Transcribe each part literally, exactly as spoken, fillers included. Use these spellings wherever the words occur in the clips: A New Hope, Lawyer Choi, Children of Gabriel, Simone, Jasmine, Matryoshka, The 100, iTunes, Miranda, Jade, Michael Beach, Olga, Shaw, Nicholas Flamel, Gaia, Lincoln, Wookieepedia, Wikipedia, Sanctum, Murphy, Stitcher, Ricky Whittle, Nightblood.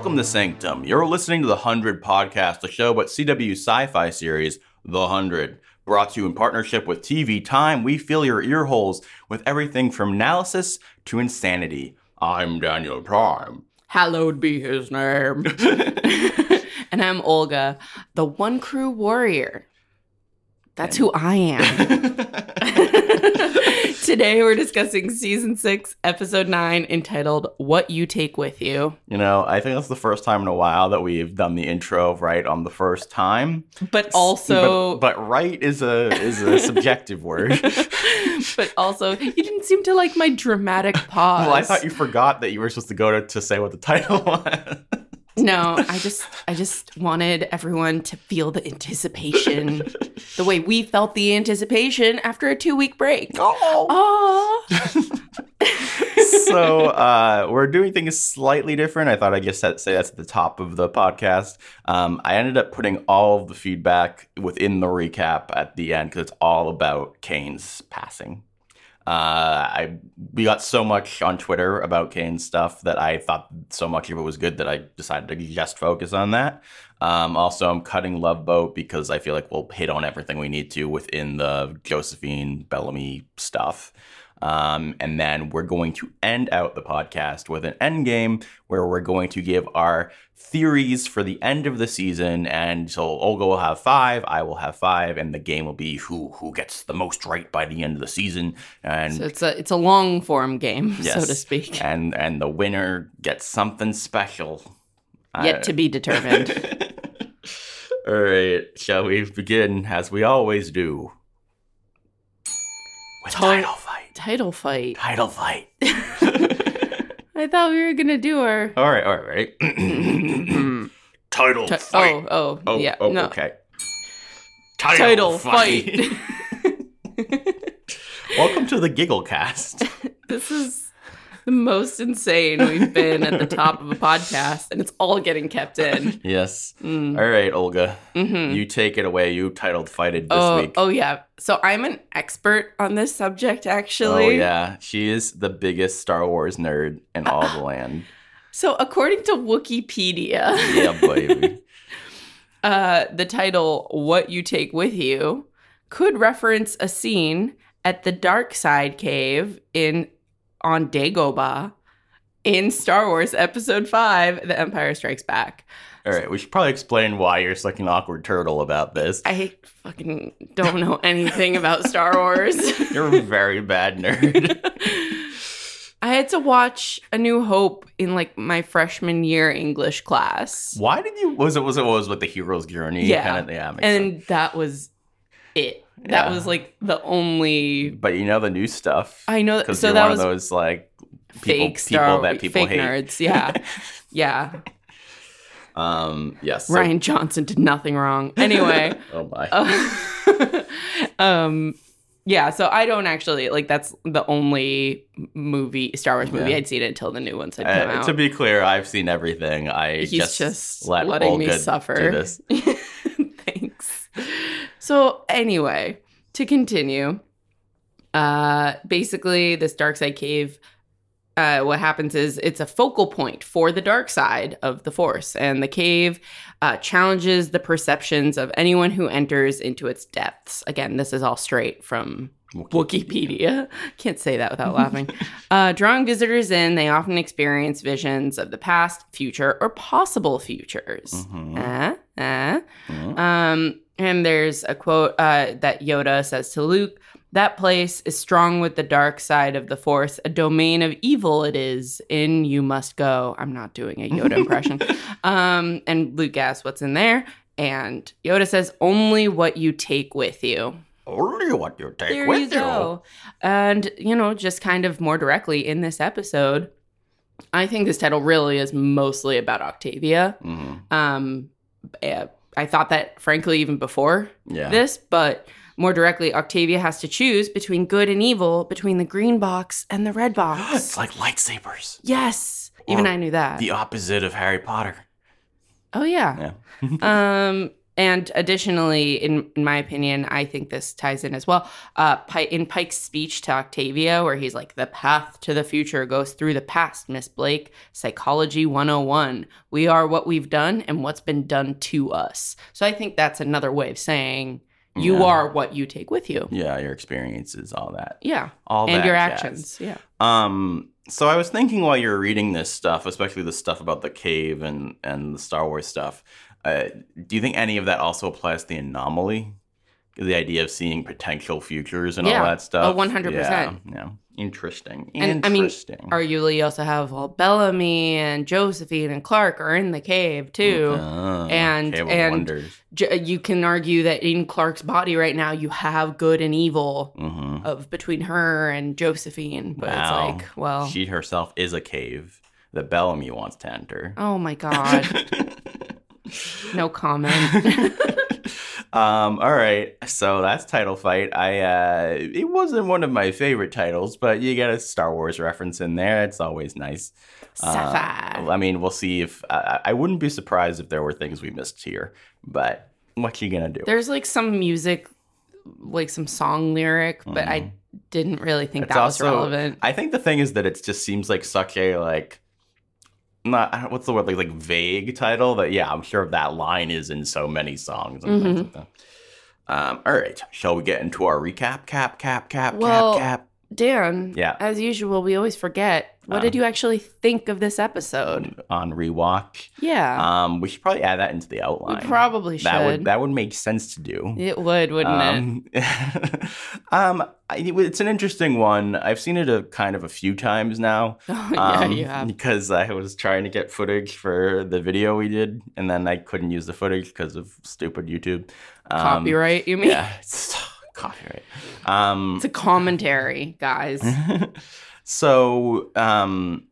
Welcome to Sanctum. You're listening to The one hundred podcast, the show about C W's sci-fi series, The one hundred. Brought to you in partnership with T V Time, we fill your ear holes with everything from analysis to insanity. I'm Daniel Prime. Hallowed be his name. And I'm Olga, the one crew warrior. That's who I am. Today we're discussing season six, episode nine, entitled What You Take With You. You know, I think that's the first time in a while that we've done the intro right on the first time. But also But, but right is a is a subjective word. But also, you didn't seem to like my dramatic pause. Well, I thought you forgot that you were supposed to go to, to say what the title was. No, I just I just wanted everyone to feel the anticipation the way we felt the anticipation after a two-week break. Oh! So uh, we're doing things slightly different. I thought I'd just say that's at the top of the podcast. Um, I ended up putting all of the feedback within the recap at the end because it's all about Kane's passing. Uh, I we got so much on Twitter about Kane's stuff that I thought so much of it was good that I decided to just focus on that. Um, also, I'm cutting Love Boat because I feel like we'll hit on everything we need to within the Josephine Bellamy stuff. Um, and then we're going to end out the podcast with an end game where we're going to give our theories for the end of the season. And so Olga will have five, I will have five, and the game will be who who gets the most right by the end of the season. And so it's a it's a long form game, yes, so to speak. And and the winner gets something special. Yet I... to be determined. All right, shall we begin as we always do? With Time. Title five. Title fight. Title fight. I thought we were going to do our... All right, all right, right. Title T- fight. Oh, oh, oh yeah. Oh, no. Okay. Title, Title fight. fight. Welcome to the Giggle Cast. This is the most insane we've been at the top of a podcast, and it's all getting kept in. Yes. Mm. All right, Olga. Mm-hmm. You take it away. You titled fighted this oh, week. Oh, yeah. So I'm an expert on this subject, actually. Oh, yeah. She is the biggest Star Wars nerd in all uh, the land. So according to Wikipedia, yeah, baby. uh, the title, What You Take With You, could reference a scene at the Dark Side Cave in on Dagobah in Star Wars Episode five, The Empire Strikes Back. All right, we should probably explain why you're such an awkward turtle about this. I fucking don't know anything about Star Wars. You're a very bad nerd. I had to watch A New Hope in like my freshman year English class. Why did you? Was it was it was with the hero's journey? Yeah, kind of, yeah, makes and sense. That was it. That yeah. was like the only. But you know the new stuff. I know. Th- so you're that one was of those like people, fake Star people that people fake hate. Nerds. Yeah, yeah. Um. Yes. So. Ryan Johnson did nothing wrong. Anyway. Oh my. Uh, um. Yeah. So I don't actually like. That's the only movie, Star Wars movie, yeah. I'd seen it until the new ones had come uh, out. To be clear, I've seen everything. I He's just, just let letting Olga me suffer. Do this. Thanks. So anyway, to continue, uh, basically this Dark Side Cave. Uh, what happens is it's a focal point for the dark side of the Force, and the cave uh, challenges the perceptions of anyone who enters into its depths. Again, this is all straight from Wikipedia. Wikipedia. Can't say that without laughing. Uh, drawing visitors in, they often experience visions of the past, future, or possible futures. Mm-hmm. Uh, uh. Mm-hmm. Um, and there's a quote uh, that Yoda says to Luke. That place is strong with the dark side of the Force. A domain of evil it is. In you must go. I'm not doing a Yoda impression. Um, and Luke asks, what's in there? And Yoda says, only what you take with you. Only what you take there with you. There you go. And, you know, just kind of more directly in this episode, I think this title really is mostly about Octavia. Mm-hmm. Um, I thought that, frankly, even before yeah. this, but... More directly, Octavia has to choose between good and evil, between the green box and the red box. It's like lightsabers. Yes. Or even I knew that. The opposite of Harry Potter. Oh, yeah. Yeah. um, And additionally, in, in my opinion, I think this ties in as well, uh, in Pike's speech to Octavia, where he's like, the path to the future goes through the past, Miss Blake, psychology one oh one. We are what we've done and what's been done to us. So I think that's another way of saying you yeah. are what you take with you. Yeah, your experiences, all that. Yeah. All and that your jazz. Actions. Yeah. Um. So I was thinking while you were reading this stuff, especially the stuff about the cave and, and the Star Wars stuff, Uh, do you think any of that also applies to the anomaly? The idea of seeing potential futures and yeah, all that stuff? Yeah, one hundred percent. Yeah, yeah. Interesting. And, Interesting. I mean, arguably you also have, well, Bellamy and Josephine and Clark are in the cave, too. Uh, and and j- you can argue that in Clark's body right now, you have good and evil mm-hmm. of between her and Josephine. But wow. it's like, well... She herself is a cave that Bellamy wants to enter. Oh, my God. No comment. um, all right. So that's Title Fight. I uh, it wasn't one of my favorite titles, but you got a Star Wars reference in there. It's always nice. Uh, I mean, we'll see if uh, I wouldn't be surprised if there were things we missed here. But what you gonna do? There's like some music, like some song lyric, but mm-hmm. I didn't really think it's that also, was relevant. I think the thing is that it just seems like such a like. Not what's the word like like vague title that yeah I'm sure that line is in so many songs and mm-hmm. things like that. Um, all right, shall we get into our recap? Cap, cap, cap, well, cap, cap. Dan, yeah. As usual, we always forget. What um, did you actually think of this episode on rewatch? Yeah, um, we should probably add that into the outline. We probably should. That would that would make sense to do. It would, wouldn't um, it? um, it's an interesting one. I've seen it a kind of a few times now. Oh, yeah, um, you have. Because I was trying to get footage for the video we did, and then I couldn't use the footage because of stupid YouTube um, copyright. You mean? Yeah. Copyright. Um, it's a commentary, guys. so um,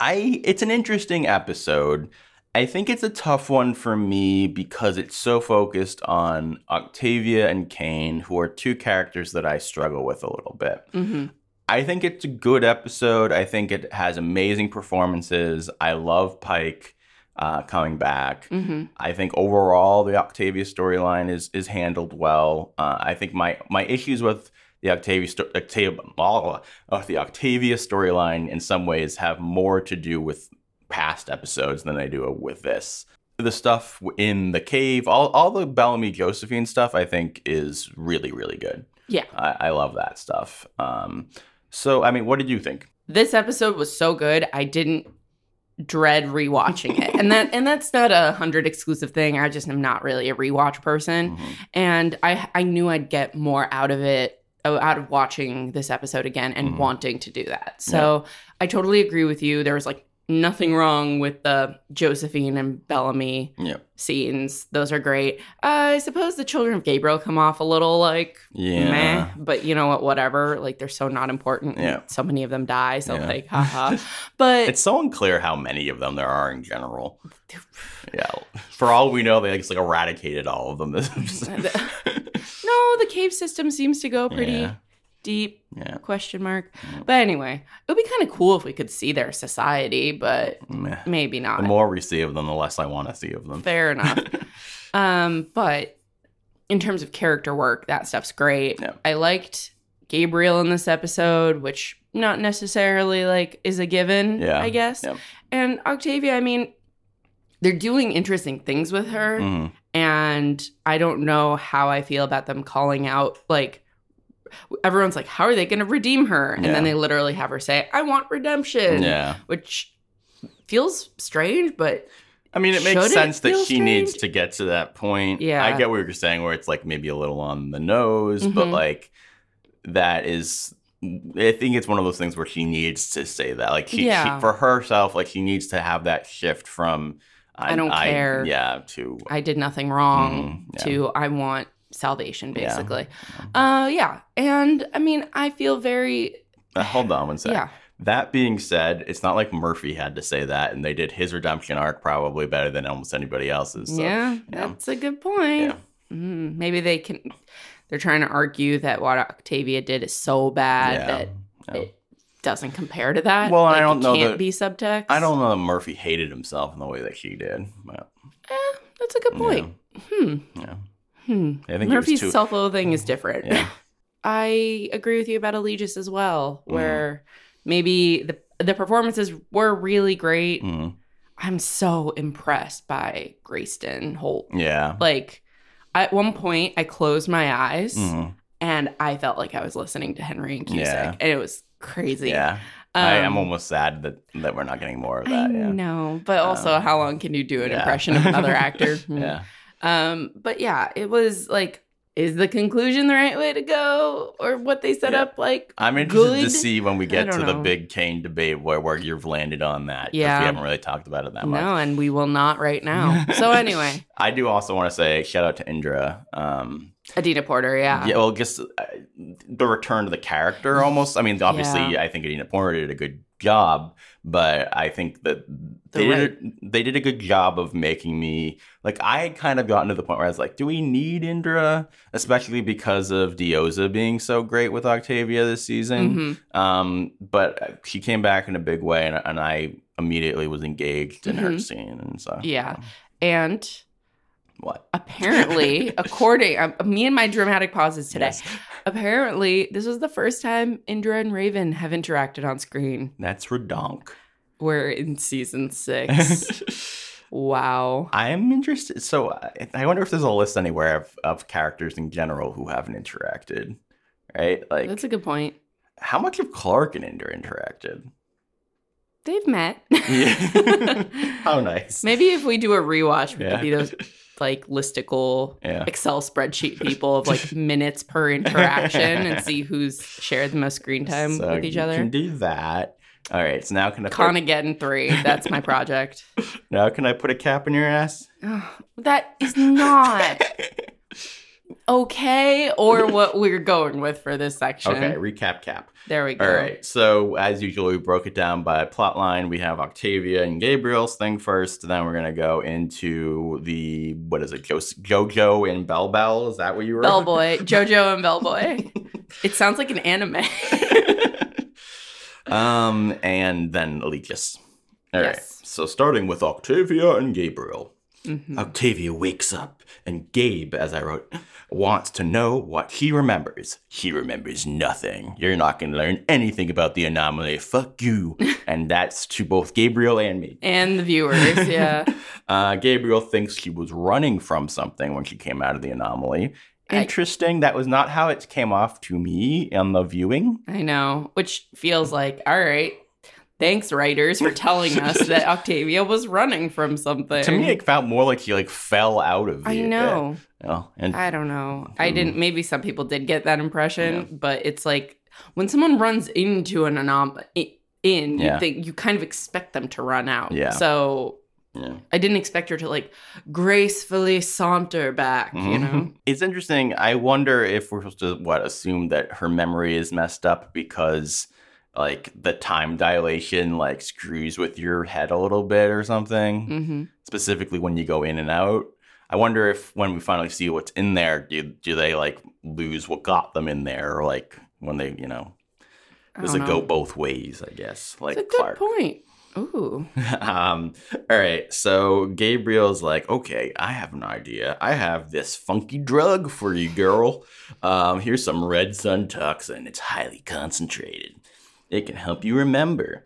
I it's an interesting episode. I think it's a tough one for me because it's so focused on Octavia and Kane, who are two characters that I struggle with a little bit. Mm-hmm. I think it's a good episode. I think it has amazing performances. I love Pike. Uh, coming back. Mm-hmm. I think overall the Octavia storyline is is handled well. Uh, I think my my issues with the Octavia sto- Octavia, oh, the Octavia storyline in some ways have more to do with past episodes than they do with this. The stuff in the cave, all all the Bellamy Josephine stuff, I think is really really good. Yeah, I, I love that stuff. Um, so I mean, what did you think? This episode was so good. I didn't. Dread rewatching it, and that and that's not a one hundred exclusive thing. I just am not really a rewatch person, mm-hmm. and I I knew I'd get more out of it, out of watching this episode again and mm-hmm. wanting to do that. So yeah. I totally agree with you. There was like nothing wrong with the Josephine and Bellamy yep. scenes; those are great. Uh, I suppose the Children of Gabriel come off a little like yeah, meh, but you know what? Whatever. Like they're so not important. Yeah, so many of them die. So yeah. like, haha. But it's so unclear how many of them there are in general. yeah, for all we know, they just like eradicated all of them. This episode. No, the cave system seems to go pretty. Yeah. Deep yeah. question mark. But anyway, it would be kind of cool if we could see their society, but Meh. Maybe not. The more we see of them, the less I want to see of them. Fair enough. um, but in terms of character work, that stuff's great. Yeah. I liked Gabriel in this episode, which not necessarily like is a given, yeah. I guess. Yeah. And Octavia, I mean, they're doing interesting things with her, mm. and I don't know how I feel about them calling out like. Everyone's like, how are they going to redeem her? And yeah. then they literally have her say, I want redemption. Yeah. Which feels strange, but I mean, it makes sense it that she strange? Needs to get to that point. Yeah. I get what you're saying, where it's like maybe a little on the nose, mm-hmm. but like that is, I think it's one of those things where she needs to say that. Like she, yeah. she for herself, like she needs to have that shift from I, I don't I, care. Yeah. To I did nothing wrong mm, yeah. to I want. Salvation, basically. Yeah. Uh, yeah. And I mean, I feel very. Uh, hold on one sec. Yeah. That being said, it's not like Murphy had to say that, and they did his redemption arc probably better than almost anybody else's. So, yeah, yeah, that's a good point. Yeah. Mm, maybe they can. They're trying to argue that what Octavia did is so bad yeah. that. Yeah. It, doesn't compare to that. Well, like, I don't it know can't that, be subtext. I don't know that Murphy hated himself in the way that she did. But, eh, that's a good point. Hmm. Yeah. Hmm. I think Murphy's too- self-loathing is different. Yeah. I agree with you about Allegius as well, where mm. maybe the the performances were really great. Mm. I'm so impressed by Grayston Holt. Yeah. Like, at one point, I closed my eyes, mm. and I felt like I was listening to Henry Ian Cusick, yeah. and it was crazy. Yeah. Um, I am almost sad that, that we're not getting more of that. I yeah. know, but also, um, how long can you do an yeah. impression of another actor? yeah. Um, but yeah, it was like, is the conclusion the right way to go, or what they set yeah. up? Like, I'm interested good? to see when we get to know. the big Kane debate where where you've landed on that. Yeah, we haven't really talked about it that no, much. No, and we will not right now. So anyway, I do also want to say shout out to Indra. Um, Adina Porter, yeah. Yeah, well, just uh, the return to the character almost. I mean, obviously, yeah. I think Adina Porter did a good job, but I think that they right. did a, they did a good job of making me, like, I had kind of gotten to the point where I was like, do we need Indra? Especially because of Deoza being so great with Octavia this season. Mm-hmm. Um, but she came back in a big way, and, and I immediately was engaged in mm-hmm. her scene. And so, yeah. You know. And... What? Apparently, according um, me and my dramatic pauses today, yes. apparently this was the first time Indra and Raven have interacted on screen. That's redonk. We're in season six. Wow. I'm interested. So I, I wonder if there's a list anywhere of, of characters in general who haven't interacted, right? Like, that's a good point. How much have Clark and Indra interacted? They've met. Yeah. How nice. Maybe if we do a rewatch, we yeah. could be those... like listicle yeah. Excel spreadsheet people of like minutes per interaction and see who's shared the most screen time so with each other. You can do that. All right, so now can I Conageddon put... three. That's my project. Now can I put a cap in your ass? Oh, that is not okay or what we're going with for this section. Okay, recap cap. There we go. All right, so as usual, we broke it down by plot line. We have Octavia and Gabriel's thing first. Then we're going to go into the, what is it, jo- Jojo and Bell Bell? Is that what you were? Bellboy. Jojo and Bellboy. It sounds like an anime. um, And then Allegius. All yes. right, so starting with Octavia and Gabriel. Mm-hmm. Octavia wakes up, and Gabe, as I wrote, wants to know what he remembers. He remembers nothing. You're not going to learn anything about the anomaly. Fuck you. And that's to both Gabriel and me. And the viewers, yeah. uh, Gabriel thinks she was running from something when she came out of the anomaly. Interesting. I, that was not how it came off to me on the viewing. I know, which feels like, all right. Thanks, writers, for telling us that Octavia was running from something. To me, it felt more like she like fell out of the... I know. Uh, you know and, I don't know. I didn't... Maybe some people did get that impression, yeah. but it's like when someone runs into an anomaly, in, yeah. you think you kind of expect them to run out. Yeah. So yeah. I didn't expect her to like gracefully saunter back, mm-hmm. you know? It's interesting. I wonder if we're supposed to, what, assume that her memory is messed up because... like the time dilation like screws with your head a little bit or something, mm-hmm. specifically when you go in and out. I wonder if when we finally see what's in there, do do they like lose what got them in there? Or like when they, you know, does it know. go both ways, I guess? Like That's a Clark. Good point. Ooh. um, all right. So Gabriel's like, okay, I have an idea. I have this funky drug for you, girl. Um, here's some red sun toxin. It's highly concentrated. It can help you remember.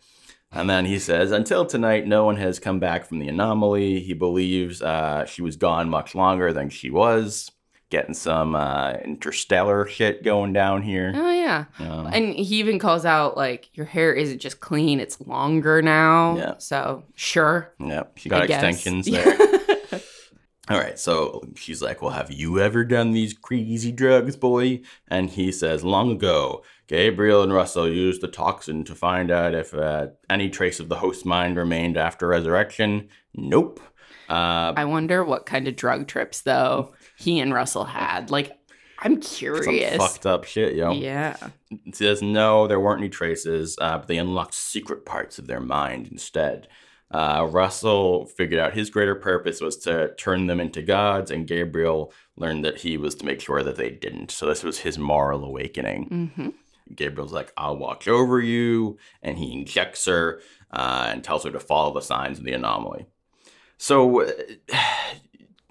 And then he says, until tonight, no one has come back from the anomaly. He believes uh, she was gone much longer than she was. Getting some uh, interstellar shit going down here. Oh, yeah. Um, and he even calls out, like, your hair isn't just clean. It's longer now. Yeah. So, sure. Yeah. She got I extensions guess. there. All right. So she's like, well, have you ever done these crazy drugs, boy? And he says, long ago. Gabriel and Russell used the toxin to find out if uh, any trace of the host mind remained after resurrection. Nope. Uh, I wonder what kind of drug trips, though, he and Russell had. Like, I'm curious. Some fucked up shit, yo. Yeah. It says, no, there weren't any traces, uh, but they unlocked secret parts of their mind instead. Uh, Russell figured out his greater purpose was to turn them into gods, and Gabriel learned that he was to make sure that they didn't. So this was his moral awakening. Mm-hmm. Gabriel's like, I'll watch over you, and he injects her uh, and tells her to follow the signs of the anomaly. So uh,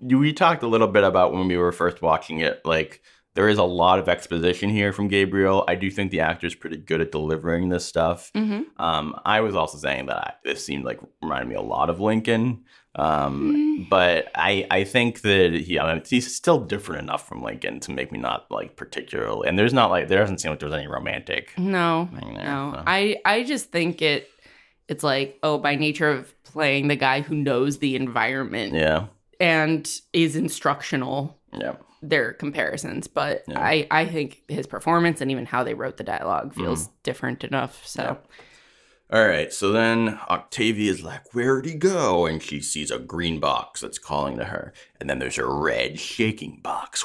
we talked a little bit about when we were first watching it, like, there is a lot of exposition here from Gabriel. I do think the actor's pretty good at delivering this stuff. Mm-hmm. Um, I was also saying that I, this seemed like reminded me a lot of Lincoln. Um, mm-hmm. But I, I think that he, I mean, he's still different enough from Lincoln to make me not like particularly. And there's not like, there doesn't seem like there's any romantic. No, thing there, no. So. I, I just think it it's like, oh, by nature of playing the guy who knows the environment yeah. and is instructional. Yeah. Their comparisons, but yeah. I, I think his performance and even how they wrote the dialogue feels mm. different enough. So, yeah. All right. So then Octavia is like, where'd he go? And she sees a green box that's calling to her. And then there's a red shaking box.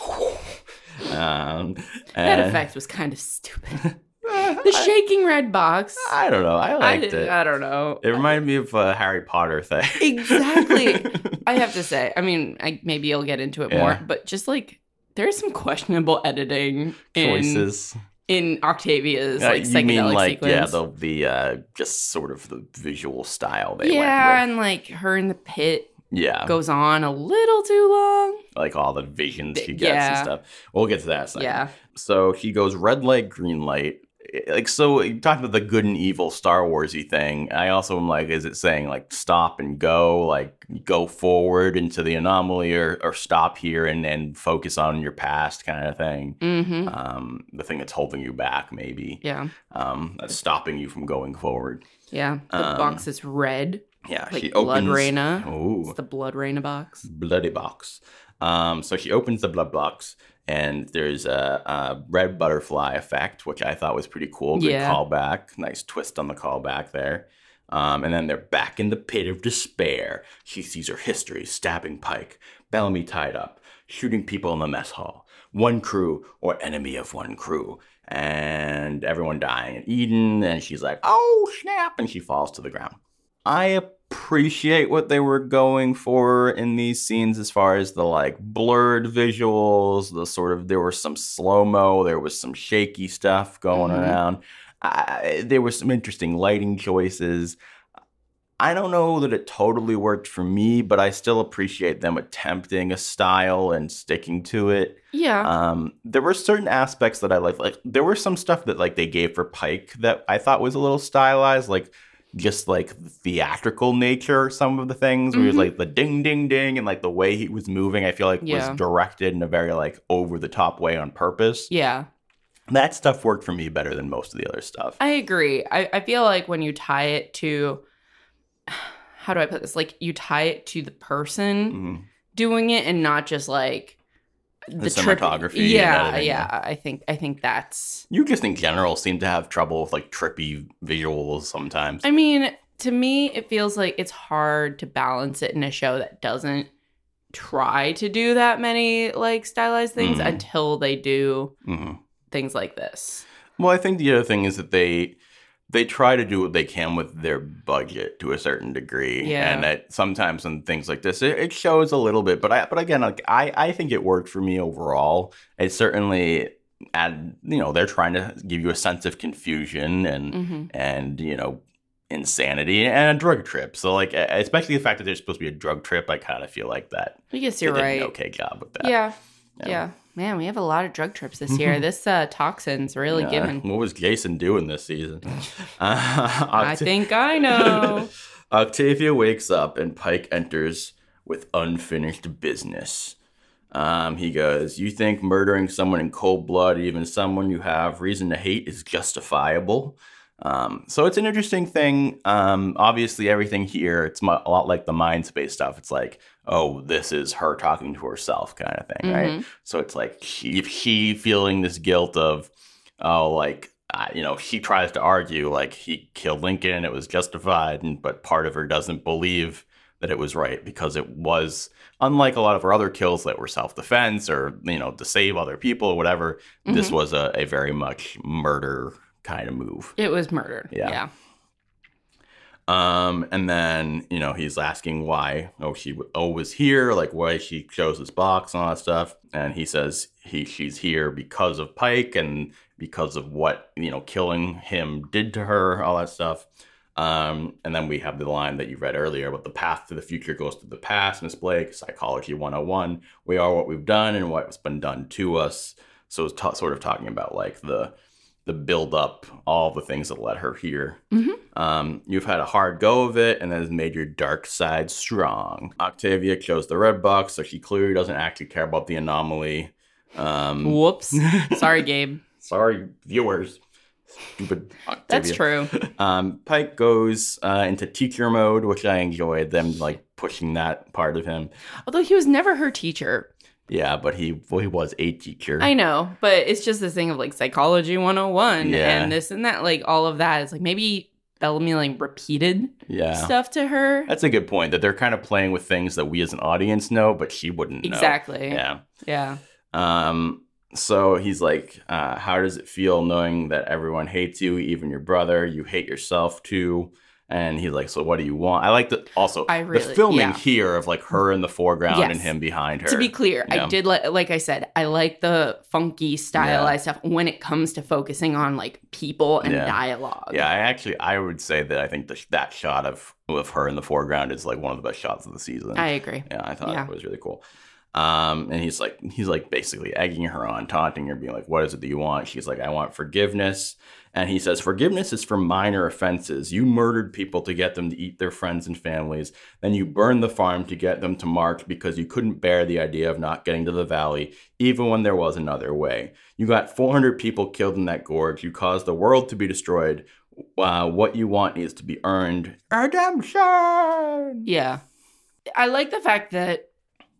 um, that effect was kind of stupid. The shaking red box. I don't know. I liked I it. I don't know. It reminded me of a Harry Potter thing. Exactly. I have to say. I mean, I, maybe you'll get into it yeah. more, but just like there's some questionable editing in, choices in Octavia's uh, like psychedelic you mean, like, sequence. Yeah, the the uh, just sort of the visual style they yeah, went with. And like her in the pit. Yeah, goes on a little too long. Like all the visions she gets yeah. and stuff. We'll get to that. Second. Yeah. So he goes red light, green light. Like, so you talked about the good and evil Star Wars-y thing. I also am like, is it saying like stop and go, like go forward into the anomaly, or, or stop here and then focus on your past kind of thing? Mm-hmm. Um, the thing that's holding you back, maybe. Yeah. Um, that's stopping you from going forward. Yeah. The um, box is red. Yeah. Like she opens. Blood Reina. Oh. It's the Blood Reina box. Bloody box. Um, so she opens the blood box. And there's a, a red butterfly effect, which I thought was pretty cool. Good yeah. callback. Nice twist on the callback there. Um, and then they're back in the pit of despair. She sees her history, stabbing Pike, Bellamy tied up, shooting people in the mess hall, one crew or enemy of one crew, and everyone dying in Eden. And she's like, oh, snap. And she falls to the ground. I appreciate what they were going for in these scenes as far as the like blurred visuals, the sort of, there was some slow-mo, there was some shaky stuff going mm-hmm. around. I, there was some interesting lighting choices. I don't know that it totally worked for me, but I still appreciate them attempting a style and sticking to it. Yeah. Um, there were certain aspects that I liked. Like, there were some stuff that like they gave for Pike that I thought was a little stylized, like just like the theatrical nature, some of the things where mm-hmm. like the ding, ding, ding, and like the way he was moving, I feel like yeah. was directed in a very like over the top way on purpose. Yeah. That stuff worked for me better than most of the other stuff. I agree. I, I feel like when you tie it to, how do I put this? Like you tie it to the person mm-hmm. doing it and not just like, The, the cinematography. Tri- yeah, and yeah. I think I think that's... You just in general seem to have trouble with like trippy visuals sometimes. I mean, to me, it feels like it's hard to balance it in a show that doesn't try to do that many like stylized things mm-hmm. until they do mm-hmm. things like this. Well, I think the other thing is that they... They try to do what they can with their budget to a certain degree, yeah. and it, sometimes in things like this, it, it shows a little bit. But I, but again, like I, I think it worked for me overall. It certainly, added, you know, they're trying to give you a sense of confusion and mm-hmm. and you know, insanity and a drug trip. So like, especially the fact that there's supposed to be a drug trip, I kind of feel like that. I guess you're they right. Did an okay job with that. Yeah. Yeah. yeah. Man, we have a lot of drug trips this year. This uh, toxin's really yeah. giving. What was Jason doing this season? Uh, Oct- I think I know. Octavia wakes up and Pike enters with unfinished business. Um, he goes, you think murdering someone in cold blood, even someone you have reason to hate, is justifiable? Um, so it's an interesting thing. Um, obviously, everything here, it's mo- a lot like the mind space stuff. It's like, oh, this is her talking to herself kind of thing, mm-hmm. right? So it's like she, she feeling this guilt of, oh, like, uh, you know, she tries to argue like he killed Lincoln, it was justified, and, but part of her doesn't believe that it was right because it was, unlike a lot of her other kills that were self-defense or, you know, to save other people or whatever, mm-hmm. this was a, a very much murder kind of move. It was murder. Yeah. yeah. Um, and then, you know, he's asking why oh she oh was here, like why she chose this box and all that stuff. And he says he she's here because of Pike and because of what, you know, killing him did to her, all that stuff. Um, and then we have the line that you read earlier about the path to the future goes to the past, Miss Blake, Psychology one oh one. We are what we've done and what's been done to us. So it's t- sort of talking about like the the build up, all the things that led her here. Mm-hmm. Um, you've had a hard go of it and that has made your dark side strong. Octavia chose the red box, so she clearly doesn't actually care about the anomaly. Um, Whoops. Sorry, Gabe. Sorry, viewers. Stupid Octavia. That's true. Um, Pike goes uh, into teacher mode, which I enjoyed them like pushing that part of him. Although he was never her teacher. Yeah, but he well, he was a teacher. I know, but it's just this thing of like psychology one oh one yeah. and this and that, like all of that. It's like maybe Bellamy like repeated yeah. stuff to her. That's a good point, that they're kind of playing with things that we as an audience know, but she wouldn't know. Exactly. Yeah. Yeah. Um. So he's like, uh, how does it feel knowing that everyone hates you, even your brother? You hate yourself, too. And he's like, so what do you want? I like the also I really, the filming yeah. here of like her in the foreground yes. and him behind her. To be clear, yeah. I did like, like I said, I like the funky stylized yeah. stuff when it comes to focusing on like people and yeah. dialogue. Yeah, I actually I would say that I think the, that shot of, of her in the foreground is like one of the best shots of the season. I agree. Yeah, I thought yeah. it was really cool. Um, and he's like, he's like basically egging her on, taunting her, being like, what is it that you want? She's like, I want forgiveness. And he says, forgiveness is for minor offenses. You murdered people to get them to eat their friends and families. Then you burned the farm to get them to march because you couldn't bear the idea of not getting to the valley, even when there was another way. You got four hundred people killed in that gorge. You caused the world to be destroyed. Uh, what you want needs to be earned. Redemption! Yeah. I like the fact that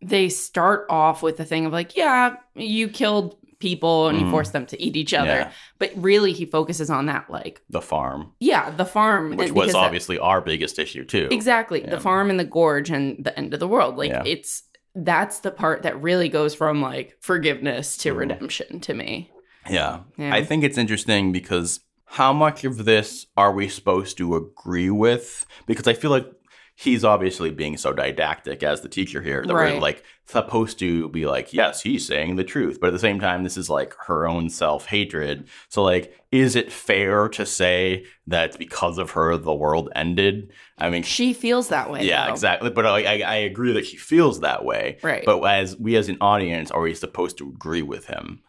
they start off with the thing of like, yeah, you killed people and mm. you forced them to eat each other. Yeah. But really, he focuses on that, like... The farm. Yeah, the farm. Which was obviously that, our biggest issue, too. Exactly. Yeah. The farm and the gorge and the end of the world. Like, yeah. it's... That's the part that really goes from, like, forgiveness to mm. redemption to me. Yeah. yeah. I think it's interesting because how much of this are we supposed to agree with? Because I feel like... He's obviously being so didactic as the teacher here that right. we're like supposed to be like, yes, he's saying the truth. But at the same time, this is like her own self-hatred. So like, is it fair to say that because of her, the world ended? I mean, she feels that way. Yeah, though. Exactly. But I, I, I agree that she feels that way. Right. But as we as an audience, are we supposed to agree with him?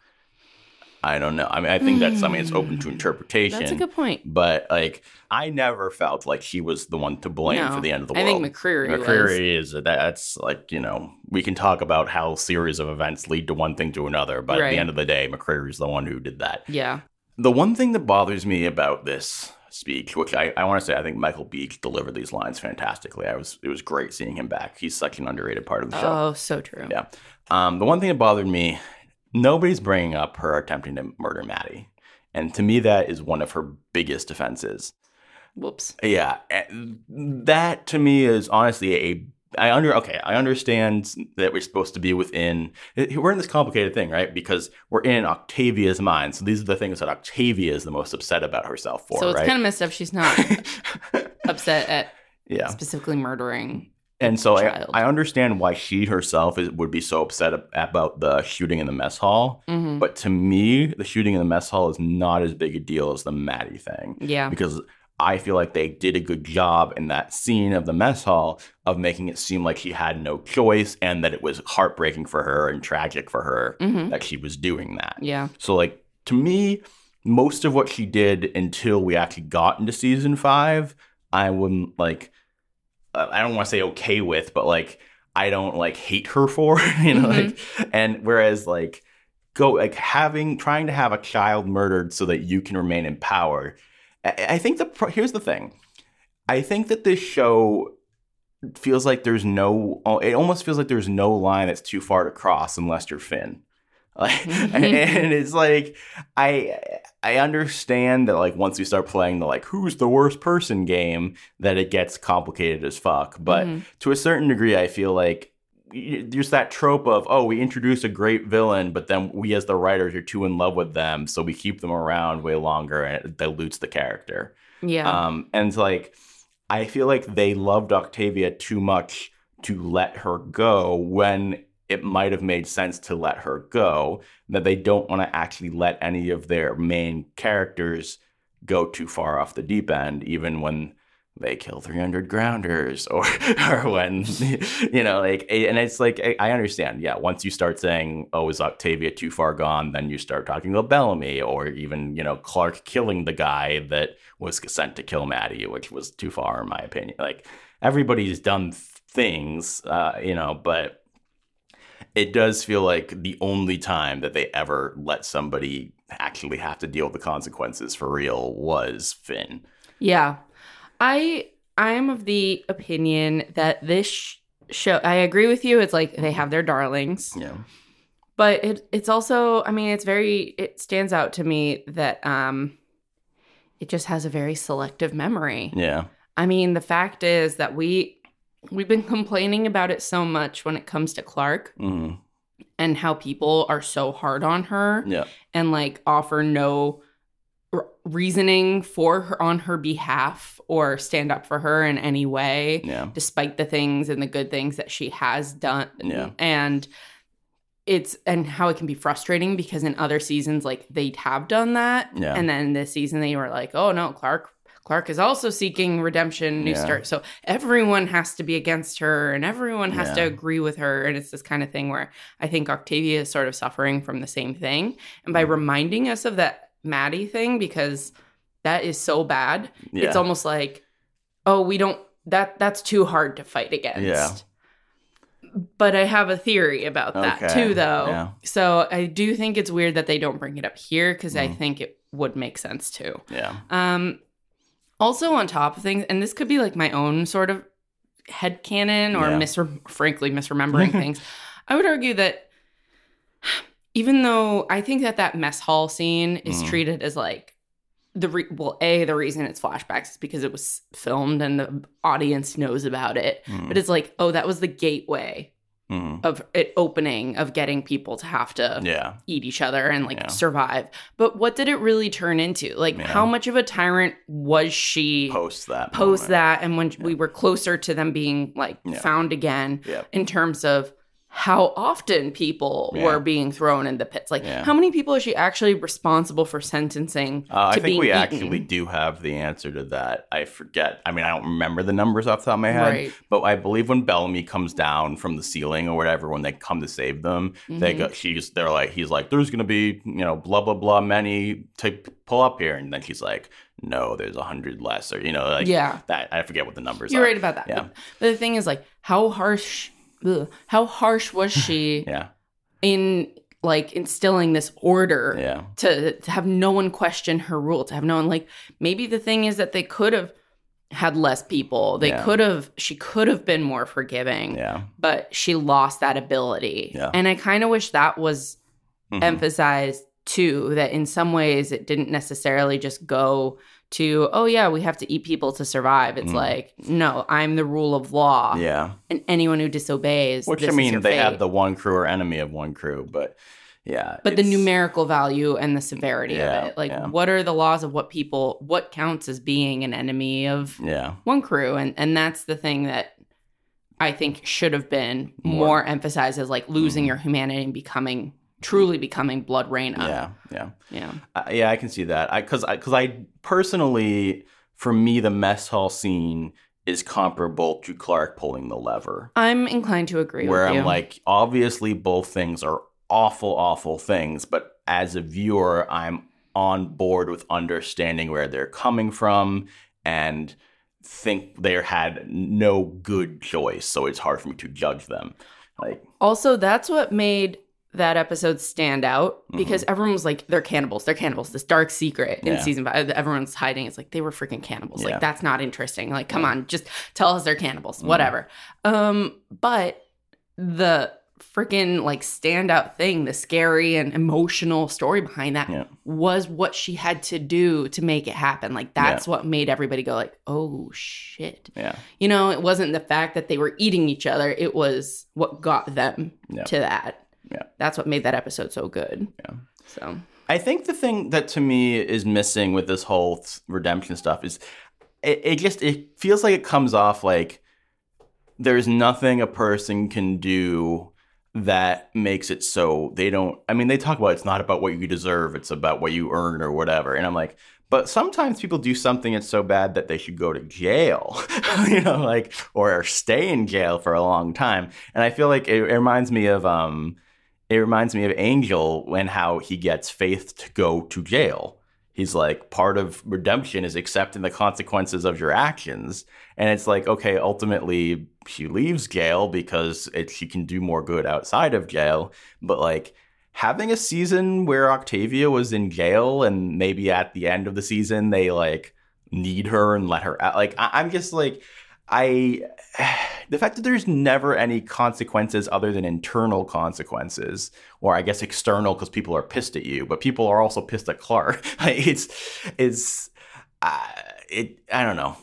I don't know. I mean, I think that's something that's open to interpretation. That's a good point. But, like, I never felt like she was the one to blame no, for the end of the I world. I think McCreary, McCreary was. is, that's like, you know, we can talk about how series of events lead to one thing to another. But right. at the end of the day, McCreary's the one who did that. Yeah. The one thing that bothers me about this speech, which I, I want to say I think Michael Beach delivered these lines fantastically. I was It was great seeing him back. He's such an underrated part of the show. Oh, so true. Yeah. Um, the one thing that bothered me... Nobody's bringing up her attempting to murder Maddie. And to me, that is one of her biggest offenses. Whoops. Yeah. That, to me, is honestly a... I under Okay, I understand that we're supposed to be within... We're in this complicated thing, right? Because we're in Octavia's mind. So these are the things that Octavia is the most upset about herself for, right? So it's right? kind of messed up. She's not upset at yeah. specifically murdering... And so I, I understand why she herself is, would be so upset about the shooting in the mess hall. Mm-hmm. But to me, the shooting in the mess hall is not as big a deal as the Maddie thing. Yeah. Because I feel like they did a good job in that scene of the mess hall of making it seem like she had no choice and that it was heartbreaking for her and tragic for her mm-hmm. that she was doing that. Yeah. So, like, to me, most of what she did until we actually got into season five, I wouldn't, like... I don't want to say okay with, but, like, I don't, like, hate her for, you know, mm-hmm. like, and whereas, like, go, like, having, trying to have a child murdered so that you can remain in power. I, I think the, here's the thing. I think that this show feels like there's no, it almost feels like there's no line that's too far to cross unless you're Finn. Like, and, and it's like, I, I understand that, like, once we start playing the, like, who's the worst person game, that it gets complicated as fuck. But mm-hmm. to a certain degree, I feel like there's that trope of, oh, we introduce a great villain, but then we as the writers are too in love with them, so we keep them around way longer and it dilutes the character. Yeah. Um, and, like, I feel like they loved Octavia too much to let her go when it might have made sense to let her go, that they don't want to actually let any of their main characters go too far off the deep end, even when they kill three hundred grounders, or or when, you know, like, and it's like, I understand. Yeah. Once you start saying, oh, is Octavia too far gone? Then you start talking about Bellamy, or even, you know, Clark killing the guy that was sent to kill Maddie, which was too far, in my opinion. Like, everybody's done things, uh, you know, but it does feel like the only time that they ever let somebody actually have to deal with the consequences for real was Finn. Yeah. I I am of the opinion that this sh- show, I agree with you. It's like they have their darlings. Yeah. But it it's also, I mean, it's very, it stands out to me that um, it just has a very selective memory. Yeah. I mean, the fact is that we, we've been complaining about it so much when it comes to Clark. Mm-hmm. And how people are so hard on her. Yeah. And like offer no reasoning for her, on her behalf, or stand up for her in any way, yeah, despite the things and the good things that she has done. Yeah. And it's, and how it can be frustrating because in other seasons, like, they have done that. Yeah. And then this season they were like, oh no, Clark, Clark is also seeking redemption, new yeah. start. So everyone has to be against her and everyone has yeah. to agree with her. And it's this kind of thing where I think Octavia is sort of suffering from the same thing. And by mm. reminding us of that Maddie thing, because that is so bad, yeah. it's almost like, oh, we don't, that that's too hard to fight against. Yeah. But I have a theory about that okay. too, though. Yeah. So I do think it's weird that they don't bring it up here, because mm. I think it would make sense too. Yeah. Um. Also on top of things, and this could be like my own sort of headcanon or yeah. mis- frankly misremembering things, I would argue that even though I think that that mess hall scene is mm. treated as like the re- well, A, the reason it's flashbacks is because it was filmed and the audience knows about it. Mm. But it's like, oh, that was the gateway mm. of it opening, of getting people to have to yeah. eat each other and like yeah. survive. But what did it really turn into? Like, yeah. how much of a tyrant was she post that? Post moment. that, and when yeah. we were closer to them being like yeah. found again yeah. in terms of how often people yeah. were being thrown in the pits. Like, yeah. how many people is she actually responsible for sentencing uh, to being eaten? I think we eaten? actually do have the answer to that. I forget. I mean, I don't remember the numbers off the top of my head. Right. But I believe when Bellamy comes down from the ceiling or whatever, when they come to save them, mm-hmm. they go, she's, they're like, he's like, there's going to be, you know, blah, blah, blah, many to pull up here. And then she's like, no, there's a hundred less. Or, you know, like yeah. that. I forget what the numbers You're are. You're right about that. Yeah. But the thing is, like, how harsh... Ugh. How harsh was she yeah. in like instilling this order yeah. to, to have no one question her rule, to have no one, like, maybe the thing is that they could have had less people. They yeah. could have, she could have been more forgiving, yeah. but she lost that ability. Yeah. And I kind of wish that was mm-hmm. emphasized too, that in some ways it didn't necessarily just go to, oh yeah, we have to eat people to survive. It's mm. like, no, I'm the rule of law. Yeah. And anyone who disobeys, which, I mean, they fate. had the one crew or enemy of one crew, but yeah. But the numerical value and the severity yeah, of it. Like, yeah. what are the laws of what people, what counts as being an enemy of yeah. one crew? And and that's the thing that I think should have been more, more emphasized as like losing mm. your humanity and becoming, truly becoming Blood Reyna. Yeah, yeah. Yeah. Uh, yeah, I can see that. I cuz I cuz I personally, for me, the mess hall scene is comparable to Clark pulling the lever. I'm inclined to agree with you. Where I'm like, obviously both things are awful, awful things, but as a viewer, I'm on board with understanding where they're coming from and think they had no good choice, so it's hard for me to judge them. Like, also, that's what made that episode stand out, because mm-hmm. everyone was like, they're cannibals, they're cannibals. This dark secret in yeah. season five, everyone's hiding. It's like, they were freaking cannibals. Yeah. Like, that's not interesting. Like, come yeah. on, just tell us they're cannibals, mm-hmm. whatever. Um, but the freaking like standout thing, the scary and emotional story behind that yeah. was what she had to do to make it happen. Like, that's yeah. what made everybody go like, oh shit. Yeah. You know, it wasn't the fact that they were eating each other. It was what got them yeah. to that. Yeah, that's what made that episode so good. Yeah. So I think the thing that to me is missing with this whole th- redemption stuff is it, it just it feels like it comes off like there's nothing a person can do that makes it so they don't. I mean, they talk about it's not about what you deserve; it's about what you earn or whatever. And I'm like, But sometimes people do something that's so bad that they should go to jail, you know, like, or stay in jail for a long time. And I feel like it, it reminds me of, um, it reminds me of Angel and how he gets Faith to go to jail. He's like, part of redemption is accepting the consequences of your actions. And it's like, okay, ultimately she leaves jail because it, she can do more good outside of jail. But like, having a season where Octavia was in jail and maybe at the end of the season they like need her and let her out. Like, I- I'm just like, I, the fact that there's never any consequences other than internal consequences, or I guess external because people are pissed at you, but people are also pissed at Clark. Like, it's, it's, uh, it, I don't know.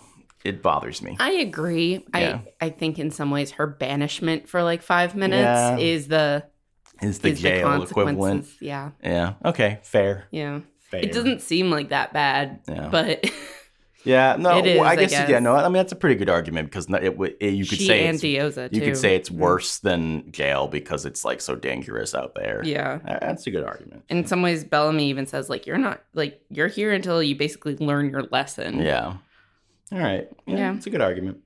It bothers me. I agree. Yeah. I, I think in some ways her banishment for like five minutes yeah. is the... Is the is jail the equivalent. Yeah. Yeah. Okay. Fair. Yeah. Fair. It doesn't seem like that bad, yeah. but yeah. No, it is, well, I, guess, I guess. Yeah. No, I mean that's a pretty good argument because it, it you could she say and Dioza too. You could say it's worse than jail because it's like so dangerous out there. Yeah. That's a good argument. In some ways, Bellamy even says like you're not like you're here until you basically learn your lesson. Yeah. All right. Yeah. It's yeah. a good argument.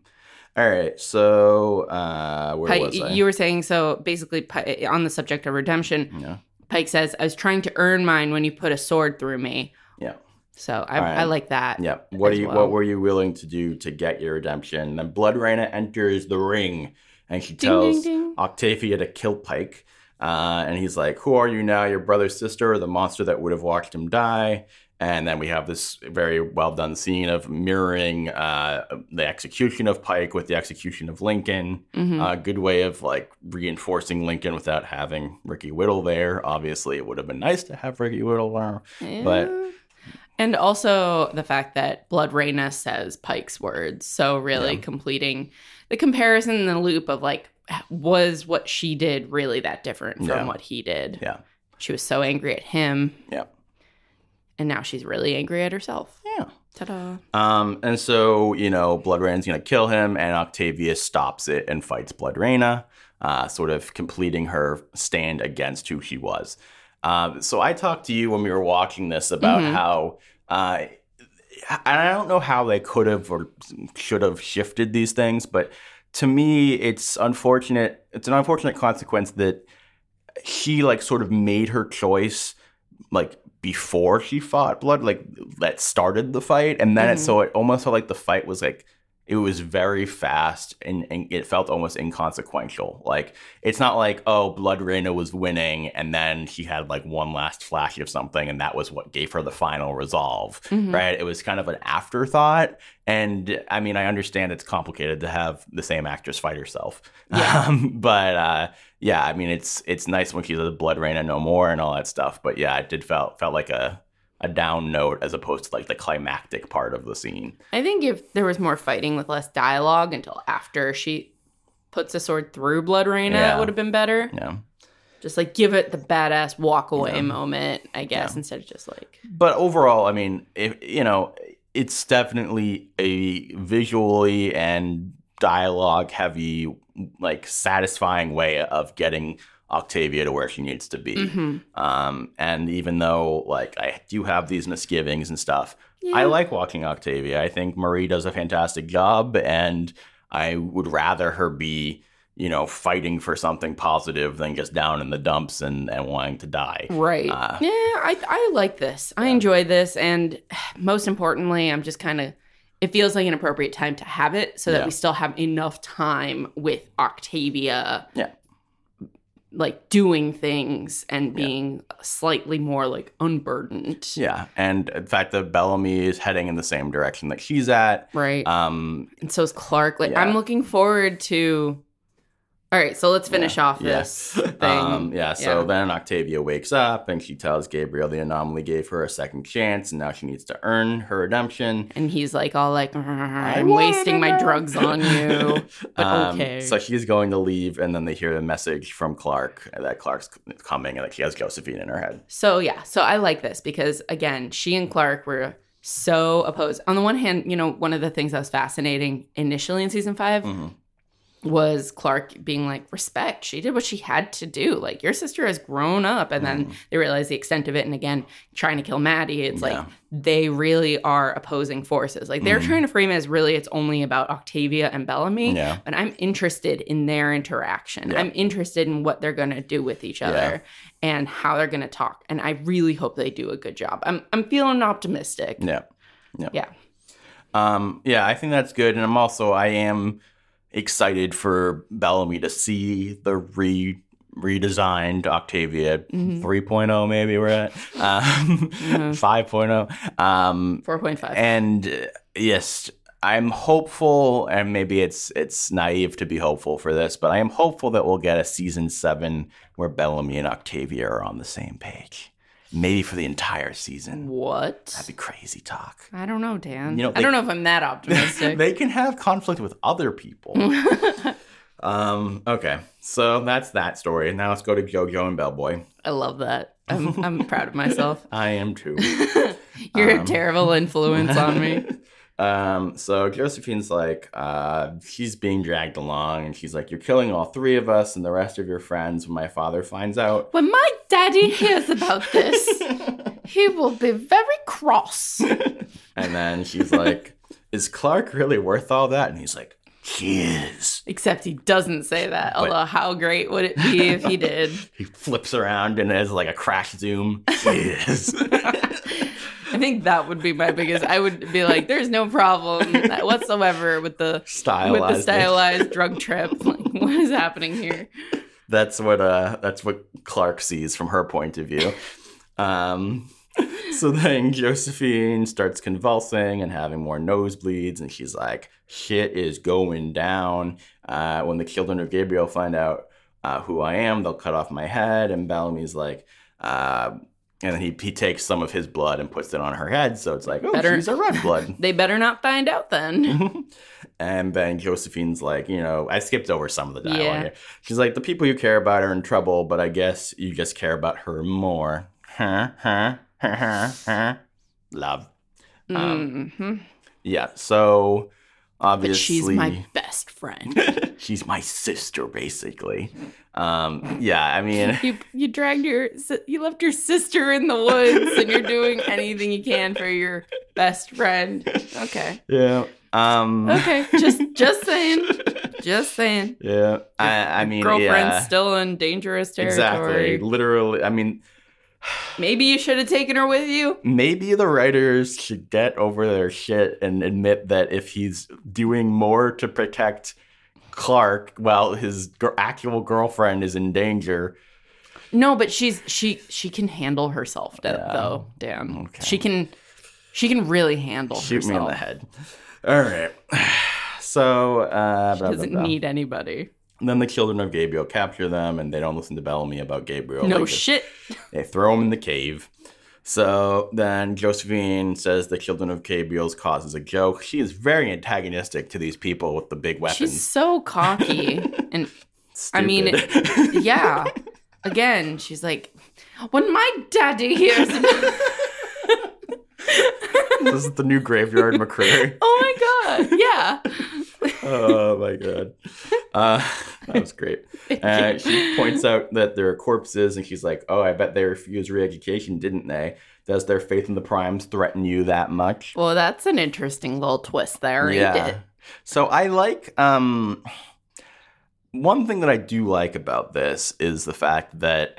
All right, so uh, where Pike, was I? You were saying, so basically Pike, on the subject of redemption, yeah. Pike says, I was trying to earn mine when you put a sword through me. Yeah. So I, right. I like that. Yeah. What, do you, well. what were you willing to do to get your redemption? Then Bloodraina enters the ring, and she ding, tells ding, ding. Octavia to kill Pike. Uh, and he's like, who are you now, your brother's sister, or the monster that would have watched him die? And then we have this very well-done scene of mirroring uh, the execution of Pike with the execution of Lincoln. Mm-hmm. A good way of, like, reinforcing Lincoln without having Ricky Whittle there. Obviously, it would have been nice to have Ricky Whittle there. Yeah. But... And also the fact that Bloodraina says Pike's words. So really yeah. completing the comparison in the loop of, like, was what she did really that different from yeah. what he did? Yeah. She was so angry at him. Yeah. And now she's really angry at herself. Yeah. Ta-da. Um, and so, you know, Bloodraina's going to kill him, and Octavia stops it and fights Bloodraina, uh, sort of completing her stand against who she was. Um, so I talked to you when we were watching this about mm-hmm. how uh, – I don't know how they could have or should have shifted these things, but to me it's unfortunate – it's an unfortunate consequence that she, like, sort of made her choice, like – before she fought Blood, like that started the fight, and then mm-hmm. it, so it almost felt like the fight was like it was very fast, and, and it felt almost inconsequential. Like it's not like oh, Bloodraina was winning, and then she had like one last flash of something, and that was what gave her the final resolve, mm-hmm. right? It was kind of an afterthought, and I mean I understand it's complicated to have the same actress fight herself, yeah. um, but. uh Yeah, I mean it's it's nice when she says Bloodraina no more and all that stuff, but yeah, it did felt felt like a, a down note as opposed to like the climactic part of the scene. I think if there was more fighting with less dialogue until after she puts a sword through Bloodraina, yeah. it would have been better. Yeah. Just like give it the badass walk away yeah. moment, I guess, yeah. instead of just like. But overall, I mean, if you know, it's definitely a visually and dialogue heavy like satisfying way of getting Octavia to where she needs to be. Mm-hmm. Um, and even though like I do have these misgivings and stuff, yeah. I like watching Octavia. I think Marie does a fantastic job, and I would rather her be, you know, fighting for something positive than just down in the dumps and, and wanting to die. Right. Uh, yeah, I I like this. I yeah. enjoy this, and most importantly, I'm just kind of it feels like an appropriate time to have it so that yeah. we still have enough time with Octavia yeah. like doing things and being yeah. slightly more like unburdened. Yeah. And in fact that Bellamy is heading in the same direction that she's at. Right. Um, and so is Clark. Like yeah. I'm looking forward to all right, so let's finish yeah. off this yeah. thing. Um, yeah, so yeah. then Octavia wakes up, and she tells Gabriel the anomaly gave her a second chance, and now she needs to earn her redemption. And he's like all like, I'm wasting my drugs on you, but um, okay. So she's going to leave, and then they hear a message from Clark that Clark's coming, and that she has Josephine in her head. So yeah, so I like this because, again, she and Clark were so opposed. On the one hand, you know, one of the things that was fascinating initially in season five mm-hmm. was Clark being like, respect, she did what she had to do. Like, your sister has grown up. And mm. then they realize the extent of it. And again, trying to kill Maddie, it's yeah. like they really are opposing forces. Like, they're mm. trying to frame it as really it's only about Octavia and Bellamy. Yeah. But I'm interested in their interaction. Yeah. I'm interested in what they're going to do with each other yeah. and how they're going to talk. And I really hope they do a good job. I'm I'm feeling optimistic. Yeah. Yeah. Yeah. Um, yeah, I think that's good. And I'm also, I am... excited for Bellamy to see the re redesigned Octavia mm-hmm. three point oh maybe we're at um, mm-hmm. five point oh um, four point five and uh, yes, I'm hopeful, and maybe it's it's naive to be hopeful for this, but I am hopeful that we'll get a season seven where Bellamy and Octavia are on the same page. Maybe for the entire season. What? That'd be crazy talk. I don't know, Dan. You know, they, I don't know if I'm that optimistic. They can have conflict with other people. um, okay, so that's that story. Now let's go to JoJo and Bellboy. I love that. I'm, I'm proud of myself. I am too. You're um, a terrible influence on me. Um, so Josephine's like, uh, she's being dragged along and she's like, you're killing all three of us and the rest of your friends when my father finds out. When my daddy hears about this, he will be very cross. And then she's like, is Clark really worth all that? And he's like, he is. Except he doesn't say that, but, although how great would it be if he did? He flips around and has like a crash zoom. He is. I think that would be my biggest. I would be like, "There's no problem whatsoever with the stylized, with the stylized drug trip. Like, what is happening here?" That's what uh, that's what Clark sees from her point of view. Um, so then Josephine starts convulsing and having more nosebleeds, and she's like, "Shit is going down." Uh, when the Children of Gabriel find out uh, who I am, they'll cut off my head. And Bellamy's like. Uh, And then he he takes some of his blood and puts it on her head. So it's like, oh, better, she's a red blood. They better not find out then. And then Josephine's like, you know, I skipped over some of the dialogue yeah. here. She's like, the people you care about are in trouble, but I guess you just care about her more. Huh, huh, huh, huh, huh. Love. Um, mm-hmm. Yeah, so obviously. But she's my best friend. She's my sister, basically. Um, yeah, I mean, you you dragged your you left your sister in the woods, and you're doing anything you can for your best friend. Okay. Yeah. Um. Okay. Just just saying. Just saying. Yeah. I, I mean, your girlfriend's yeah. still in dangerous territory. Exactly. Literally. I mean. Maybe you should have taken her with you. Maybe the writers should get over their shit and admit that if he's doing more to protect Clark, well, his gr- actual girlfriend is in danger. No, but she's she she can handle herself, d- yeah. though. Damn, okay. she can she can really handle Shoot herself. Shoot me in the head. All right. So uh, she blah, doesn't blah, blah. need anybody. And then the Children of Gabriel capture them, and they don't listen to Bellamy about Gabriel. No like shit. They throw him in the cave. So then Josephine says the Children of Gabriel's cause is a joke. She is very antagonistic to these people with the big weapons. She's so cocky. And stupid. I mean, it, yeah. Again, she's like, when my daddy hears about this is the new graveyard McCreary. Oh my God. Yeah. Oh my God. Uh, that was great. Uh, she points out that there are corpses, and she's like, oh, I bet they refused re-education, didn't they? Does their faith in the primes threaten you that much? Well, that's an interesting little twist there. Yeah. It? So I like, um, one thing that I do like about this is the fact that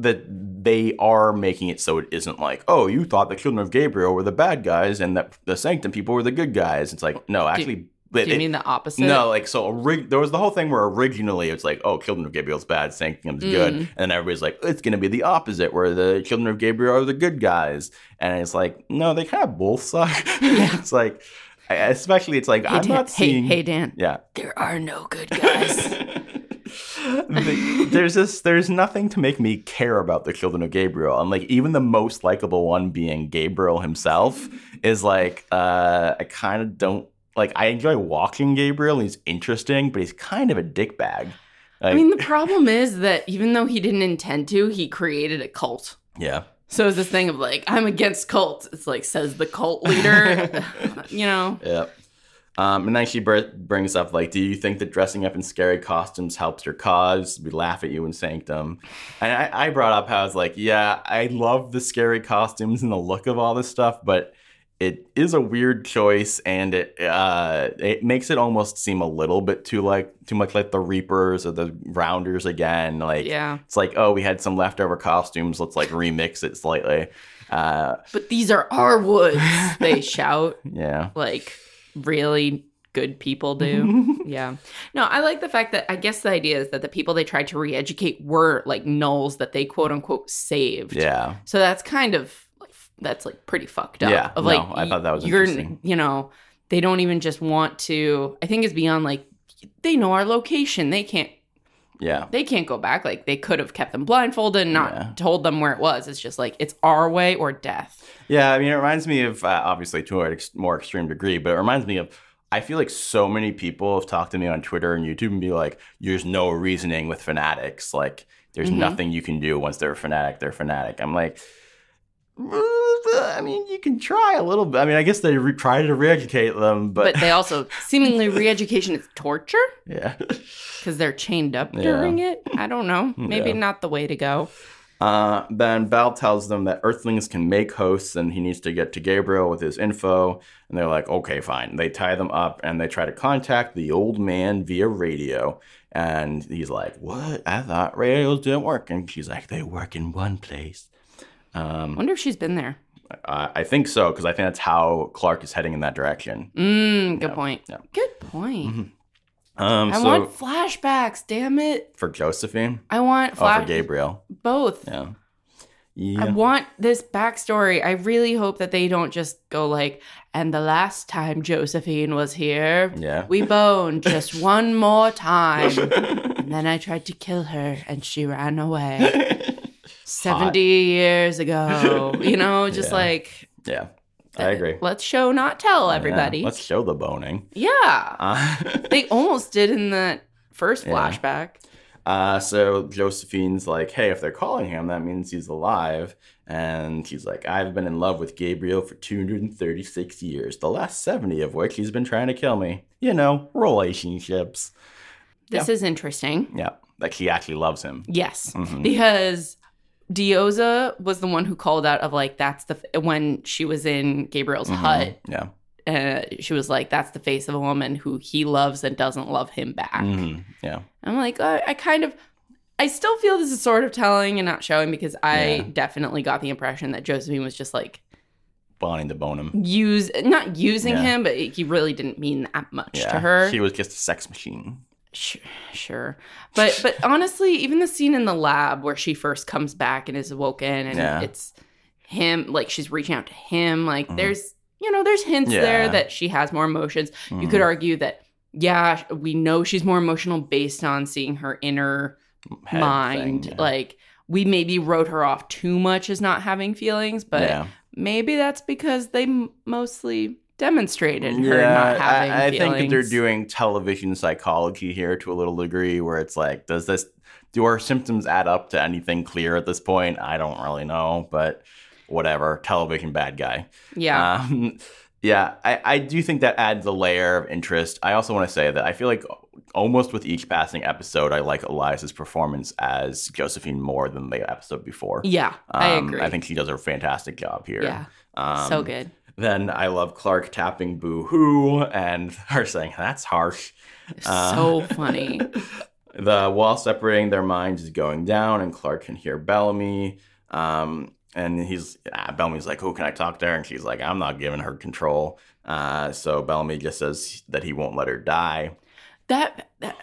that they are making it so it isn't like, oh, you thought the Children of Gabriel were the bad guys and that the Sanctum people were the good guys. It's like, no, actually... Do- Do you it, mean the opposite? No, like, so orig- there was the whole thing where originally it's like, oh, Children of Gabriel's bad, Sanctum's mm. good. And then everybody's like, it's going to be the opposite, where the Children of Gabriel are the good guys. And it's like, no, they kind of both suck. Yeah. It's like, especially it's like, hey, I'm Dan, not seeing. Hey, hey, Dan. Yeah. There are no good guys. there's this, there's nothing to make me care about the Children of Gabriel. And like, even the most likable one being Gabriel himself is like, uh, I kind of don't. Like, I enjoy watching Gabriel. He's interesting, but he's kind of a dickbag. Like, I mean, the problem is that even though he didn't intend to, he created a cult. Yeah. So it's this thing of, like, I'm against cults. It's like, says the cult leader, you know. Yeah. Um, and then she b- brings up, like, do you think that dressing up in scary costumes helps your cause? We laugh at you in Sanctum. And I, I brought up how I was like, yeah, I love the scary costumes and the look of all this stuff, but it is a weird choice, and it uh, it makes it almost seem a little bit too like too much like the Reapers or the Rounders again. Like, yeah. It's like, oh, we had some leftover costumes. Let's like remix it slightly. Uh, but these are our woods, they shout. Yeah, like really good people do. Yeah. No, I like the fact that I guess the idea is that the people they tried to re-educate were like nulls that they quote unquote saved. Yeah. So that's kind of. That's like pretty fucked up. Yeah, of like, no, I thought that was interesting. You know, they don't even just want to. I think it's beyond like they know our location. They can't. Yeah, they can't go back. Like they could have kept them blindfolded and not yeah. told them where it was. It's just like it's our way or death. Yeah, I mean, it reminds me of uh, obviously to a more extreme degree, but it reminds me of. I feel like so many people have talked to me on Twitter and YouTube and be like, "There's no reasoning with fanatics. Like there's mm-hmm. nothing you can do once they're a fanatic. They're a fanatic." I'm like. I mean, you can try a little bit. I mean, I guess they re- try to re-educate them, but... But they also, seemingly re-education is torture? Yeah. Because they're chained up during yeah. it? I don't know. Maybe yeah. not the way to go. Uh, then Bal tells them that Earthlings can make hosts, and he needs to get to Gabriel with his info. And they're like, okay, fine. They tie them up, and they try to contact the old man via radio. And he's like, what? I thought radios didn't work. And she's like, they work in one place. Um, I wonder if she's been there. I, I think so, because I think that's how Clark is heading in that direction. Mm, good no, point. No. Good point. Mm-hmm. Um, I so, want flashbacks, damn it. For Josephine? I want flashbacks. Oh, for Gabriel. Both. Yeah. yeah. I want this backstory. I really hope that they don't just go like, and the last time Josephine was here, yeah. we boned just one more time. And then I tried to kill her, and she ran away. seventy Hot. Years ago, you know, just yeah. like. Yeah, I agree. Let's show, not tell everybody. Yeah. Let's show the boning. Yeah. Uh, they almost did in that first yeah. flashback. Uh, so Josephine's like, hey, if they're calling him, that means he's alive. And he's like, I've been in love with Gabriel for two hundred thirty-six years, the last seventy of which he's been trying to kill me. You know, relationships. This yeah. is interesting. Yeah. Like he actually loves him. Yes. Mm-hmm. Because. Dioza was the one who called out of like, that's the, f- when she was in Gabriel's mm-hmm. hut. Yeah. Uh, she was like, that's the face of a woman who he loves and doesn't love him back. Mm-hmm. Yeah. I'm like, uh, I kind of, I still feel this is sort of telling and not showing because I yeah. definitely got the impression that Josephine was just like. Wanting to bone him. Use, not using yeah. him, but he really didn't mean that much yeah. to her. She was just a sex machine. Sure. But but honestly, even the scene in the lab where she first comes back and is awoken and yeah. it's him, like she's reaching out to him, like mm-hmm. there's, you know, there's hints yeah. there that she has more emotions. Mm-hmm. You could argue that, yeah, we know she's more emotional based on seeing her inner head mind. Thing, yeah. Like we maybe wrote her off too much as not having feelings, but yeah. maybe that's because they m- mostly... demonstrated her yeah, not having I, I feelings. Think that they're doing television psychology here to a little degree where it's like, does this, do our symptoms add up to anything clear at this point? I don't really know, but whatever. Television bad guy. Yeah. Um, yeah, I, I do think that adds a layer of interest. I also want to say that I feel like almost with each passing episode, I like Eliza's performance as Josephine more than the episode before. Yeah, um, I agree. I think she does a fantastic job here. Yeah, um, so good. Then I love Clark tapping boo-hoo and her saying, that's harsh. Uh, so funny. The wall separating their minds is going down and Clark can hear Bellamy. Um, and he's ah, Bellamy's like, who can I talk to her? And she's like, I'm not giving her control. Uh, so Bellamy just says that he won't let her die. That, that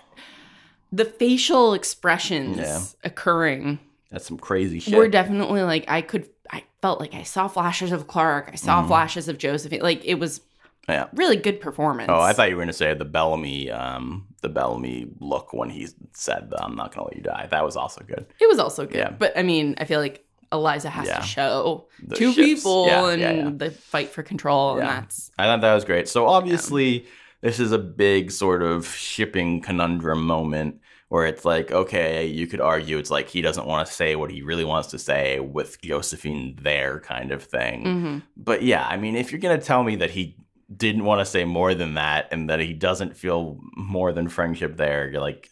the facial expressions yeah. occurring. That's some crazy shit. We're definitely like, I could... I felt like I saw flashes of Clark. I saw mm. flashes of Josephine. Like it was yeah. really good performance. Oh, I thought you were going to say the Bellamy, um, the Bellamy look when he said, "I'm not going to let you die." That was also good. It was also good. Yeah. But I mean, I feel like Eliza has yeah. to show the two ships. people yeah, and yeah, yeah. the fight for control, yeah. and that's. I thought that was great. So obviously, yeah. this is a big sort of shipping conundrum moment. Where it's like, okay, you could argue it's like he doesn't want to say what he really wants to say with Josephine there kind of thing. Mm-hmm. But yeah, I mean, if you're going to tell me that he didn't want to say more than that, and that he doesn't feel more than friendship there, you're like,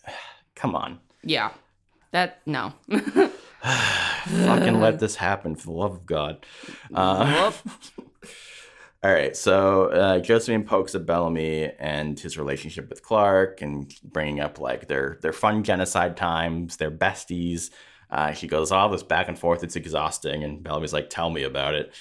come on. Yeah. That, no. Fucking let this happen, for the love of God. Uh, all right, so uh, Josephine pokes at Bellamy and his relationship with Clark and bringing up, like, their, their fun genocide times, their besties. Uh, she goes, all this back and forth, it's exhausting. And Bellamy's like, tell me about it.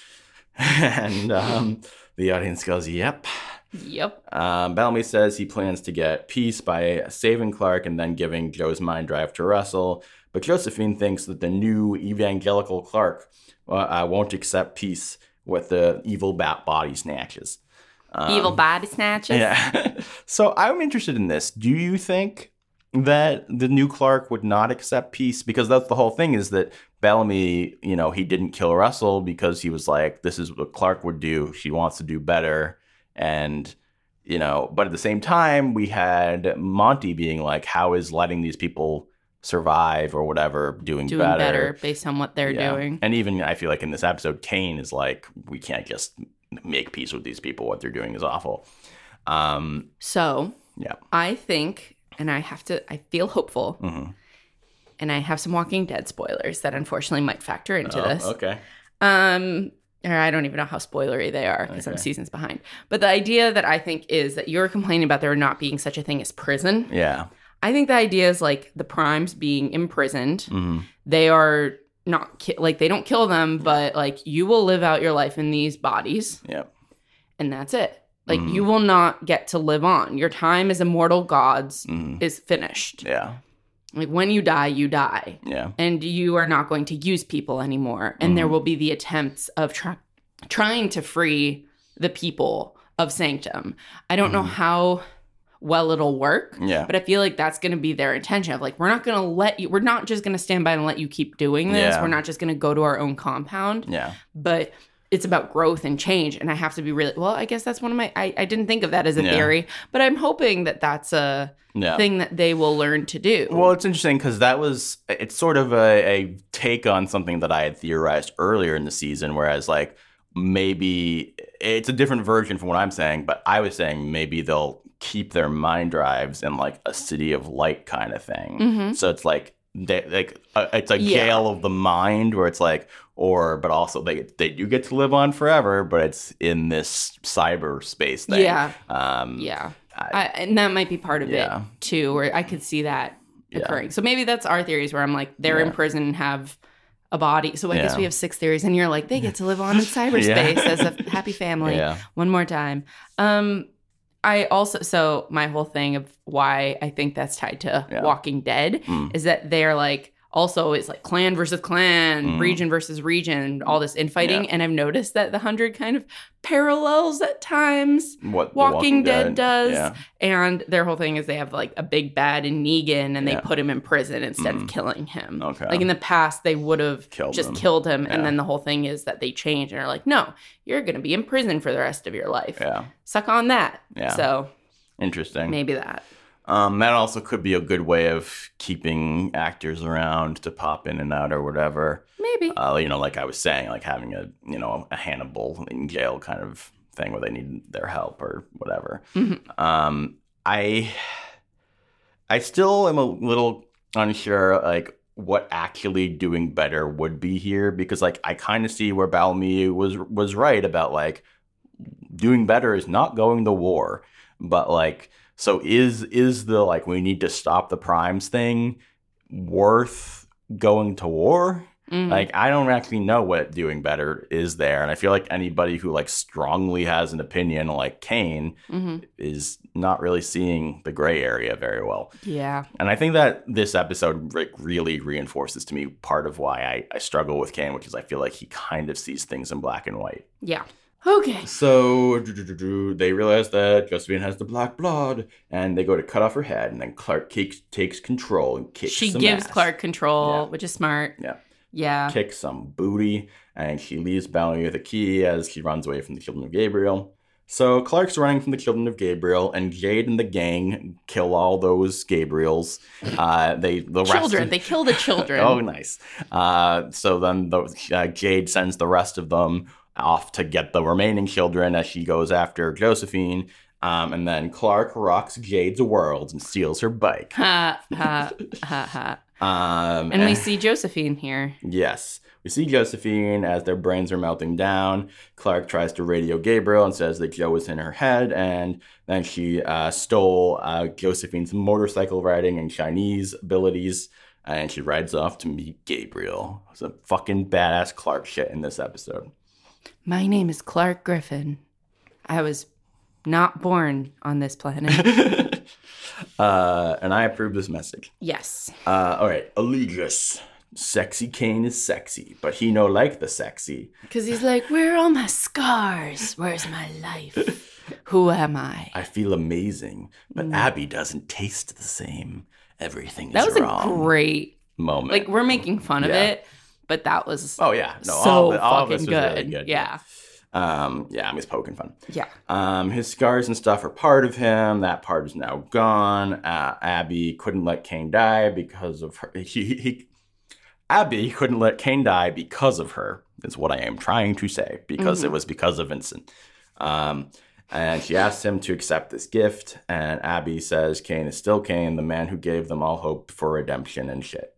And um, the audience goes, yep. Yep. Um, Bellamy says he plans to get peace by saving Clark and then giving Joe's mind drive to Russell. But Josephine thinks that the new evangelical Clark uh, won't accept peace with the evil bat body snatches. Um, evil body snatches? Yeah. So I'm interested in this. Do you think that the new Clark would not accept peace? Because that's the whole thing, is that Bellamy, you know, he didn't kill Russell because he was like, this is what Clark would do. She wants to do better. And, you know, but at the same time, we had Monty being like, how is letting these people survive or whatever doing, doing better. better based on what they're yeah. doing. And even I feel like in this episode, Kane is like, we can't just make peace with these people. What they're doing is awful. Um, so yeah, I think, and I have to, I feel hopeful. Mm-hmm. And I have some Walking Dead spoilers that unfortunately might factor into oh, this. Okay. Um, or I don't even know how spoilery they are because okay. I'm seasons behind. But the idea that I think is that you're complaining about there not being such a thing as prison. Yeah. I think the idea is, like, the primes being imprisoned. Mm-hmm. They are not, ki- like, they don't kill them, but, like, you will live out your life in these bodies. Yep. And that's it. Like, mm-hmm. you will not get to live on. Your time as immortal gods mm-hmm. is finished. Yeah. Like, when you die, you die. Yeah. And you are not going to use people anymore. And mm-hmm. there will be the attempts of try- trying to free the people of Sanctum. I don't mm-hmm. know how... well, it'll work. Yeah. But I feel like that's going to be their intention of like, we're not going to let you, we're not just going to stand by and let you keep doing this. Yeah. We're not just going to go to our own compound. Yeah. But it's about growth and change. And I have to be really, well, I guess that's one of my, I, I didn't think of that as a yeah. theory, but I'm hoping that that's a yeah. thing that they will learn to do. Well, it's interesting because that was, it's sort of a, a take on something that I had theorized earlier in the season, whereas like maybe it's a different version from what I'm saying, but I was saying maybe they'll keep their mind drives in like a city of light kind of thing. Mm-hmm. So it's like they, like uh, it's a yeah. gale of the mind where it's like, or but also they they do get to live on forever, but it's in this cyberspace thing. Yeah, um, yeah, I, I, and that might be part of yeah. it too. Or I could see that yeah. occurring. So maybe that's our theories where I'm like they're yeah. in prison and have a body. So I yeah. guess we have six theories, and you're like they get to live on in cyberspace yeah. as a happy family yeah. one more time. Um, I also, so my whole thing of why I think that's tied to yeah. Walking Dead mm. is that they're like, also it's like clan versus clan, mm. region versus region, all this infighting. Yeah. And I've noticed that The one hundred kind of parallels at times what Walking, Walking Dead, Dead does. Yeah. And their whole thing is they have like a big bad in Negan and yeah. they put him in prison instead mm. of killing him. Okay. Like in the past, they would have just him. killed him. Yeah. And then the whole thing is that they change and are like, no, you're going to be in prison for the rest of your life. Yeah. Suck on that. Yeah. So interesting. Maybe that. Um, that also could be a good way of keeping actors around to pop in and out or whatever. Maybe. Uh, you know, like I was saying, like having a, you know, a Hannibal in jail kind of thing where they need their help or whatever. Mm-hmm. Um, I, I still am a little unsure, like, what actually doing better would be here because, like, I kind of see where Bellamy was was right about, like, doing better is not going to war. But, like... So is is the, like, we need to stop the primes thing worth going to war? Mm-hmm. Like, I don't actually know what doing better is there. And I feel like anybody who, like, strongly has an opinion like Kane mm-hmm. is not really seeing the gray area very well. Yeah. And I think that this episode, like, really reinforces to me part of why I, I struggle with Kane, which is I feel like he kind of sees things in black and white. Yeah. Okay. So they realize that Josephine has the black blood, and they go to cut off her head, and then Clark takes, takes control and kicks she some She gives ass. Clark control, yeah. which is smart. Yeah. Yeah. Kicks some booty, and she leaves Bellamy with a key as she runs away from the Children of Gabriel. So Clark's running from the Children of Gabriel, and Jade and the gang kill all those Gabriels. Uh, they the children. Of, they kill the children. Oh, nice. Uh, so then the, uh, Jade sends the rest of them off to get the remaining children as she goes after Josephine. Um, and then Clark rocks Jade's world and steals her bike. Ha, ha, ha, ha. Um, and we and, see Josephine here. Yes. We see Josephine as their brains are melting down. Clark tries to radio Gabriel and says that Joe was in her head. And then she uh, stole uh, Josephine's motorcycle riding and Chinese abilities. And she rides off to meet Gabriel. It's a fucking badass Clark shit in this episode. My name is Clark Griffin. I was... not born on this planet. uh, and I approve this message. Yes. Uh, all right. Allegius. Sexy Kane is sexy, but he no like the sexy. Because he's like, where are all my scars? Where's my life? Who am I? I feel amazing, but mm. Abby doesn't taste the same. Everything is wrong. That was wrong. A great moment. Like, we're making fun yeah. of it, but that was oh, yeah. no, so all the, all fucking of this good. Was really good. Yeah. yeah. Um, yeah, I'm just poking fun. Yeah. Um, his scars and stuff are part of him. That part is now gone. Uh, Abby couldn't let Kane die because of her. He, he, he, Abby couldn't let Kane die because of her, is what I am trying to say, because mm-hmm. it was because of Vincent. Um, and she asked him to accept this gift, and Abby says Kane is still Kane, the man who gave them all hope for redemption and shit.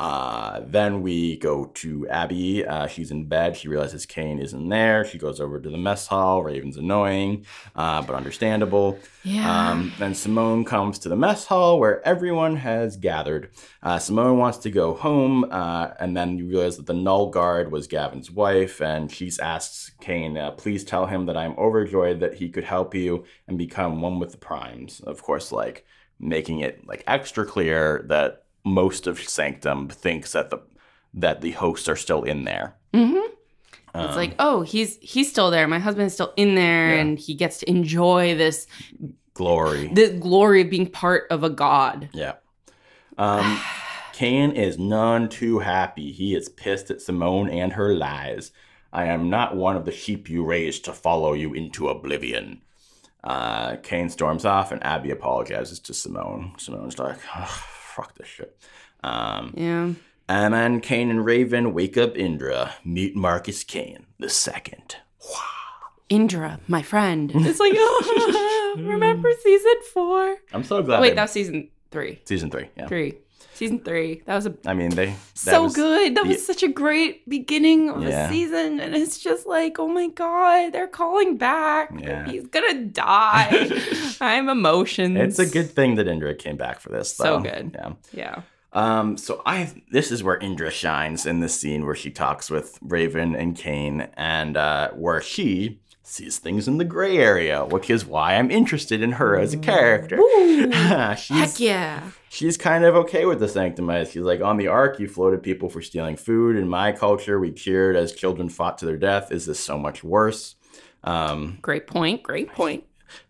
Uh, then we go to Abby. Uh, she's in bed. She realizes Kane isn't there. She goes over to the mess hall. Raven's annoying, uh, but understandable. Yeah. Um, then Simone comes to the mess hall where everyone has gathered. Uh, Simone wants to go home, uh, and then you realize that the null guard was Gavin's wife, and she asks Kane, uh, please tell him that I'm overjoyed that he could help you and become one with the primes. Of course, like, making it, like, extra clear that most of Sanctum thinks that the that the hosts are still in there. Mm-hmm. Um, it's like, oh, he's he's still there. My husband's still in there, yeah. and he gets to enjoy this glory, the glory of being part of a god. Yeah. Um, Kane is none too happy. He is pissed at Simone and her lies. I am not one of the sheep you raised to follow you into oblivion. Uh, Kane storms off, and Abby apologizes to Simone. Simone's like, ugh. Fuck this shit. Um, yeah. And then Kane and Raven wake up Indra. Meet Marcus Kane, the second. Wow. Indra, my friend. It's like, oh, remember season four? I'm so glad. Wait, they... that was season three. Season three, yeah. Three. Season three. That was a. I mean, they. That so was, good. That the, was such a great beginning of yeah. a season. And it's just like, oh my God, they're calling back. Yeah. He's going to die. I'm emotions. It's a good thing that Indra came back for this, though. So good. Yeah. Yeah. Um, so I. This is where Indra shines in this scene where she talks with Raven and Kane, and uh, where she sees things in the gray area, which is why I'm interested in her as a character. Ooh, she's, heck yeah. She's kind of okay with the sanctimized. She's like, on the Ark, you floated people for stealing food. In my culture, we cheered as children fought to their death. Is this so much worse? Um, great point. Great point.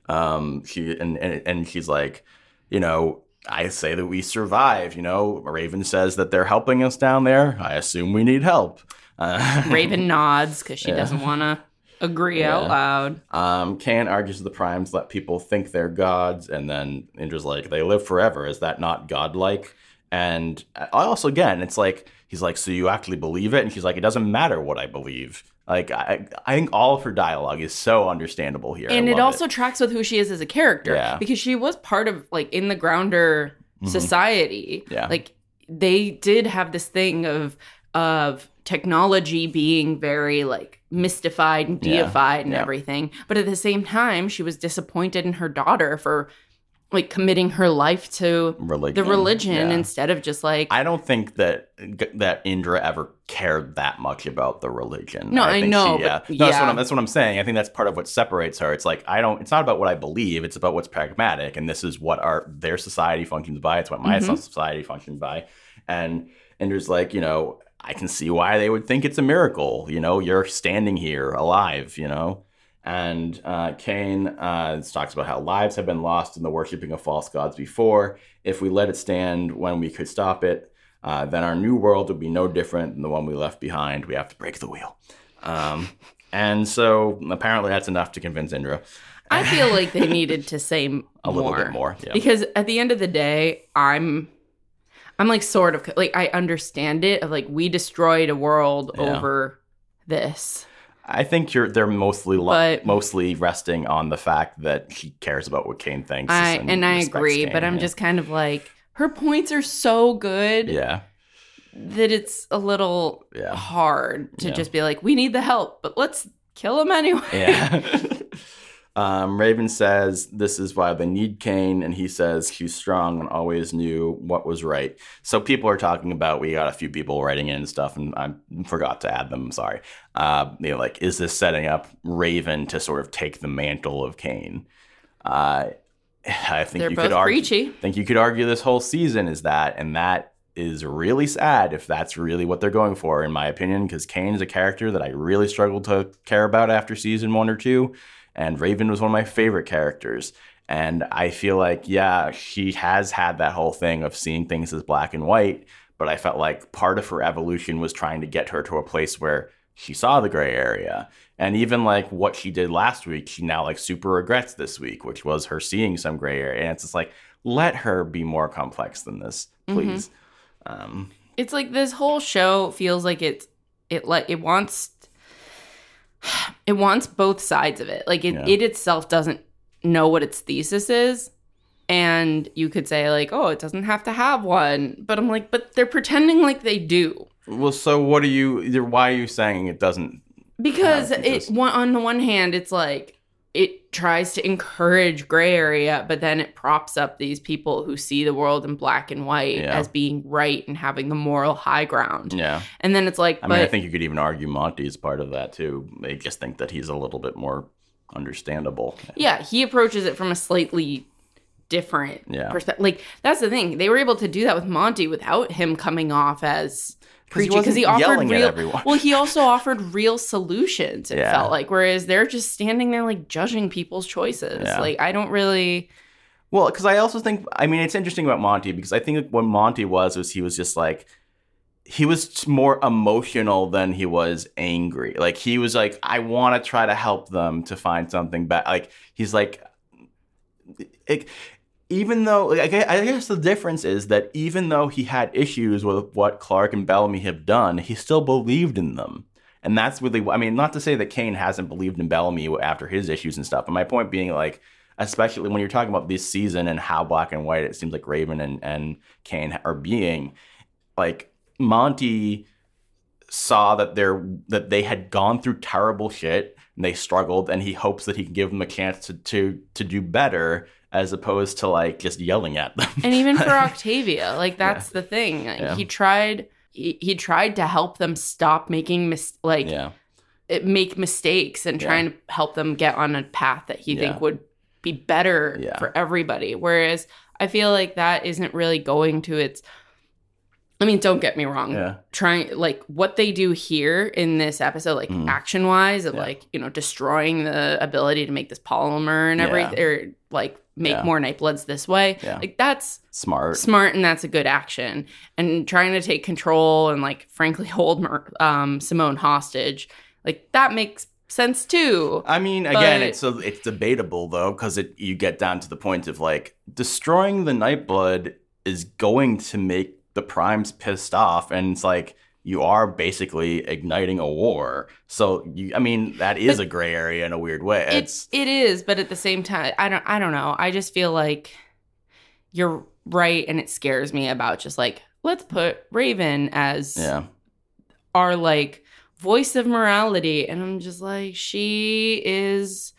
Um, she and, and and she's like, you know, I say that we survive. You know, Raven says that they're helping us down there. I assume we need help. Uh, Raven nods because she yeah. doesn't want to agree yeah. out loud. Um, Kane argues the primes let people think they're gods, and then Indra's like, they live forever. Is that not godlike? And I also, again, it's like, he's like, so you actually believe it? And she's like, it doesn't matter what I believe. Like, I I think all of her dialogue is so understandable here. And it also it. tracks with who she is as a character. Yeah. Because she was part of, like, in the Grounder mm-hmm. society. Yeah. Like, they did have this thing of of technology being very, like, mystified and deified yeah, and yeah. everything. But at the same time, she was disappointed in her daughter for, like, committing her life to religion. the religion yeah. instead of just, like... I don't think that that Indra ever cared that much about the religion. No, I, I think know, she, yeah. No, yeah. That's, what I'm, that's what I'm saying. I think that's part of what separates her. It's like, I don't... It's not about what I believe. It's about what's pragmatic. And this is what our their society functions by. It's what my mm-hmm. society functions by. And Indra's like, you know... I can see why they would think it's a miracle. You know, you're standing here alive, you know. And uh, Kane uh, talks about how lives have been lost in the worshiping of false gods before. If we let it stand when we could stop it, uh, then our new world would be no different than the one we left behind. We have to break the wheel. Um, and so apparently that's enough to convince Indra. I feel like they needed to say more. A little bit more, yeah. Because at the end of the day, I'm... I'm like sort of like I understand it of like we destroyed a world yeah. over this. I think you're. They're mostly lo- mostly resting on the fact that she cares about what Kane thinks. I, and, and I agree, Kane, but I'm yeah. just kind of like, her points are so good yeah. that it's a little yeah. hard to yeah. just be like, we need the help, but let's kill him anyway. Yeah. um, Raven says, this is why they need Kane, and he says, he's strong and always knew what was right. So people are talking about, we got a few people writing in and stuff, and I forgot to add them, I'm sorry. Uh, you know, like, is this setting up Raven to sort of take the mantle of Kane? Uh, I think They're you both could argue. Preachy. I think you could argue this whole season is that, and that is really sad if that's really what they're going for, in my opinion. Because Kane is a character that I really struggled to care about after season one or two, and Raven was one of my favorite characters. And I feel like, yeah, she has had that whole thing of seeing things as black and white, but I felt like part of her evolution was trying to get her to a place where she saw the gray area. And even like what she did last week, she now like super regrets this week, which was her seeing some gray area. And it's just like, let her be more complex than this, please. Mm-hmm. Um, it's like this whole show feels like it's, it like it wants, it wants both sides of it. Like it, yeah. it itself doesn't know what its thesis is. And you could say like, oh, it doesn't have to have one. But I'm like, but they're pretending like they do. Well, so what are you, why are you saying it doesn't? Because it, on the one hand, it's like it tries to encourage gray area, but then it props up these people who see the world in black and white yeah. as being right and having the moral high ground. Yeah. And then it's like, I but, mean, I think you could even argue Monty is part of that too. They just think that he's a little bit more understandable. Yeah. He approaches it from a slightly different yeah. perspective. Like, that's the thing. They were able to do that with Monty without him coming off as preachy, because he, he offered real. Well, he also offered real solutions. It yeah. felt like, whereas they're just standing there like judging people's choices. Yeah. Like I don't really. Well, because I also think I mean it's interesting about Monty because I think what Monty was was he was just like he was more emotional than he was angry. Like he was like I want to try to help them to find something back. Like he's like. It, Even though, I guess the difference is that even though he had issues with what Clark and Bellamy have done, he still believed in them. And that's really, I mean, not to say that Kane hasn't believed in Bellamy after his issues and stuff. But my point being, like, especially when you're talking about this season and how black and white it seems like Raven and, and Kane are being, like, Monty saw that they're that they had gone through terrible shit and they struggled, and he hopes that he can give them a chance to to, to do better, as opposed to like just yelling at them. And even for Octavia, like that's yeah. the thing. Like, yeah. He tried, he, he tried to help them stop making mis- like yeah. it, make mistakes and yeah. trying to help them get on a path that he yeah. think would be better yeah. for everybody. Whereas I feel like that isn't really going to its. I mean, don't get me wrong. Yeah. Trying like what they do here in this episode, like mm. action wise, of yeah. like you know destroying the ability to make this polymer and everything, yeah. or like. Make yeah. more Nightbloods this way. Yeah. Like that's smart, smart, and that's a good action. And trying to take control and like, frankly, hold um, Simone hostage, like that makes sense too. I mean, but again, it's a, it's debatable though, because it you get down to the point of like destroying the Nightblood is going to make the Primes pissed off, and it's like. You are basically igniting a war. So, you, I mean, that is but a gray area in a weird way. It's it, it is, but at the same time, I don't I don't know. I just feel like you're right, and it scares me about just like, let's put Raven as yeah. our, like, voice of morality. And I'm just like, she is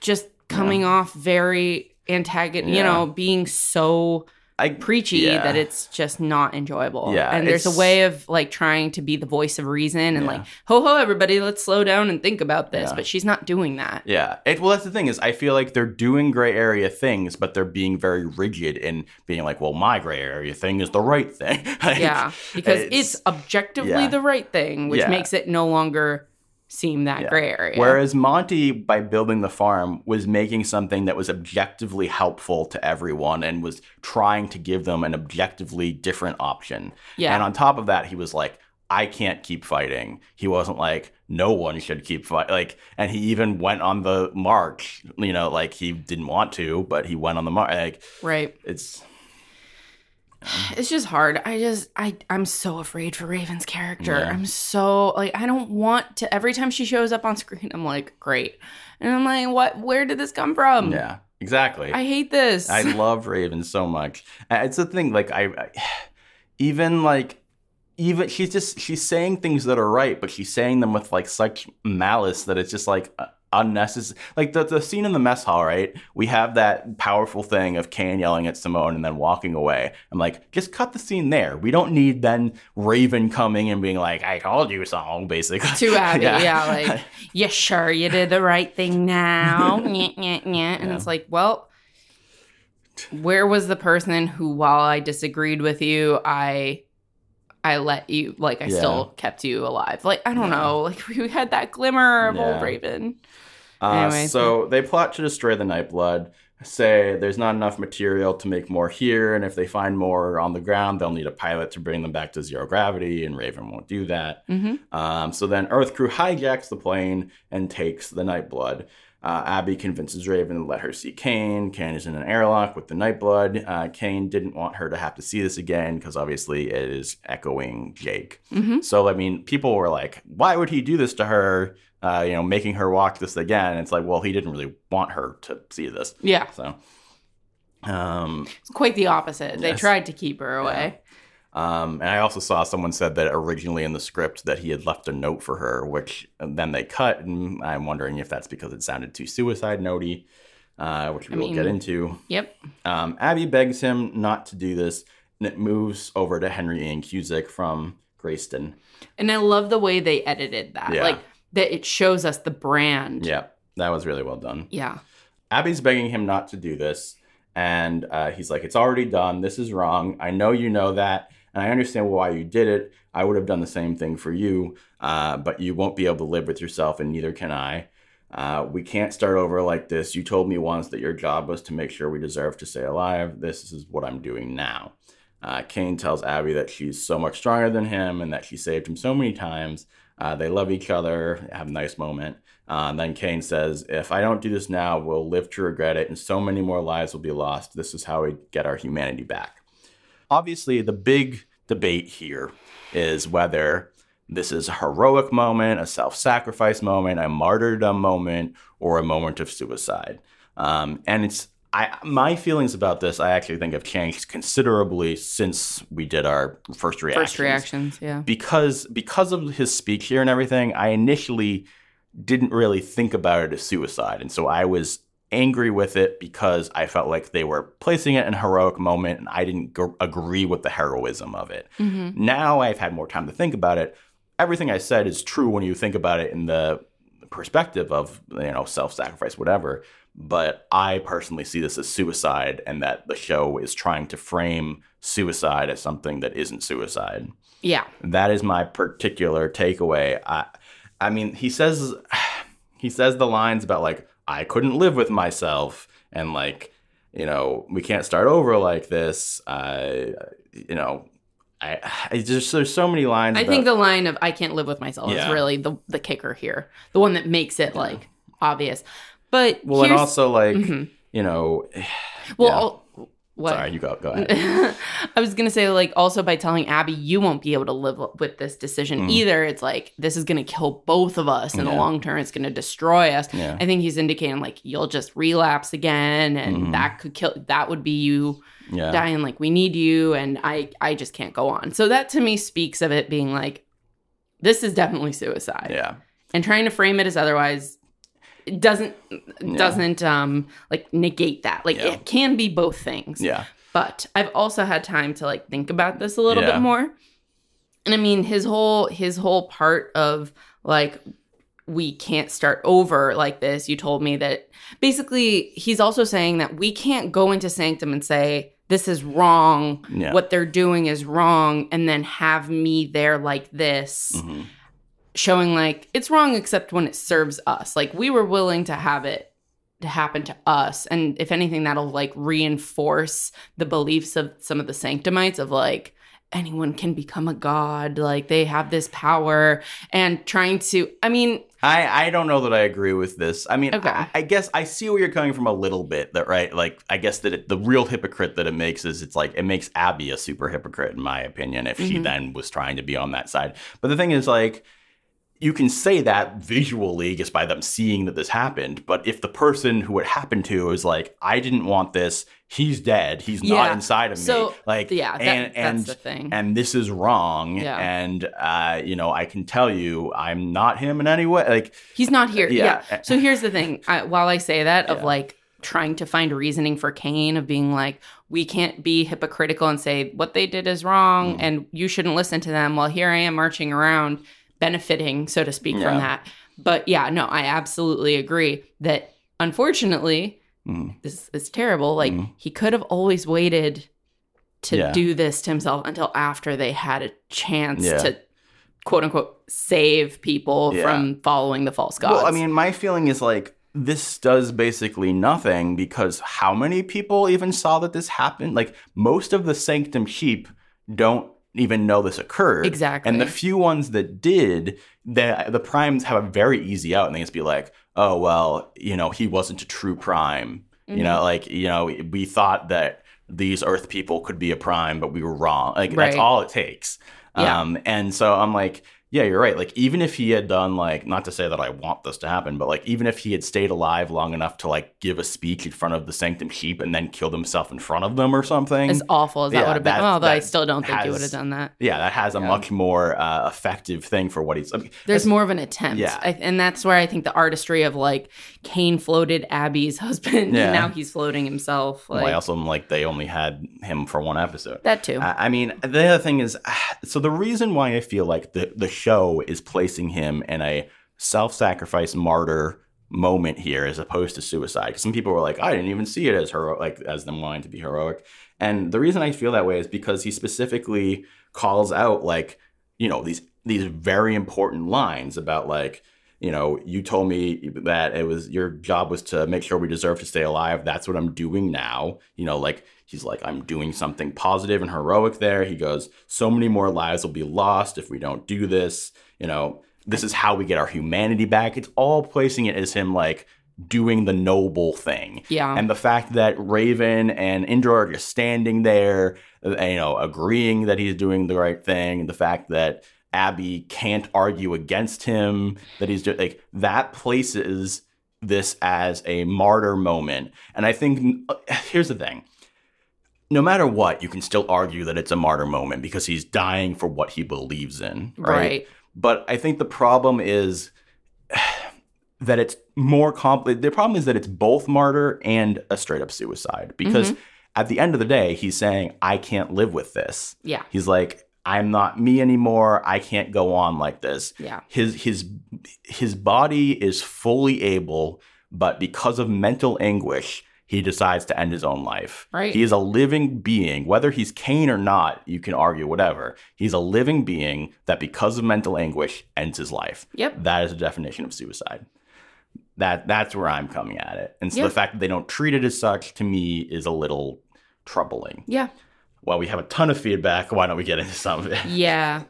just coming yeah. off very antagonistic, yeah. you know, being so... I, preachy yeah. that it's just not enjoyable. Yeah, and there's a way of like trying to be the voice of reason and yeah. like, ho ho, everybody, let's slow down and think about this. Yeah. But she's not doing that. Yeah. It, well, that's the thing is I feel like they're doing gray area things, but they're being very rigid in being like, well, my gray area thing is the right thing. Like, yeah. Because it's, it's objectively yeah. the right thing, which yeah. makes it no longer seem that yeah. gray area. Whereas Monty, by building the farm, was making something that was objectively helpful to everyone and was trying to give them an objectively different option. Yeah. And on top of that, he was like, I can't keep fighting. He wasn't like, no one should keep fighting. Like, and he even went on the march, you know, like he didn't want to, but he went on the march. Like, right. It's... It's just hard. I just, I, I'm so afraid for Raven's character. Yeah. I'm so, like, I don't want to, every time she shows up on screen, I'm like, great. And I'm like, what, where did this come from? Yeah, exactly. I hate this. I love Raven so much. It's the thing, like, I, I even, like, Even she's just she's saying things that are right, but she's saying them with like such malice that it's just like unnecessary. Like the the scene in the mess hall, right? We have that powerful thing of Kane yelling at Simone and then walking away. I'm like, just cut the scene there. We don't need then Raven coming and being like, "I called you so," basically. To Abby, yeah. yeah, like, you sure you did the right thing now? nyeh, nyeh, nyeh. And yeah. It's like, well. Where was the person who, while I disagreed with you, I... I let you, like, I yeah. still kept you alive. Like, I don't yeah. know. Like, we had that glimmer of yeah. old Raven. Uh, so they plot to destroy the Nightblood, say there's not enough material to make more here, and if they find more on the ground, they'll need a pilot to bring them back to zero gravity, and Raven won't do that. Mm-hmm. Um, so then Earth crew hijacks the plane and takes the Nightblood. Uh, Abby convinces Raven to let her see Kane. Kane is in an airlock with the Nightblood. Uh, Kane didn't want her to have to see this again because obviously it is echoing Jake. Mm-hmm. So, I mean, people were like, why would he do this to her? Uh, you know, making her walk this again. It's like, well, he didn't really want her to see this. Yeah. So, um, it's quite the opposite. Yes. They tried to keep her away. Yeah. Um, and I also saw someone said that originally in the script that he had left a note for her, which then they cut. And I'm wondering if that's because it sounded too suicide note-y, uh, which we I will mean, get into. Yep. Um, Abby begs him not to do this, and it moves over to Henry Ian Cusick from Grayston. And I love the way they edited that. Yeah. Like, that it shows us the brand. Yeah, that was really well done. Yeah. Abby's begging him not to do this, and uh, he's like, it's already done. This is wrong. I know you know that. And I understand why you did it. I would have done the same thing for you, uh, but you won't be able to live with yourself, and neither can I. Uh, we can't start over like this. You told me once that your job was to make sure we deserve to stay alive. This is what I'm doing now. Uh, Kane tells Abby that she's so much stronger than him and that she saved him so many times. Uh, they love each other, have a nice moment. Uh, and then Kane says, if I don't do this now, we'll live to regret it, and so many more lives will be lost. This is how we get our humanity back. Obviously, the big debate here is whether this is a heroic moment, a self-sacrifice moment, a martyrdom moment, or a moment of suicide. Um, and it's I my feelings about this, I actually think, have changed considerably since we did our first reactions. First reactions, yeah. Because, because of his speech here and everything, I initially didn't really think about it as suicide. And so I was angry with it because I felt like they were placing it in a heroic moment and I didn't g- agree with the heroism of it. Mm-hmm. Now I've had more time to think about it. Everything I said is true when you think about it in the perspective of, you know, self-sacrifice, whatever. But I personally see this as suicide, and that the show is trying to frame suicide as something that isn't suicide. Yeah. That is my particular takeaway. I, I mean, he says, he says the lines about like, I couldn't live with myself, and like, you know, we can't start over like this. Uh, you know, I, I just there's so many lines. I about, think the line of I can't live with myself yeah. is really the the kicker here, the one that makes it yeah. like obvious. But well, and also like mm-hmm. you know, well, yeah. what? Sorry, you go go ahead. I was gonna say like also by telling Abby you won't be able to live with this decision mm. either. It's like this is gonna kill both of us in yeah. the long term. It's gonna destroy us. Yeah. I think he's indicating like you'll just relapse again, and mm. that could kill. That would be you yeah. dying. Like we need you, and I I just can't go on. So that to me speaks of it being like this is definitely suicide. Yeah, and trying to frame it as otherwise. It doesn't yeah. doesn't um like negate that. Like yeah. it can be both things. Yeah. But I've also had time to like think about this a little yeah. bit more. And I mean his whole his whole part of like we can't start over like this. You told me that basically he's also saying that we can't go into Sanctum and say this is wrong. Yeah. What they're doing is wrong, and then have me there like this. Mm-hmm. Showing like it's wrong except when it serves us. Like we were willing to have it to happen to us. And if anything, that'll like reinforce the beliefs of some of the Sanctumites of like anyone can become a god. Like they have this power and trying to, I mean, I, I don't know that I agree with this. I mean, okay. I, I guess I see where you're coming from a little bit, that right? Like, I guess that it, the real hypocrite that it makes is it's like it makes Abby a super hypocrite, in my opinion, if mm-hmm. she then was trying to be on that side. But the thing is, like, you can say that visually just by them seeing that this happened. But if the person who it happened to is like, I didn't want this. He's dead. He's yeah. not inside of me. So, like, yeah, that, and, and, that's the thing. And this is wrong. Yeah. And, uh, you know, I can tell you I'm not him in any way. Like, he's not here. Yeah. yeah. So here's the thing. I, while I say that yeah. of, like, trying to find reasoning for Kane, of being like, we can't be hypocritical and say what they did is wrong mm. and you shouldn't listen to them. Well, here I am marching around benefiting, so to speak, yeah. from that. But, yeah, no, I absolutely agree that, unfortunately – Mm. This is terrible. Like, mm. he could have always waited to yeah. do this to himself until after they had a chance yeah. to, quote unquote, save people yeah. from following the false gods. Well, I mean, my feeling is like, this does basically nothing, because how many people even saw that this happened? Like, most of the Sanctum sheep don't even know this occurred. Exactly. And the few ones that did, the, the primes have a very easy out, and they just be like, oh, well, you know, he wasn't a true prime. Mm-hmm. You know, like, you know, we thought that these Earth people could be a prime, but we were wrong. Like, right. that's all it takes. Yeah. Um, and so I'm like, yeah, you're right. Like, even if he had done, like, not to say that I want this to happen, but, like, even if he had stayed alive long enough to, like, give a speech in front of the Sanctum sheep and then killed himself in front of them or something. As awful as yeah, that would have been. Although I still don't think has, he would have done that. Yeah, that has yeah. a much more uh, effective thing for what he's... I mean, there's more of an attempt. Yeah. I, and that's where I think the artistry of, like, Kane floated Abby's husband yeah. and now he's floating himself. Like, well, I also am like, they only had him for one episode. That too. I, I mean, the other thing is, so the reason why I feel like the, the show is placing him in a self-sacrifice martyr moment here as opposed to suicide, because some people were like, I didn't even see it as hero- like as them wanting to be heroic. And the reason I feel that way is because he specifically calls out, like, you know, these these very important lines about, like, you know, you told me that it was your job was to make sure we deserve to stay alive. That's what I'm doing now. You know, like, he's like, I'm doing something positive and heroic there. He goes, so many more lives will be lost if we don't do this. You know, this is how we get our humanity back. It's all placing it as him, like, doing the noble thing. Yeah. And the fact that Raven and Indra are just standing there, you know, agreeing that he's doing the right thing. The fact that Abby can't argue against him, that he's just like, that places this as a martyr moment. And I think here's the thing. No matter what, you can still argue that it's a martyr moment because he's dying for what he believes in. Right. right. But I think the problem is that it's more complicated. The problem is that it's both martyr and a straight up suicide, because mm-hmm. at the end of the day, he's saying, I can't live with this. Yeah. He's like, I'm not me anymore. I can't go on like this. Yeah. His his his body is fully able, but because of mental anguish, he decides to end his own life. Right. He is a living being. Whether he's Kane or not, you can argue whatever. He's a living being that because of mental anguish ends his life. Yep. That is the definition of suicide. That that's where I'm coming at it. And so yep. the fact that they don't treat it as such, to me, is a little troubling. Yeah. Well, we have a ton of feedback. Why don't we get into some of it? Yeah.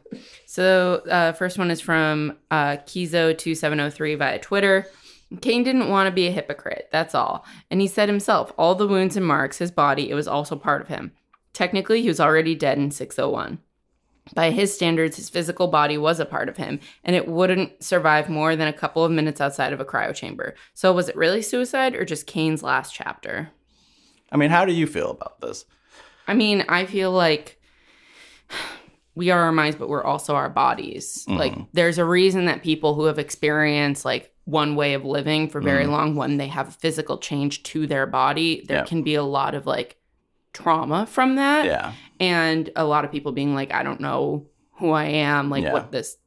So uh, first one is from uh, Kizo two seven oh three via Twitter. Kane didn't want to be a hypocrite. That's all. And he said himself, all the wounds and marks, his body, it was also part of him. Technically, he was already dead in six oh one. By his standards, his physical body was a part of him, and it wouldn't survive more than a couple of minutes outside of a cryo chamber. So was it really suicide or just Kane's last chapter? I mean, how do you feel about this? I mean, I feel like we are our minds, but we're also our bodies. Mm-hmm. Like, there's a reason that people who have experienced, like, one way of living for very mm-hmm. long, when they have a physical change to their body, there yeah. can be a lot of, like, trauma from that. Yeah. And a lot of people being like, I don't know who I am, like, yeah. what this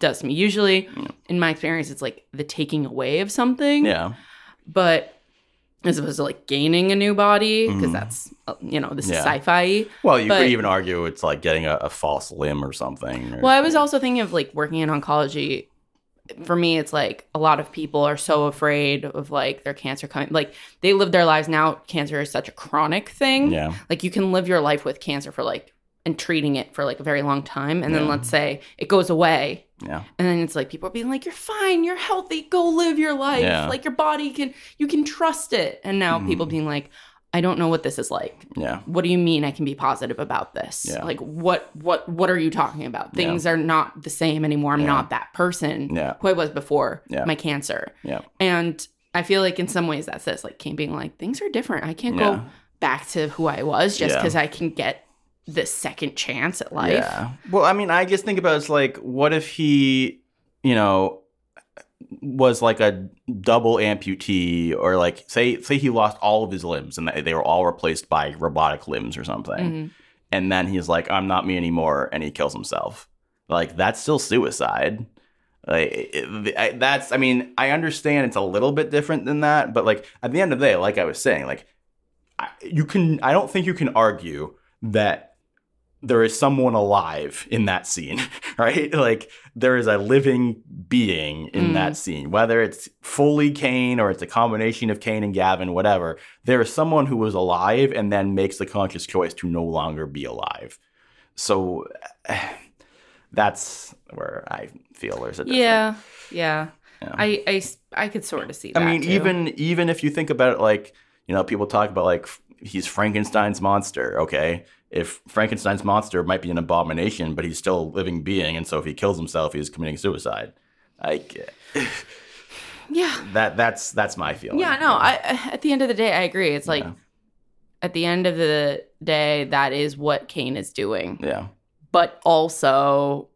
does to me. Usually, yeah. in my experience, it's, like, the taking away of something. Yeah. But... as opposed to, like, gaining a new body, because mm. that's, you know, this yeah. is sci-fi. Well, you but, could even argue it's like getting a, a false limb or something. Or, well, I was or, also thinking of, like, working in oncology. For me, it's like a lot of people are so afraid of, like, their cancer coming. Like, they live their lives now. Cancer is such a chronic thing. Yeah. Like, you can live your life with cancer for, like, and treating it for, like, a very long time. And yeah. then let's say it goes away. Yeah. And then it's like people are being like, you're fine, you're healthy, go live your life. Yeah. Like your body can, you can trust it. And now mm. people being like, I don't know what this is like. Yeah. What do you mean I can be positive about this? Yeah. Like what what what are you talking about? Things yeah. are not the same anymore. I'm yeah. not that person yeah. who I was before yeah. my cancer. Yeah. And I feel like in some ways that's this, like Kane being like, things are different. I can't yeah. go back to who I was just because yeah. I can get this second chance at life. Yeah. Well, I mean, I just think about it's like, what if he, you know, was like a double amputee, or like say say he lost all of his limbs and they were all replaced by robotic limbs or something, mm-hmm. and then he's like, I'm not me anymore, and he kills himself. Like that's still suicide. Like it, I, that's I mean I understand it's a little bit different than that, but like at the end of the day, like I was saying, like I, you can I don't think you can argue that there is someone alive in that scene, right? Like there is a living being in mm. that scene, whether it's fully Kane or it's a combination of Kane and Gavin, whatever. There is someone who was alive and then makes the conscious choice to no longer be alive. So that's where I feel there's a difference. Yeah, yeah. yeah. I, I, I could sort of see that. I mean, too. even even if you think about it, like, you know, people talk about like he's Frankenstein's monster, okay? If Frankenstein's monster might be an abomination, but he's still a living being, and so if he kills himself, he's committing suicide. Like, yeah, that that's that's my feeling. Yeah, no, I at the end of the day, I agree. It's like yeah. at the end of the day, that is what Kane is doing. Yeah, but also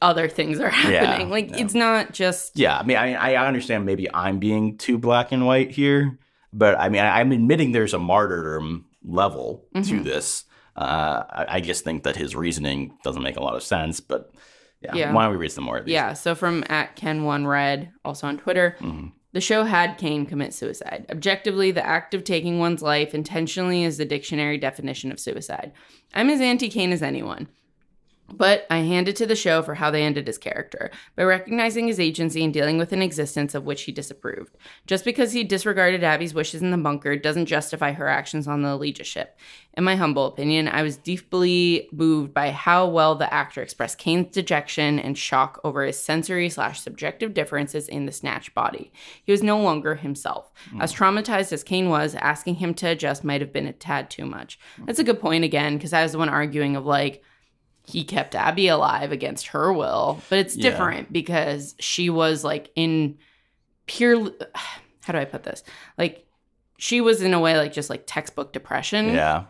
other things are happening. Yeah, like yeah. it's not just. Yeah, I mean, I I understand. Maybe I'm being too black and white here, but I mean, I'm admitting there's a martyrdom level mm-hmm. to this. Uh, I, I just think that his reasoning doesn't make a lot of sense, but yeah. yeah. Why don't we read some more of these? Yeah, so from at Ken one Red, also on Twitter, mm-hmm. the show had Kane commit suicide. Objectively, the act of taking one's life intentionally is the dictionary definition of suicide. I'm as anti-Kane as anyone, but I hand it to the show for how they ended his character, by recognizing his agency and dealing with an existence of which he disapproved. Just because he disregarded Abby's wishes in the bunker doesn't justify her actions on the Allegiant ship. In my humble opinion, I was deeply moved by how well the actor expressed Kane's dejection and shock over his sensory slash subjective differences in the snatched body. He was no longer himself. Mm. As traumatized as Kane was, asking him to adjust might have been a tad too much. That's a good point again, because I was the one arguing of like, he kept Abby alive against her will, but it's different yeah. because she was like in pure, how do I put this? Like she was in a way like just like textbook depression. Yeah.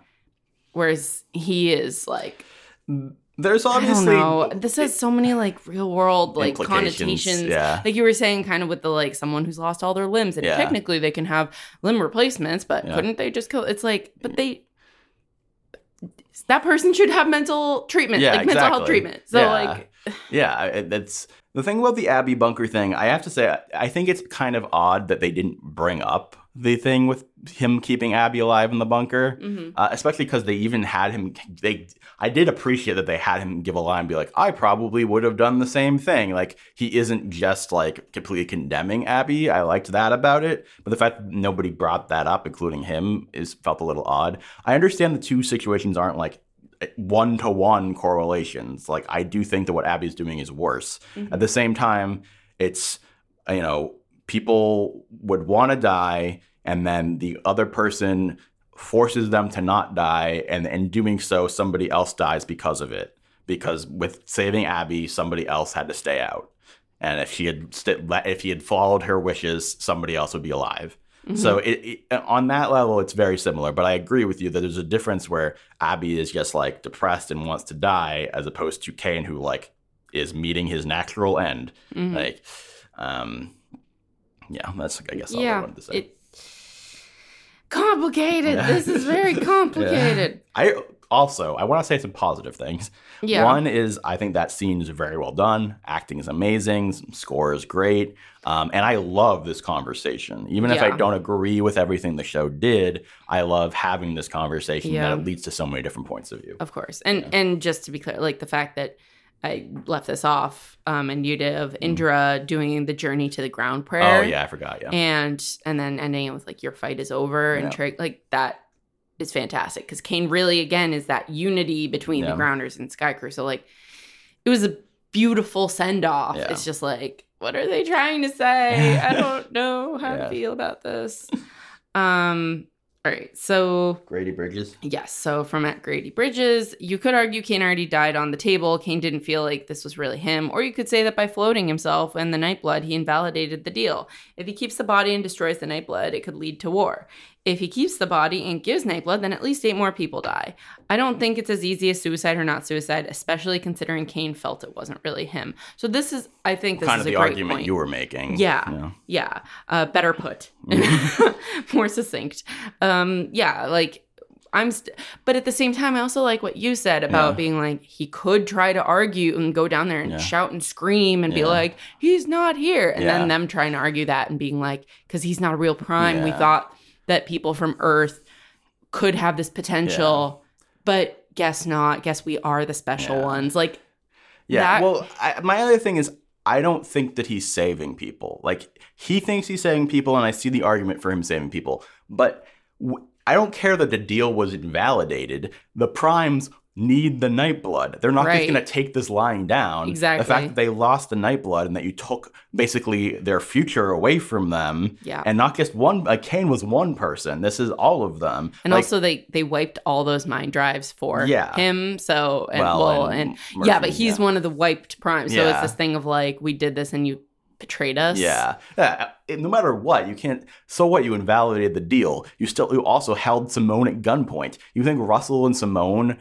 Whereas he is like, there's obviously, I don't know. This has so many like real world, like connotations. Yeah. Like you were saying kind of with the, like someone who's lost all their limbs and yeah. technically they can have limb replacements, but yeah. couldn't they just kill? It's like, but they, that person should have mental treatment, yeah, like exactly. mental health treatment. So yeah. like, yeah, that's the thing about the Abby bunker thing. I have to say, I think it's kind of odd that they didn't bring up the thing with him keeping Abby alive in the bunker, mm-hmm. uh, especially because they even had him. They, I did appreciate that they had him give a line, and be like, I probably would have done the same thing. Like he isn't just like completely condemning Abby. I liked that about it, but the fact that nobody brought that up, including him, is felt a little odd. I understand the two situations aren't like one-to-one correlations. Like I do think that what Abby's doing is worse. Mm-hmm. At the same time, it's, you know, people would want to die, and then the other person forces them to not die, and in doing so, somebody else dies because of it. Because with saving Abby, somebody else had to stay out, and if she had st- if he had followed her wishes, somebody else would be alive. Mm-hmm. So it, it, on that level, it's very similar. But I agree with you that there's a difference where Abby is just like depressed and wants to die, as opposed to Kane, who like is meeting his natural end. Mm-hmm. Like, um. Yeah, that's, I guess, all yeah, I wanted to say. It, complicated. Yeah. This is very complicated. Yeah. I also, I want to say some positive things. Yeah. One is I think that scene is very well done. Acting is amazing. Score is great. Um, and I love this conversation. Even yeah. if I don't agree with everything the show did, I love having this conversation yeah. that leads to so many different points of view. Of course. And yeah. and just to be clear, like the fact that I left this off, um, and you did, of Indra doing the journey to the ground prayer. Oh, yeah, I forgot, yeah. And and then ending it with, like, your fight is over. Yeah. And, tra- like, that is fantastic. Because Kane really, again, is that unity between yeah. the grounders and Skycrew. So, like, it was a beautiful send-off. Yeah. It's just like, what are they trying to say? I don't know how yeah. to feel about this. Um... All right, so... Grady Bridges. Yes, so from at Grady Bridges, you could argue Kane already died on the table. Kane didn't feel like this was really him. Or you could say that by floating himself and the Nightblood, he invalidated the deal. If he keeps the body and destroys the Nightblood, it could lead to war. If he keeps the body and gives Nightblood, then at least eight more people die. I don't think it's as easy as suicide or not suicide, especially considering Kane felt it wasn't really him. So this is, I think this kind is a great point. Kind of the argument you were making. Yeah, yeah. yeah. Uh, better put. More succinct. Um, yeah, like, I'm... St- but at the same time, I also like what you said about yeah. being like, he could try to argue and go down there and yeah. shout and scream and yeah. be like, he's not here. And yeah. then them trying to argue that and being like, because he's not a real prime, yeah. we thought... that people from Earth could have this potential, yeah. but guess not. Guess we are the special yeah. ones. Like, yeah. That- well, I, my other thing is, I don't think that he's saving people. Like, he thinks he's saving people, and I see the argument for him saving people. But w- I don't care that the deal was invalidated. The primes need the Nightblood. They're not right. just going to take this lying down. Exactly. The fact that they lost the Nightblood and that you took basically their future away from them. Yeah. And not just one, like Kane was one person. This is all of them. And like, also they, they wiped all those mind drives for yeah. him. So, and well, well and, and Murphy, yeah, but he's yeah. one of the wiped primes. So yeah. it's this thing of like, we did this and you betrayed us. Yeah. yeah. No matter what, you can't. So what? You invalidated the deal. You still, you also held Simone at gunpoint. You think Russell and Simone,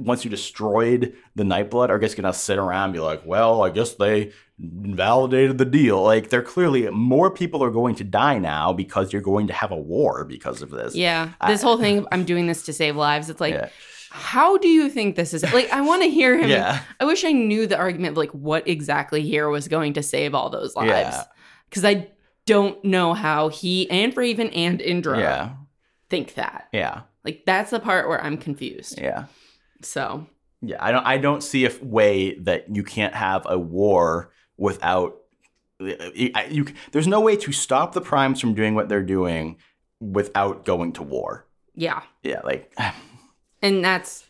once you destroyed the Nightblood, are just going to sit around and be like, well, I guess they invalidated the deal. Like, they're clearly, more people are going to die now because you're going to have a war because of this. Yeah. This I, whole thing, I'm doing this to save lives. It's like, yeah. how do you think this is? Like, I want to hear him. yeah. I wish I knew the argument of, like, what exactly here was going to save all those lives. Because yeah. I don't know how he and Raven and Indra yeah. think that. Yeah. Like, that's the part where I'm confused. Yeah. So yeah, I don't I don't see a way that you can't have a war without you, you, there's no way to stop the primes from doing what they're doing without going to war. Yeah. Yeah, like and that's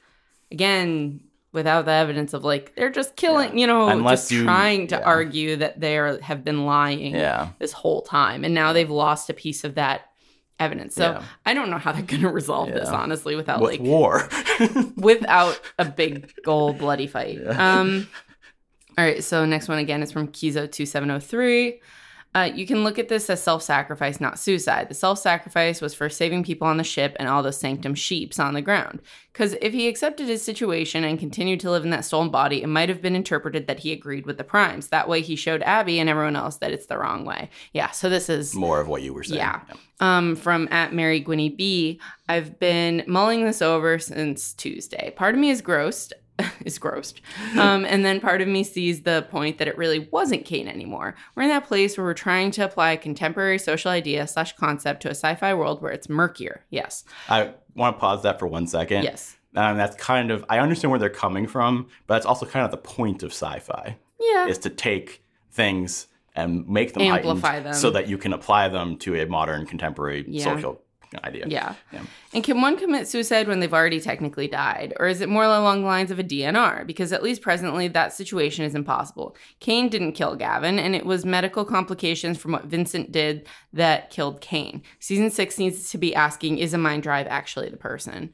again without the evidence of like they're just killing, yeah. you know, Unless just you, trying to yeah. argue that they are, have been lying yeah. this whole time and now they've lost a piece of that evidence. So yeah. I don't know how they're going to resolve yeah. this, honestly, without With like war, without a big goal bloody fight. Yeah. Um, all right. So next one again is from Kizo two seven oh three. Uh, you can look at this as self-sacrifice, not suicide. The self-sacrifice was for saving people on the ship and all those Sanctum sheeps on the ground. Because if he accepted his situation and continued to live in that stolen body, it might have been interpreted that he agreed with the primes. That way he showed Abby and everyone else that it's the wrong way. Yeah, so this is... more of what you were saying. Yeah. yeah. Um, from at Mary Gwynnie B, I've been mulling this over since Tuesday. Part of me is grossed. is grossed. Um, and then part of me sees the point that it really wasn't Kane anymore. We're in that place where we're trying to apply a contemporary social idea slash concept to a sci-fi world where it's murkier. Yes. I want to pause that for one second. Yes. Um, that's kind of, I understand where they're coming from, but that's also kind of the point of sci-fi. Yeah. Is to take things and make them amplify them so that you can apply them to a modern contemporary yeah. social idea. Yeah. yeah. And can one commit suicide when they've already technically died? Or is it more along the lines of a D N R? Because at least presently, that situation is impossible. Kane didn't kill Gavin, and it was medical complications from what Vincent did that killed Kane. Season six needs to be asking, is a mind drive actually the person?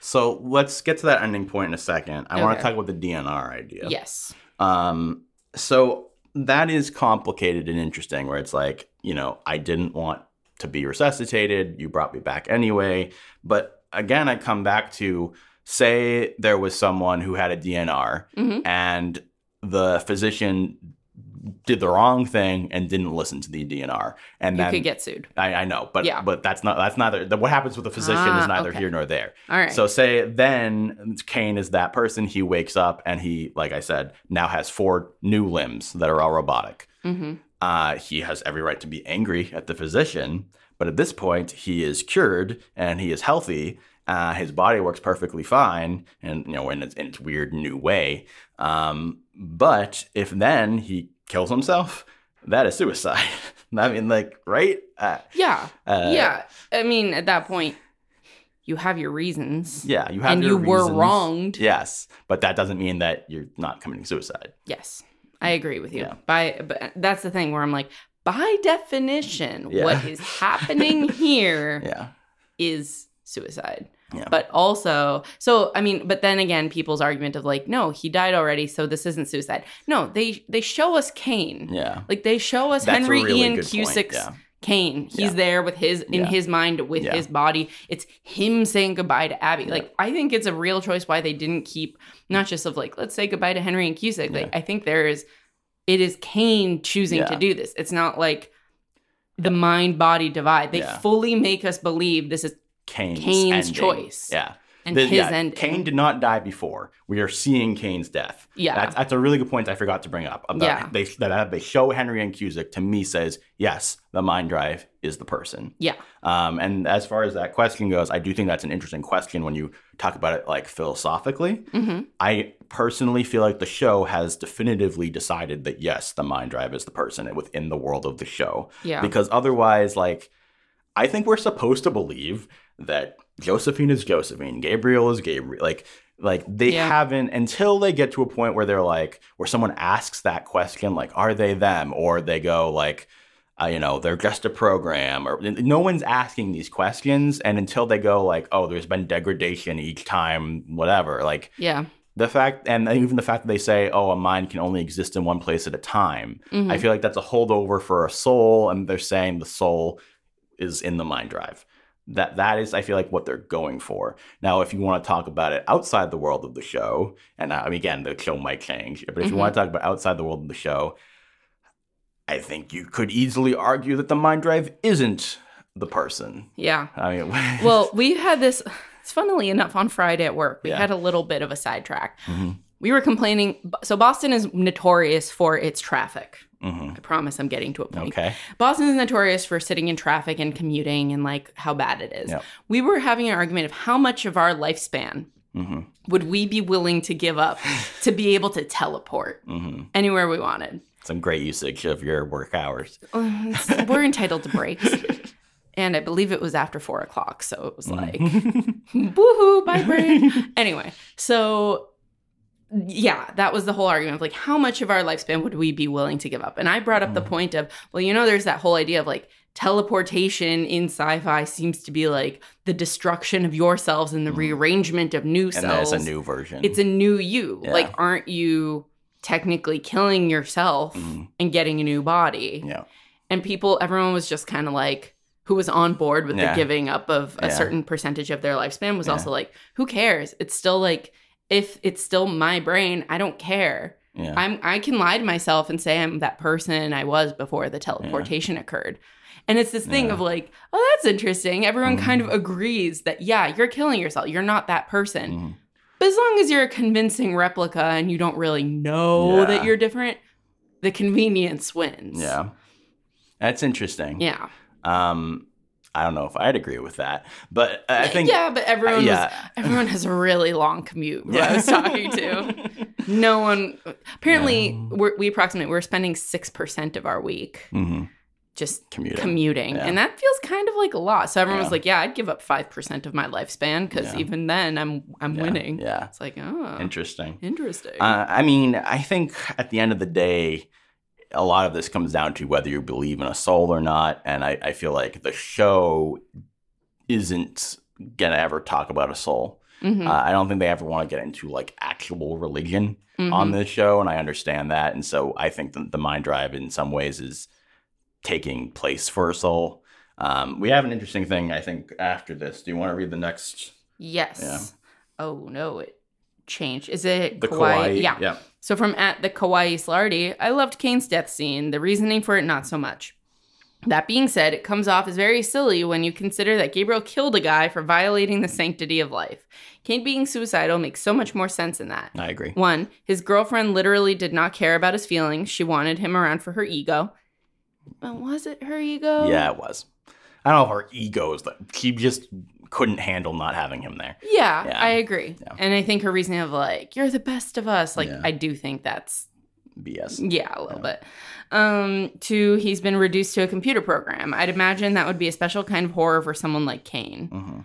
So let's get to that ending point in a second. I okay. want to talk about the D N R idea. Yes. Um. So that is complicated and interesting, where it's like, you know, I didn't want to be resuscitated, you brought me back anyway. But again, I come back to, say there was someone who had a D N R mm-hmm. and the physician did the wrong thing and didn't listen to the D N R. And you then, could get sued. I, I know, but yeah. but that's not that's neither. What happens with the physician ah, is neither okay. here nor there. All right. So say then Kane is that person. He wakes up and he, like I said, now has four new limbs that are all robotic. Mm-hmm. Uh, he has every right to be angry at the physician, but at this point, he is cured and he is healthy. Uh, his body works perfectly fine, and you know, in its, in its weird new way. Um, but if then he kills himself, that is suicide. I mean, like, right? Uh, yeah, uh, yeah. I mean, at that point, you have your reasons. Yeah, you have and your you reasons. And you were wronged. Yes, but that doesn't mean that you're not committing suicide. Yes, I agree with you. Yeah. By, but that's the thing where I'm like, by definition, yeah. what is happening here yeah. is suicide. Yeah. But also, so, I mean, but then again, people's argument of like, no, he died already, so this isn't suicide. No, they they show us Kane. Yeah. Like, they show us That's Henry really Ian Cusick's yeah. Kane. He's yeah. there with his, in yeah. his mind, with yeah. his body. It's him saying goodbye to Abby. Yeah. Like, I think it's a real choice why they didn't keep, not just of like, let's say goodbye to Henry Ian Cusick. Yeah. Like, I think there is, it is Kane choosing yeah. to do this. It's not like the mind-body divide. They yeah. fully make us believe this is Kane's, Kane's choice. Yeah. And the, his yeah, ending. Kane did not die before. We are seeing Kane's death. Yeah. That's, that's a really good point I forgot to bring up. About yeah. They, that they show Henry Ian Cusick to me says, yes, the mind drive is the person. Yeah. Um, and as far as that question goes, I do think that's an interesting question when you talk about it like philosophically. Mm-hmm. I personally feel like the show has definitively decided that, yes, the mind drive is the person within the world of the show. Yeah. Because otherwise, like, I think we're supposed to believe that Josephine is Josephine, Gabriel is Gabriel. Like, like they yeah. haven't, until they get to a point where they're like, where someone asks that question, like, are they them? Or they go like, uh, you know, they're just a program. Or no one's asking these questions. And until they go like, oh, there's been degradation each time, whatever. Like, yeah. The fact, and even the fact that they say, oh, a mind can only exist in one place at a time. Mm-hmm. I feel like that's a holdover for a soul. And they're saying the soul is in the mind drive. That that is, I feel like, what they're going for. Now, if you want to talk about it outside the world of the show, and I mean, again, the show might change, but if mm-hmm. you want to talk about outside the world of the show, I think you could easily argue that the mind drive isn't the person. Yeah. I mean, well, we had this, funnily enough, on Friday at work, we yeah. had a little bit of a sidetrack. Mm-hmm. We were complaining. So Boston is notorious for its traffic. Mm-hmm. I promise I'm getting to a point. Okay. Boston is notorious for sitting in traffic and commuting and like how bad it is. Yep. We were having an argument of how much of our lifespan mm-hmm. would we be willing to give up to be able to teleport mm-hmm. anywhere we wanted. Some great usage of your work hours. We're entitled to breaks. And I believe it was after four o'clock. So it was like, woohoo, bye break. Anyway, so... yeah, that was the whole argument of like, how much of our lifespan would we be willing to give up? And I brought up mm. the point of, well, you know, there's that whole idea of like teleportation in sci-fi seems to be like the destruction of yourselves and the mm. rearrangement of new and cells. And it's a new version. It's a new you. Yeah. Like, aren't you technically killing yourself mm. and getting a new body? Yeah. And people, everyone was just kind of like, who was on board with yeah. the giving up of a yeah. certain percentage of their lifespan was yeah. also like, who cares? It's still like... if it's still my brain, I don't care. Yeah. I'm, I can lie to myself and say I'm that person I was before the teleportation yeah. occurred. And it's this thing yeah. of like, oh, that's interesting. Everyone mm. kind of agrees that, yeah, you're killing yourself. You're not that person. Mm. But as long as you're a convincing replica and you don't really know yeah. that you're different, the convenience wins. Yeah. That's interesting. Yeah. Um. I don't know if I'd agree with that, but I think... yeah, but everyone, uh, yeah. was, everyone has a really long commute, who yeah. I was talking to. No one... apparently, yeah. we're, we approximate we're spending six percent of our week mm-hmm. just commuting. commuting. Yeah. And that feels kind of like a lot. So everyone yeah. was like, yeah, I'd give up five percent of my lifespan because yeah. even then I'm I'm yeah. winning. Yeah. It's like, oh. Interesting. Interesting. Uh, I mean, I think at the end of the day... a lot of this comes down to whether you believe in a soul or not. And I, I feel like the show isn't going to ever talk about a soul. Mm-hmm. Uh, I don't think they ever want to get into like actual religion mm-hmm. on this show. And I understand that. And so I think that the mind drive in some ways is taking place for a soul. Um, we have an interesting thing, I think, after this. Do you want to read the next? Yes. Yeah. Oh, no, it changed. Is it the Kauai? Kauai? Yeah. Yeah. So from at the Kauai Slarty, I loved Kane's death scene. The reasoning for it, not so much. That being said, it comes off as very silly when you consider that Gabriel killed a guy for violating the sanctity of life. Kane being suicidal makes so much more sense in that. I agree. One, his girlfriend literally did not care about his feelings. She wanted him around for her ego. But was it her ego? Yeah, it was. I don't know if her ego is that. She just... couldn't handle not having him there. Yeah, yeah. I agree. Yeah. And I think her reasoning of like, you're the best of us. Like, yeah. I do think that's... B S. Yeah, a little yeah. bit. Um, two, he's been reduced to a computer program. I'd imagine that would be a special kind of horror for someone like Kane. Mm-hmm.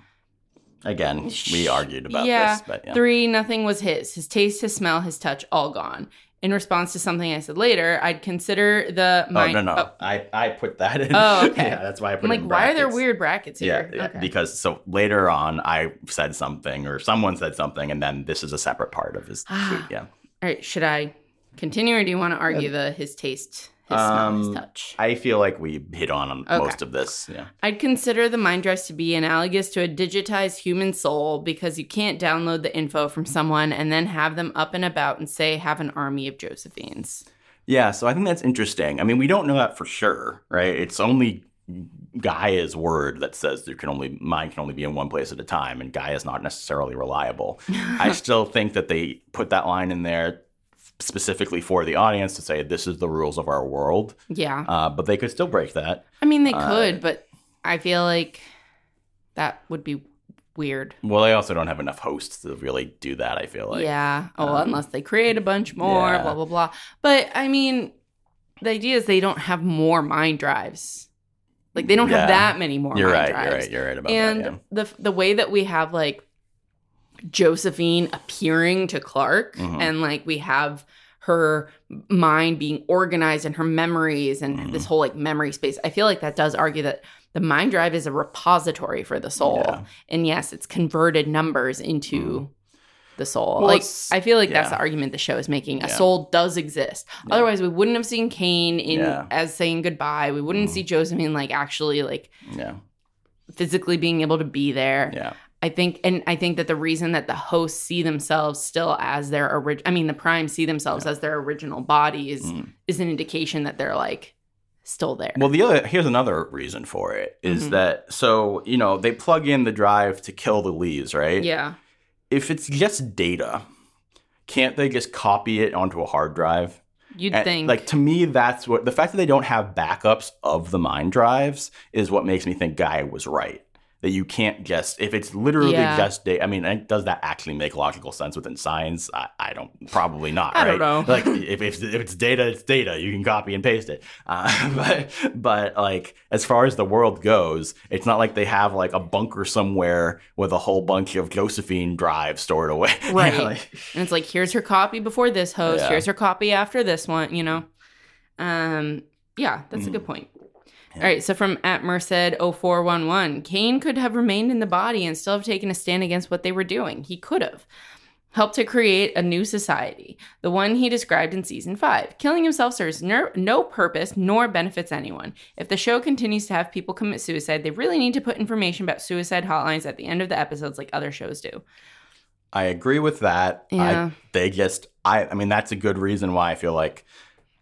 Again, we argued about yeah. this. But yeah. Three, nothing was his. His taste, his smell, his touch, all gone. In response to something I said later, I'd consider the... Mind- oh, no, no. Oh. I, I put that in. Oh, okay. Yeah, that's why I put I'm it like, in brackets. Why are there weird brackets here? Yeah, yeah okay. Because so later on, I said something or someone said something, and then this is a separate part of his tweet, yeah. All right, should I continue or do you want to argue the his taste... His smell, his touch. Um, I feel like we hit on, on okay. most of this. Yeah. I'd consider the mind drive to be analogous to a digitized human soul because you can't download the info from someone and then have them up and about and say, have an army of Josephines. Yeah, so I think that's interesting. I mean, we don't know that for sure, right? It's only Gaia's word that says there can only mind can only be in one place at a time, and Gaia's not necessarily reliable. I still think that they put that line in there specifically for the audience to say this is the rules of our world. Yeah. Uh, but they could still break that. I mean, they could, uh, but I feel like that would be weird. Well, they also don't have enough hosts to really do that, I feel like. Yeah. Oh, um, well, unless they create a bunch more, yeah. blah, blah, blah. But, I mean, the idea is they don't have more mind drives. Like, they don't yeah. have that many more you're mind right, drives. You're right, you're right about and that, And yeah. the, the way that we have, like, Josephine appearing to Clark mm-hmm. and like we have her mind being organized and her memories and mm-hmm. this whole like memory space. I feel like that does argue that the mind drive is a repository for the soul. Yeah. And yes, it's converted numbers into mm. the soul. Well, like I feel like yeah. that's the argument the show is making. A yeah. soul does exist. Yeah. Otherwise we wouldn't have seen Kane in yeah. as saying goodbye. We wouldn't mm. see Josephine like actually like yeah. physically being able to be there. Yeah. I think, and I think that the reason that the hosts see themselves still as their original, I mean, the primes see themselves yeah. as their original bodies mm. is an indication that they're like still there. Well, the other, here's another reason for it is mm-hmm. that, so, you know, they plug in the drive to kill the Lees, right? Yeah. If it's just data, can't they just copy it onto a hard drive? You'd and, think. Like, to me, that's what, the fact that they don't have backups of the mind drives is what makes me think Guy was right. That you can't just, if it's literally yeah. just data, I mean, does that actually make logical sense within science? I, I don't, probably not, I right? don't know. Like, if, if if it's data, it's data. You can copy and paste it. Uh, but, but, like, as far as the world goes, it's not like they have, like, a bunker somewhere with a whole bunch of Josephine drives stored away. Right. You know, like, and it's like, here's her copy before this host. Yeah. Here's her copy after this one, you know? Um, yeah, that's mm. a good point. Yeah. All right, so from at Merced oh four one one, Kane could have remained in the body and still have taken a stand against what they were doing. He could have helped to create a new society, the one he described in season five. Killing himself serves ner- no purpose nor benefits anyone. If the show continues to have people commit suicide, they really need to put information about suicide hotlines at the end of the episodes like other shows do. I agree with that. Yeah. I, they just, I, I mean, that's a good reason why I feel like,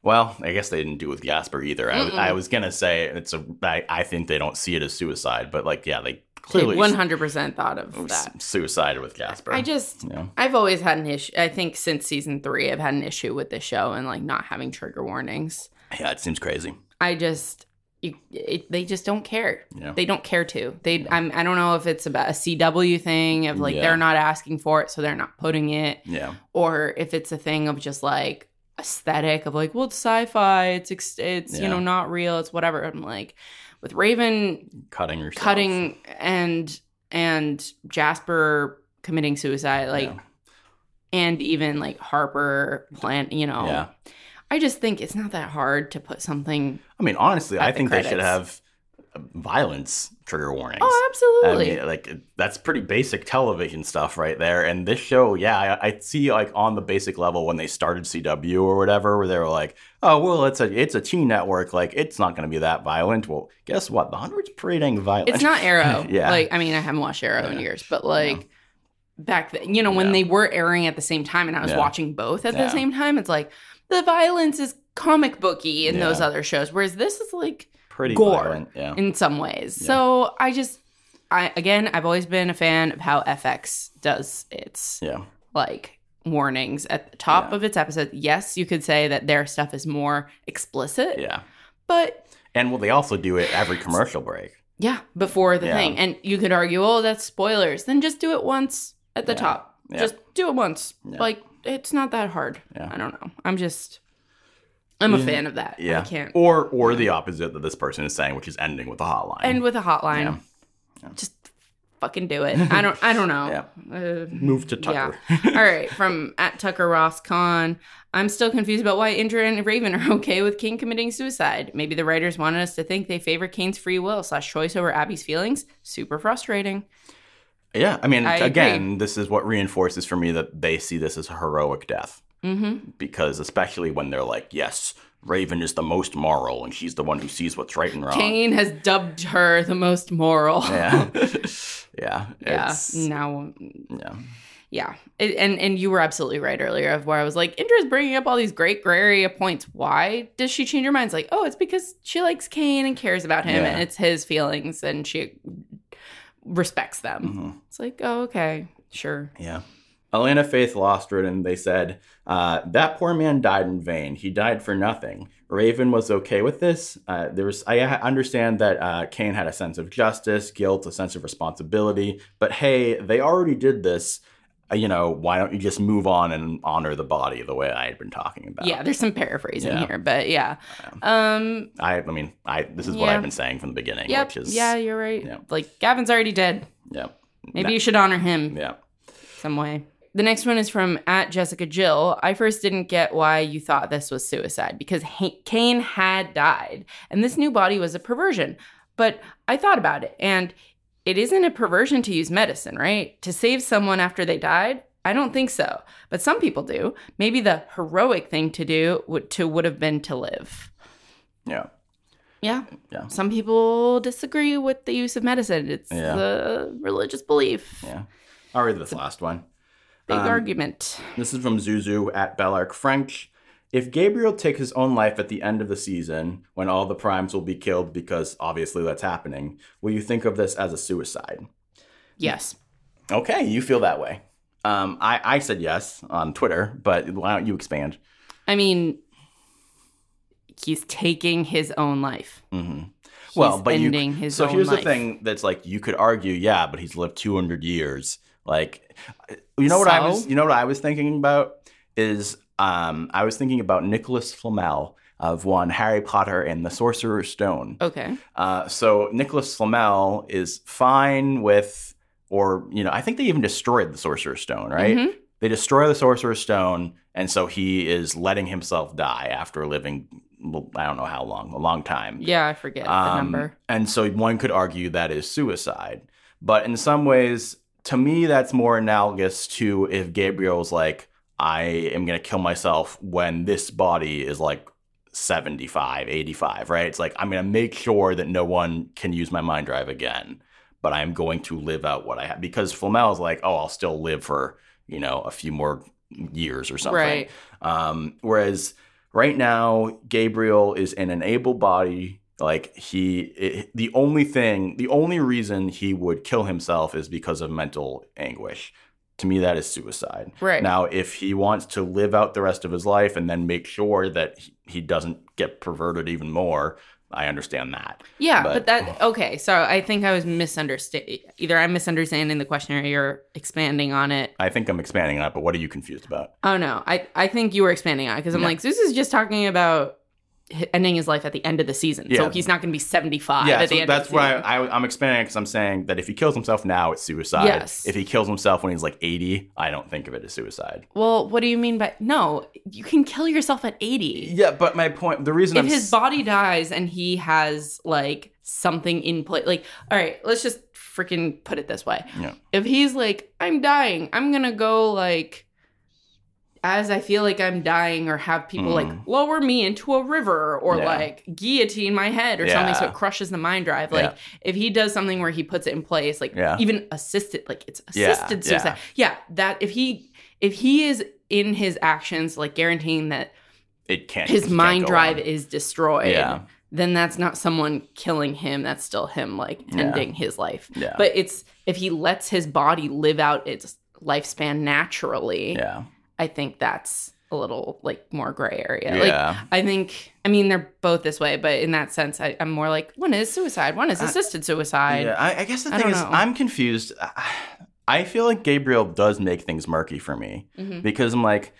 well, I guess they didn't do it with Jasper either. I, I was going to say, it's a. I, I think they don't see it as suicide, but like, yeah, they clearly they one hundred percent thought of that. Suicide with Jasper. I just, yeah. I've always had an issue. I think since season three, I've had an issue with this show and like not having trigger warnings. Yeah, it seems crazy. I just, you, it, they just don't care. Yeah. They don't care to. They. Yeah. I'm, I don't know if it's about a C W thing of like, yeah. they're not asking for it, so they're not putting it. Yeah. Or if it's a thing of just like, aesthetic of like, well, it's sci-fi, it's it's yeah. you know, not real, it's whatever. I'm like, with Raven cutting herself, cutting and and Jasper committing suicide, like, yeah. and even like Harper plant, you know, yeah. I just think it's not that hard to put something. I mean, honestly, I think credits. They should have violence trigger warnings. Oh, absolutely. I mean, like, that's pretty basic television stuff right there. And this show, yeah, I, I see like on the basic level when they started C W or whatever, where they were like, oh, well, it's a it's a teen network. Like, it's not going to be that violent. Well, guess what? The one hundred's pretty dang violent. It's not Arrow. yeah. Like, I mean, I haven't watched Arrow yeah. in years, but like yeah. back then, you know, when yeah. they were airing at the same time and I was yeah. watching both at yeah. the same time, it's like the violence is comic booky in yeah. those other shows. Whereas this is like, pretty gore violent, yeah. in some ways. Yeah. So I just, I again, I've always been a fan of how F X does its yeah. like warnings at the top yeah. of its episode. Yes, you could say that their stuff is more explicit. Yeah, but and well, they also do it every commercial break. Yeah, before the yeah. thing, and you could argue, oh, that's spoilers. Then just do it once at the yeah. top. Yeah. Just do it once. Yeah. Like, it's not that hard. Yeah. I don't know. I'm just. I'm a yeah. fan of that. Yeah. I can't. Or or the opposite that this person is saying, which is ending with a hotline. End with a hotline. Yeah. Yeah. Just fucking do it. I don't I don't know. Yeah. Uh, Move to Tucker. Yeah. All right. From at Tucker Ross Con. I'm still confused about why Indra and Raven are okay with Kane committing suicide. Maybe the writers wanted us to think they favor Kane's free will slash choice over Abby's feelings. Super frustrating. Yeah. I mean, I again, agree. This is what reinforces for me that they see this as a heroic death. Mm-hmm. Because especially when they're like, yes, Raven is the most moral and she's the one who sees what's right and wrong. Kane has dubbed her the most moral. Yeah. Yeah. Yeah. Now. Yeah. Yeah. It, and, and you were absolutely right earlier of where I was like, Indra's bringing up all these great Gregoria points. Why does she change her mind? It's like, oh, it's because she likes Kane and cares about him, yeah. and it's his feelings and she respects them. Mm-hmm. It's like, oh, okay. Sure. Yeah. Alana Faith lost it, and they said, uh, that poor man died in vain. He died for nothing. Raven was okay with this. Uh, there was, I understand that uh, Kane had a sense of justice, guilt, a sense of responsibility. But hey, they already did this. Uh, you know, why don't you just move on and honor the body the way I had been talking about? Yeah, there's some paraphrasing yeah. here, but yeah. yeah. Um, I I mean, I this is yeah. what I've been saying from the beginning. Yep. Which is, yeah, you're right. Yeah. Like, Gavin's already dead. Yeah. Maybe nah. you should honor him. Yeah. Some way. The next one is from at Jessica Jill. I first didn't get why you thought this was suicide because H- Kane had died and this new body was a perversion. But I thought about it, and it isn't a perversion to use medicine, right? To save someone after they died? I don't think so. But some people do. Maybe the heroic thing to do would to would have been to live. Yeah. Yeah. Yeah. Some people disagree with the use of medicine. It's yeah. the religious belief. Yeah. I'll read this it's last one. Big um, argument. This is from Zuzu at Bellark French. If Gabriel takes his own life at the end of the season, when all the primes will be killed, because obviously that's happening, will you think of this as a suicide? Yes. Okay, you feel that way. Um, I, I said yes on Twitter, but why don't you expand? I mean, he's taking his own life. Mm-hmm. He's well, but ending you, his so own here's life. The thing that's like, you could argue, yeah, but he's lived two hundred years. Like, you know what so? I was, you know what I was thinking about is, um, I was thinking about Nicholas Flamel of one Harry Potter and the Sorcerer's Stone. Okay. Uh, so Nicholas Flamel is fine with, or you know, I think they even destroyed the Sorcerer's Stone, right? Mm-hmm. They destroy the Sorcerer's Stone, and so he is letting himself die after living. I don't know how long, a long time. Yeah, I forget um, the number. And so one could argue that is suicide, but in some ways. To me, that's more analogous to if Gabriel's like, I am going to kill myself when this body is like seventy-five, eighty-five, right? It's like, I'm going to make sure that no one can use my mind drive again, but I'm going to live out what I have. Because Flamel's like, oh, I'll still live for, you know, a few more years or something. Right. Um, whereas right now, Gabriel is in an able body. Like, he, it, the only thing, the only reason he would kill himself is because of mental anguish. To me, that is suicide. Right. Now, if he wants to live out the rest of his life and then make sure that he doesn't get perverted even more, I understand that. Yeah, but, but that, okay. So I think I was misunderstanding. Either I'm misunderstanding the question or you're expanding on it. I think I'm expanding on it, but what are you confused about? Oh, no. I, I think you were expanding on it because I'm no. like, this is just talking about. Ending his life at the end of the season, yeah. so he's not going to be seventy-five. Yeah, at the so end that's of the why I, I, I'm expanding because I'm saying that if he kills himself now, it's suicide. Yes. If he kills himself when he's like eighty, I don't think of it as suicide. Well, what do you mean by no? You can kill yourself at eighty. Yeah, but my point, the reason if I'm his s- body dies and he has like something in place, like all right, let's just freaking put it this way. Yeah. If he's like, I'm dying, I'm gonna go like. As I feel like I'm dying or have people mm. like lower me into a river or yeah. like guillotine my head or yeah. something so it crushes the mind drive. Like yeah. if he does something where he puts it in place, like yeah. even assisted, like it's assisted yeah. suicide. Yeah. yeah, that if he if he is in his actions, like guaranteeing that it can't, his it mind can't drive on. Is destroyed, yeah. then that's not someone killing him. That's still him like ending yeah. his life. Yeah. But it's if he lets his body live out its lifespan naturally. Yeah. I think that's a little, like, more gray area. Yeah. Like, I think, I mean, they're both this way, but in that sense, I, I'm more like, one is suicide, one is assisted suicide. I, yeah, I, I guess the thing is, know. I'm confused. I feel like Gabriel does make things murky for me mm-hmm. because I'm like,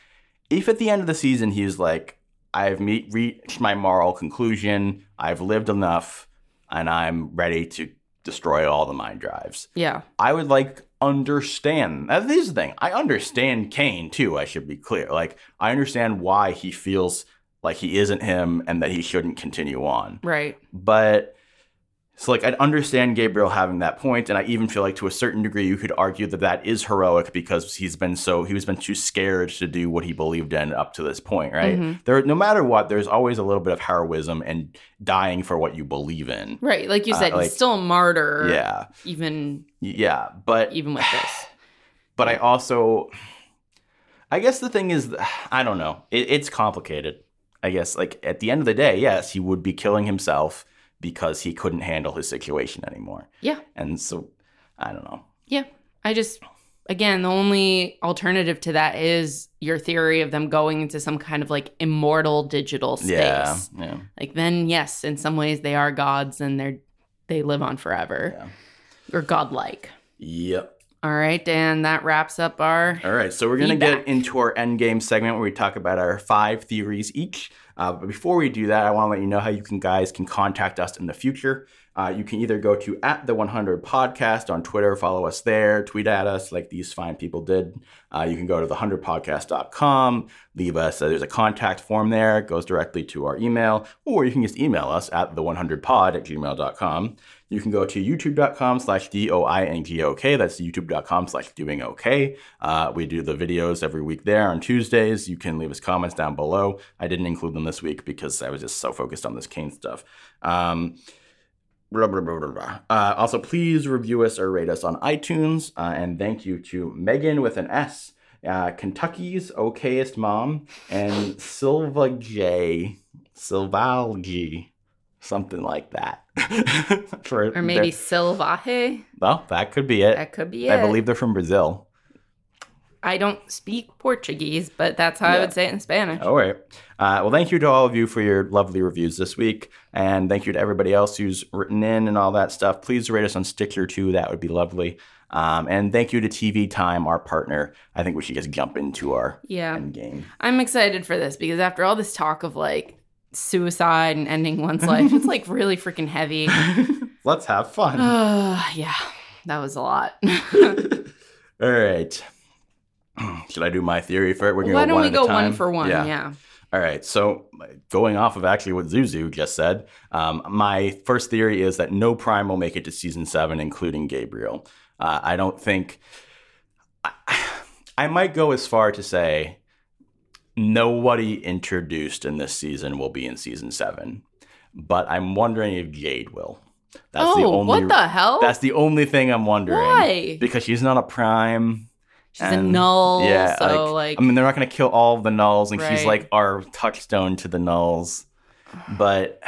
if at the end of the season he's like, I've me- reached my moral conclusion, I've lived enough, and I'm ready to destroy all the mind drives. Yeah. I would, like, understand. That is the thing. I understand Kane, too, I should be clear. Like, I understand why he feels like he isn't him and that he shouldn't continue on. Right. But... So, like, I'd understand Gabriel having that point, and I even feel like to a certain degree you could argue that that is heroic because he's been so – he was been too scared to do what he believed in up to this point, right? Mm-hmm. There, no matter what, there's always a little bit of heroism and dying for what you believe in. Right. Like you said, uh, like, he's still a martyr. Yeah. Even – Yeah, but – Even with this. But I also – I guess the thing is – I don't know. It, it's complicated, I guess. Like, at the end of the day, yes, he would be killing himself – because he couldn't handle his situation anymore. Yeah. And so, I don't know. Yeah. I just, again, the only alternative to that is your theory of them going into some kind of, like, immortal digital space. Yeah, yeah. Like, then, yes, in some ways they are gods and they're they live on forever. Yeah. Or godlike. Yep. All right, Dan, that wraps up our All right, so we're going to get into our endgame segment where we talk about our five theories each. Uh, but before we do that, I want to let you know how you can guys can contact us in the future. Uh, you can either go to at the one hundred podcast on Twitter, follow us there, tweet at us like these fine people did. Uh, you can go to the one hundred podcast dot com, leave us. Uh, there's a contact form there. It goes directly to our email, or you can just email us at the one hundred pod at gmail dot com. You can go to youtube.com slash D-O-I-N-G-O-K. That's youtube.com slash doing okay. Uh, we do the videos every week there on Tuesdays. You can leave us comments down below. I didn't include them this week because I was just so focused on this Kane stuff. Um, blah, blah, blah, blah, blah. Uh, also, please review us or rate us on iTunes. Uh, and thank you to Megan with an S, uh, Kentucky's Okayest Mom, and Silva J, Silval G. Something like that. For or maybe Silvaje. Well, that could be it. That could be it. I believe they're from Brazil. I don't speak Portuguese, but that's how yeah. I would say it in Spanish. All right. Uh, well, thank you to all of you for your lovely reviews this week. And thank you to everybody else who's written in and all that stuff. Please rate us on Stitcher, too. That would be lovely. Um, and thank you to T V Time, our partner. I think we should just jump into our yeah. end game. I'm excited for this because after all this talk of, like, suicide and ending one's life. It's like really freaking heavy. Let's have fun. Uh, yeah, that was a lot. All right. Should I do my theory for it? We're going Why don't one we go time? one for one? Yeah. yeah. All right. So going off of actually what Zuzu just said, um, my first theory is that no Prime will make it to season seven, including Gabriel. Uh, I don't think I, I might go as far to say nobody introduced in this season will be in season seven, but I'm wondering if Jade will. That's oh, the only, what the hell? That's the only thing I'm wondering. Why? Because she's not a Prime. She's and, a null. Yeah, so like, like I mean, they're not going to kill all of the nulls, and right. she's like our touchstone to the nulls. But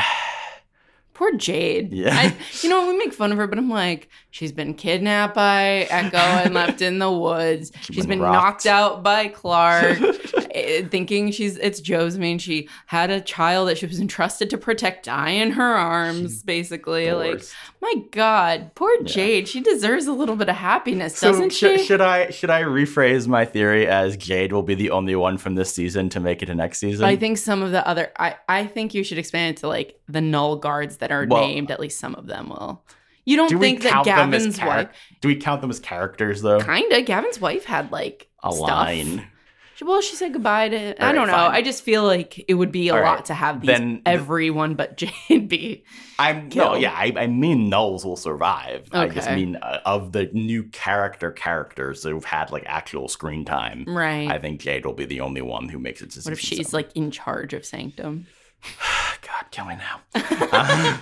poor Jade. Yeah, I, you know we make fun of her, but I'm like, she's been kidnapped by Echo and left in the woods. She's, she's been, been knocked out by Clark. Thinking she's it's Josephine. She had a child that she was entrusted to protect, die in her arms, she's basically. Like, my God, poor Jade. Yeah. She deserves a little bit of happiness, so doesn't she? Sh- should I should I rephrase my theory as Jade will be the only one from this season to make it to next season? I think some of the other. I I think you should expand it to like the null guards that are well, named. At least some of them will. You don't do think that Gavin's char- wife? Do we count them as characters though? Kinda. Gavin's wife had like a stuff. line. Well, she said goodbye to... All I don't right, know. Fine. I just feel like it would be a All lot right. to have these then, everyone but Jade be I'm killed. No, yeah. I, I mean nulls will survive. Okay. I just mean uh, of the new character characters who've had like actual screen time. Right. I think Jade will be the only one who makes it to season What if she's seven. like in charge of Sanctum? God, kill me now. uh,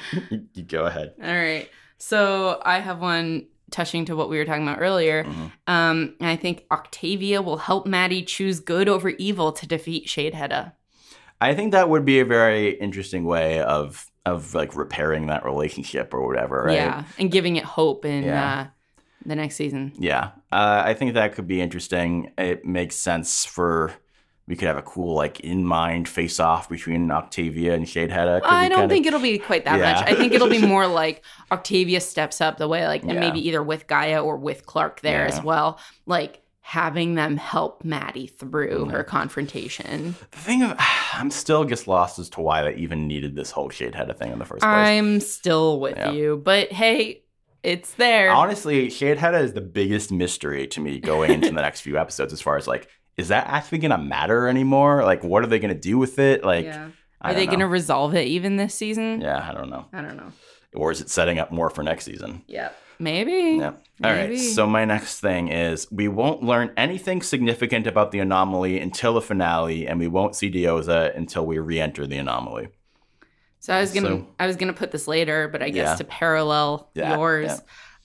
you go ahead. All right. So I have one... touching to what we were talking about earlier, mm-hmm. um, and I think Octavia will help Maddie choose good over evil to defeat Shade Hedda. I think that would be a very interesting way of of like repairing that relationship or whatever, right? Yeah, and giving it hope in yeah. uh, the next season. Yeah, uh, I think that could be interesting. It makes sense for we could have a cool like in mind face off between Octavia and Shade Hedda. I don't kinda... think it'll be quite that yeah. much. I think it'll be more like. Octavia steps up the way, like, and yeah. maybe either with Gaia or with Clark there yeah. as well, like having them help Maddie through mm-hmm. her confrontation. The thing of, I'm still just lost as to why they even needed this whole Shade Hedda thing in the first place. I'm still with yeah. you, but hey, It's there. Honestly, Shade Hedda is the biggest mystery to me going into the next few episodes as far as, like, is that actually going to matter anymore? Like, what are they going to do with it? Like, yeah. Are they going to resolve it even this season? Yeah, I don't know. I don't know. Or is it setting up more for next season? Yeah. Maybe. Yeah. All Maybe. right. So my next thing is we won't learn anything significant about the anomaly until the finale, and we won't see Dioza until we re-enter the anomaly. So I was gonna so, I was gonna put this later, but I guess yeah. to parallel yeah, yours, yeah.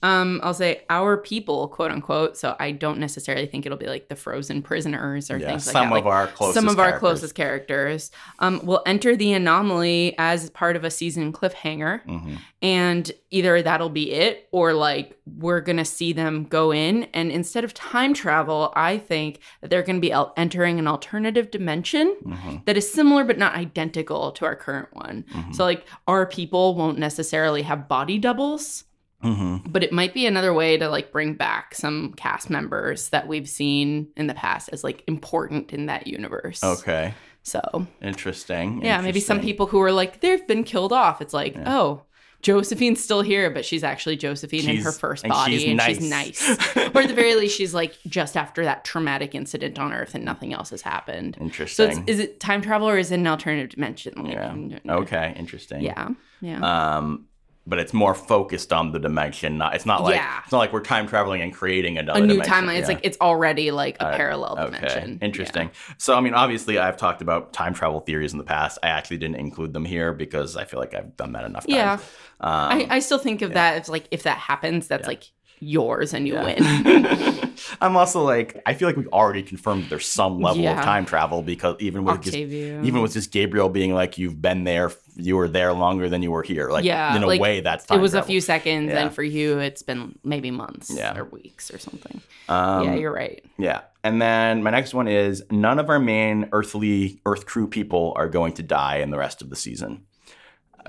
Um, I'll say our people, quote unquote. So I don't necessarily think it'll be like the frozen prisoners or yeah, things like that. Some of like, our closest some of characters. our closest characters um, will enter the anomaly as part of a season cliffhanger, mm-hmm. and either that'll be it, or like we're gonna see them go in, and instead of time travel, I think that they're gonna be entering an alternative dimension mm-hmm. that is similar but not identical to our current one. Mm-hmm. So like our people won't necessarily have body doubles. Mm-hmm. But it might be another way to like bring back some cast members that we've seen in the past as like important in that universe. Okay. So interesting. Yeah, interesting. Maybe some people who are like they've been killed off. It's like, yeah. oh, Josephine's still here, but she's actually Josephine she's, in her first and body, she's and nice. she's nice. Or at the very least, she's like just after that traumatic incident on Earth, and nothing else has happened. Interesting. So it's, is it time travel or is it an alternative dimension? Like, yeah. Okay. Interesting. Yeah. Yeah. Um. But it's more focused on the dimension. Not, it's not like yeah. it's not like we're time traveling and creating another dimension. A new dimension. timeline. Yeah. It's like it's already like a uh, parallel okay. dimension. Interesting. Yeah. So, I mean, obviously, I've talked about time travel theories in the past. I actually didn't include them here because I feel like I've done that enough times. Yeah. Um, I, I still think of yeah. that as like if that happens, that's yeah. like yours and you yeah. win. I'm also like, I feel like we've already confirmed there's some level yeah. of time travel because even with just, even with just Gabriel being like, you've been there, you were there longer than you were here. Like, yeah, in a like, way, that's time It was travel. a few seconds, yeah. and for you, it's been maybe months yeah. or weeks or something. Um, yeah, you're right. Yeah. And then my next one is none of our main earthly Earth crew people are going to die in the rest of the season.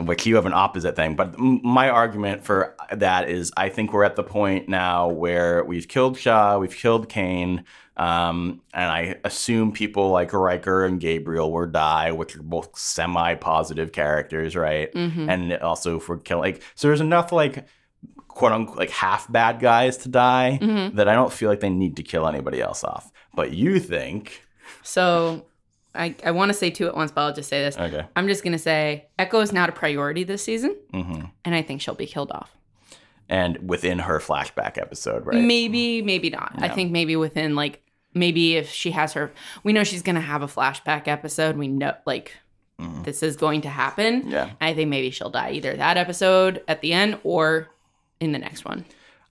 Like, you have an opposite thing. But my argument for that is I think we're at the point now where we've killed Shaw, we've killed Kane, um, and I assume people like Riker and Gabriel will die, which are both semi-positive characters, right? Mm-hmm. And also if we're killing, like, so there's enough, like, quote-unquote, like, half-bad guys to die mm-hmm. that I don't feel like they need to kill anybody else off. But you think... So... I, I want to say two at once, but I'll just say this. Okay. I'm just going to say Echo is not a priority this season, mm-hmm. and I think she'll be killed off. And within her flashback episode, right? Maybe, maybe not. Yeah. I think maybe within, like, maybe if she has her... We know she's going to have a flashback episode. We know, like, mm-hmm. this is going to happen. Yeah. I think maybe she'll die either that episode at the end or in the next one.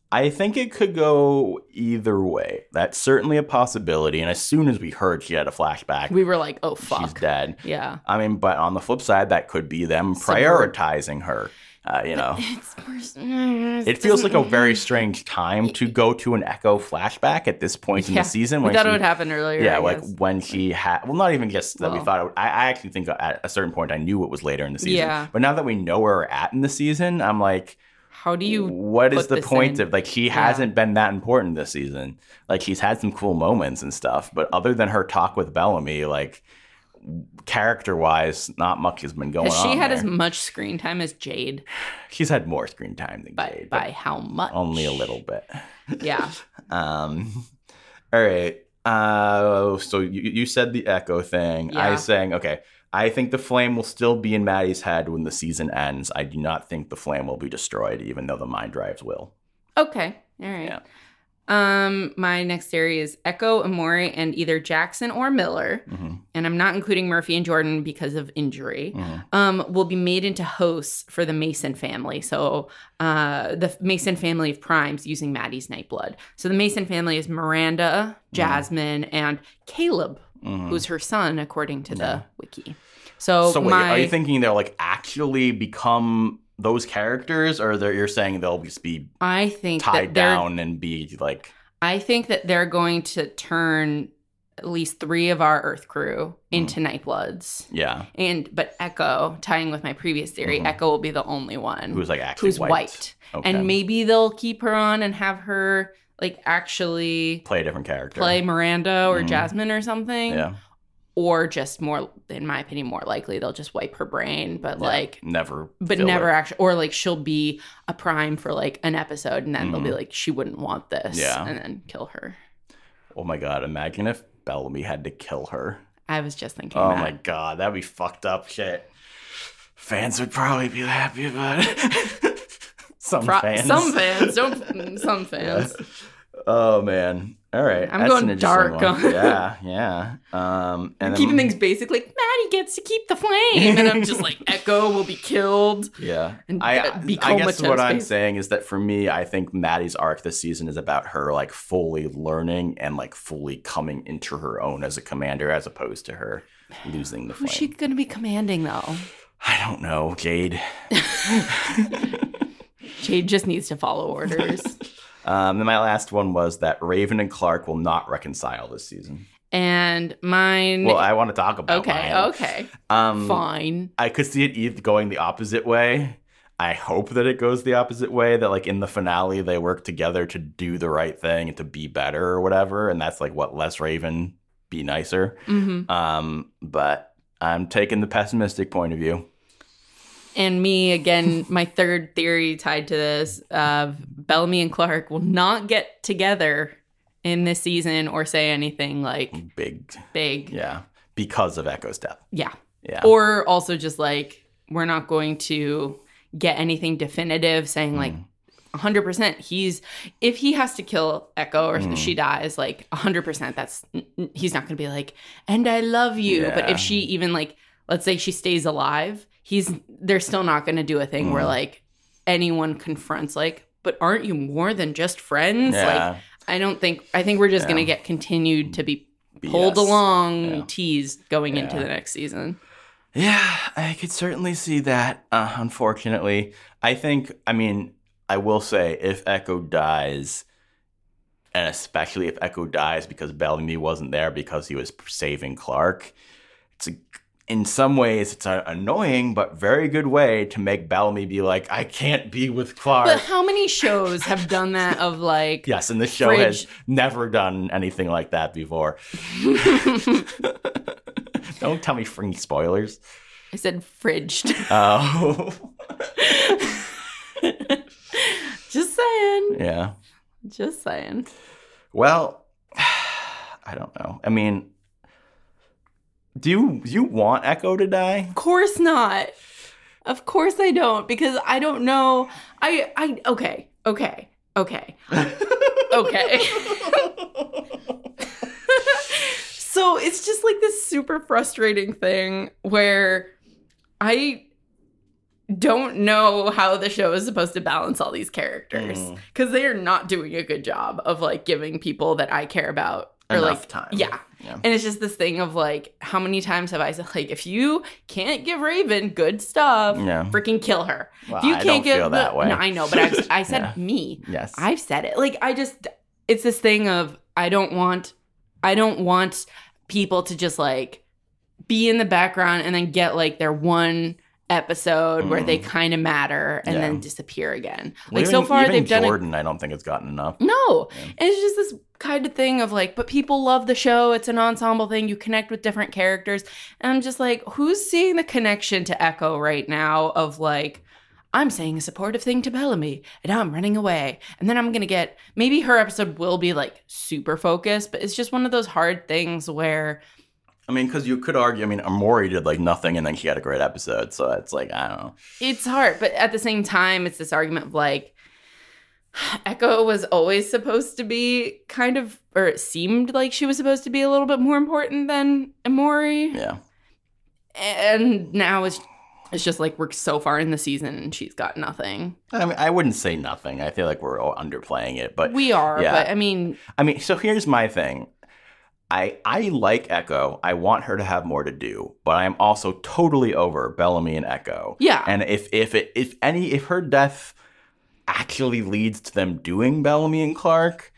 I think it could go either way. That's certainly a possibility. And as soon as we heard she had a flashback, we were like, oh, fuck. She's dead. Yeah. I mean, but on the flip side, that could be them prioritizing her. Uh, you know, it's it feels like a very strange time to go to an Echo flashback at this point yeah. in the season. When we thought she, it would happen earlier. Yeah, I like guess. when she had, well, not even just that well, we thought it would. I, I actually think at a certain point I knew it was later in the season. Yeah. But now that we know where we're at in the season, I'm like, how do you? What is the point in? of like she yeah. hasn't been that important this season? Like she's had some cool moments and stuff, but other than her talk with Bellamy, like character-wise, not much has been going on. Has she on had there. as much screen time as Jade? She's had more screen time than by, Jade. By how much? Only a little bit. Yeah. um. All right. Uh. So you you said the Echo thing. Yeah. I was saying okay. I think the flame will still be in Maddie's head when the season ends. I do not think the flame will be destroyed, even though the mind drives will. Okay. All right. Yeah. Um, my next theory is Echo, Amori, and either Jackson or Miller, mm-hmm. and I'm not including Murphy and Jordan because of injury, mm-hmm. um, will be made into hosts for the Mason family. So uh, the Mason family of primes using Maddie's Nightblood. So the Mason family is Miranda, Jasmine, mm-hmm. and Caleb. Mm-hmm. Who's her son, according to the yeah. wiki. So, so wait, my... are you thinking they'll like actually become those characters, or you're saying they'll just be I think tied down and be like? I think that they're going to turn at least three of our Earth crew into mm-hmm. Nightbloods. Yeah, and but Echo, tying with my previous theory, mm-hmm. Echo will be the only one who's like actually who's wiped, wiped. Okay. And maybe they'll keep her on and have her. Like, actually... Play a different character. Play Miranda or mm. Jasmine or something. Yeah. or just more, in my opinion, more likely they'll just wipe her brain, but yeah, like never, but never it. actually, or like she'll be a prime for like an episode, and then mm-hmm. they'll be like, she wouldn't want this, yeah, and then kill her. Oh my God! Imagine if Bellamy had to kill her. I was just thinking. Oh that. my God, that'd be fucked up shit. Fans would probably be happy about it. some Pro- fans, some fans, don't some fans. Yeah. Oh man. All right. I'm That's going an dark. One. Yeah, yeah. Um, and keeping then, things basic, like Maddie gets to keep the flame, and I'm just like, Echo will be killed. Yeah. And I, be I guess what I'm space. saying is that for me, I think Maddie's arc this season is about her like fully learning and like fully coming into her own as a commander, as opposed to her losing the flame. Who's she going to be commanding though? I don't know, Jade. Jade just needs to follow orders. Um, and my last one was that Raven and Clark will not reconcile this season. And mine... Well, I want to talk about okay, mine. Okay, okay. Um, Fine. I could see it either going the opposite way. I hope that it goes the opposite way, that, like, in the finale, they work together to do the right thing and to be better or whatever. And that's, like, what, less Raven, be nicer. Mm-hmm. Um, but I'm taking the pessimistic point of view. And me, again, my third theory tied to this of Bellamy and Clark will not get together in this season or say anything like big. Big. Yeah. Because of Echo's death. Yeah. Yeah. Or also just like, we're not going to get anything definitive saying mm. like one hundred percent he's, if he has to kill Echo or mm. she dies, like one hundred percent that's, he's not going to be like, and I love you. Yeah. But if she even like, let's say she stays alive. He's, they're still not going to do a thing mm. where, like, anyone confronts, like, but aren't you more than just friends? Yeah. Like, I don't think, I think we're just yeah. going to get continued to be pulled B S. along, yeah. teased going yeah. into the next season. Yeah, I could certainly see that, uh, unfortunately. I think, I mean, I will say, if Echo dies, and especially if Echo dies because Bellamy wasn't there because he was saving Clark, it's a... In some ways, it's an annoying but very good way to make Bellamy be like, I can't be with Clark. But how many shows have done that of like... Yes, and the show fridge. has never done anything like that before. Don't tell me free spoilers. I said fridged. Oh. Just saying. Yeah. Just saying. Well, I don't know. I mean... Do you, do you want Echo to die? Of course not. Of course I don't, because I don't know. I, I, okay, okay, okay, okay. So it's just like this super frustrating thing where I don't know how the show is supposed to balance all these characters, because mm. they are not doing a good job of like giving people that I care about Or Enough like, time. Yeah. yeah. And it's just this thing of, like, how many times have I said, like, if you can't give Raven good stuff, yeah. freaking kill her. Well, if you I can't don't give feel the, that way. No, I know, but I've, I said yeah. me. Yes. I've said it. Like, I just, it's this thing of I don't want, I don't want people to just, like, be in the background and then get, like, their one episode mm. where they kind of matter and yeah. then disappear again. Like, even, so far even they've Jordan, done it. Jordan, I don't think it's gotten enough. No. Yeah. And it's just this kind of thing of like, but people love the show. It's an ensemble thing. You connect with different characters. And I'm just like, who's seeing the connection to Echo right now of like, I'm saying a supportive thing to Bellamy and I'm running away. And then I'm going to get, maybe her episode will be like super focused, but it's just one of those hard things where... I mean, because you could argue, I mean, Amori did, like, nothing, and then she had a great episode. So it's like, I don't know. It's hard. But at the same time, it's this argument of, like, Echo was always supposed to be kind of, or it seemed like she was supposed to be a little bit more important than Amori. Yeah. And now it's it's just, like, we're so far in the season, and she's got nothing. I mean, I wouldn't say nothing. I feel like we're all underplaying it. But we are, yeah. but, I mean. I mean, so here's my thing. I, I like Echo. I want her to have more to do, but I am also totally over Bellamy and Echo. Yeah. And if if it, if any if her death actually leads to them doing Bellamy and Clark,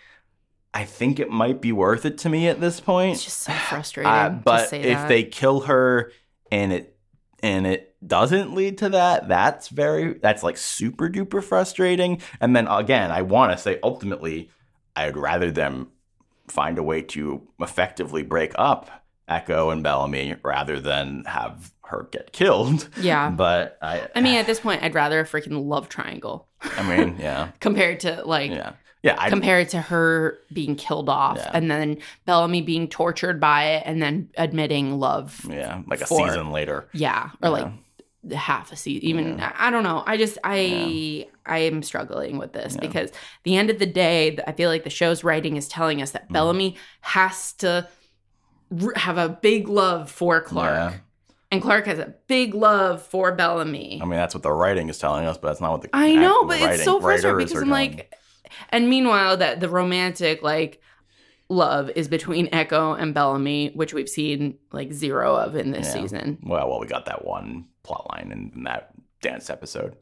I think it might be worth it to me at this point. It's just so frustrating. Uh, but to say if that. they kill her and it and it doesn't lead to that, that's very that's like super duper frustrating. And then again, I want to say ultimately, I'd rather them find a way to effectively break up Echo and Bellamy rather than have her get killed. Yeah. But I... I mean, at this point, I'd rather a freaking love triangle. I mean, yeah. compared to, like... Yeah. Yeah, I'd, compared to her being killed off, yeah. and then Bellamy being tortured by it, and then admitting love. Yeah, like a for, season later. Yeah, or yeah. like half a season. Even yeah. I don't know. I just I yeah. I am struggling with this yeah. because at the end of the day, I feel like the show's writing is telling us that mm. Bellamy has to have a big love for Clark. Yeah. And Clark has a big love for Bellamy. I mean, that's what the writing is telling us, but that's not what the I know. But writing, it's so frustrating because I'm telling. like. And meanwhile, that the romantic, like, love is between Echo and Bellamy, which we've seen, like, zero of in this yeah. season. Well, well, we got that one plot line in, in that dance episode.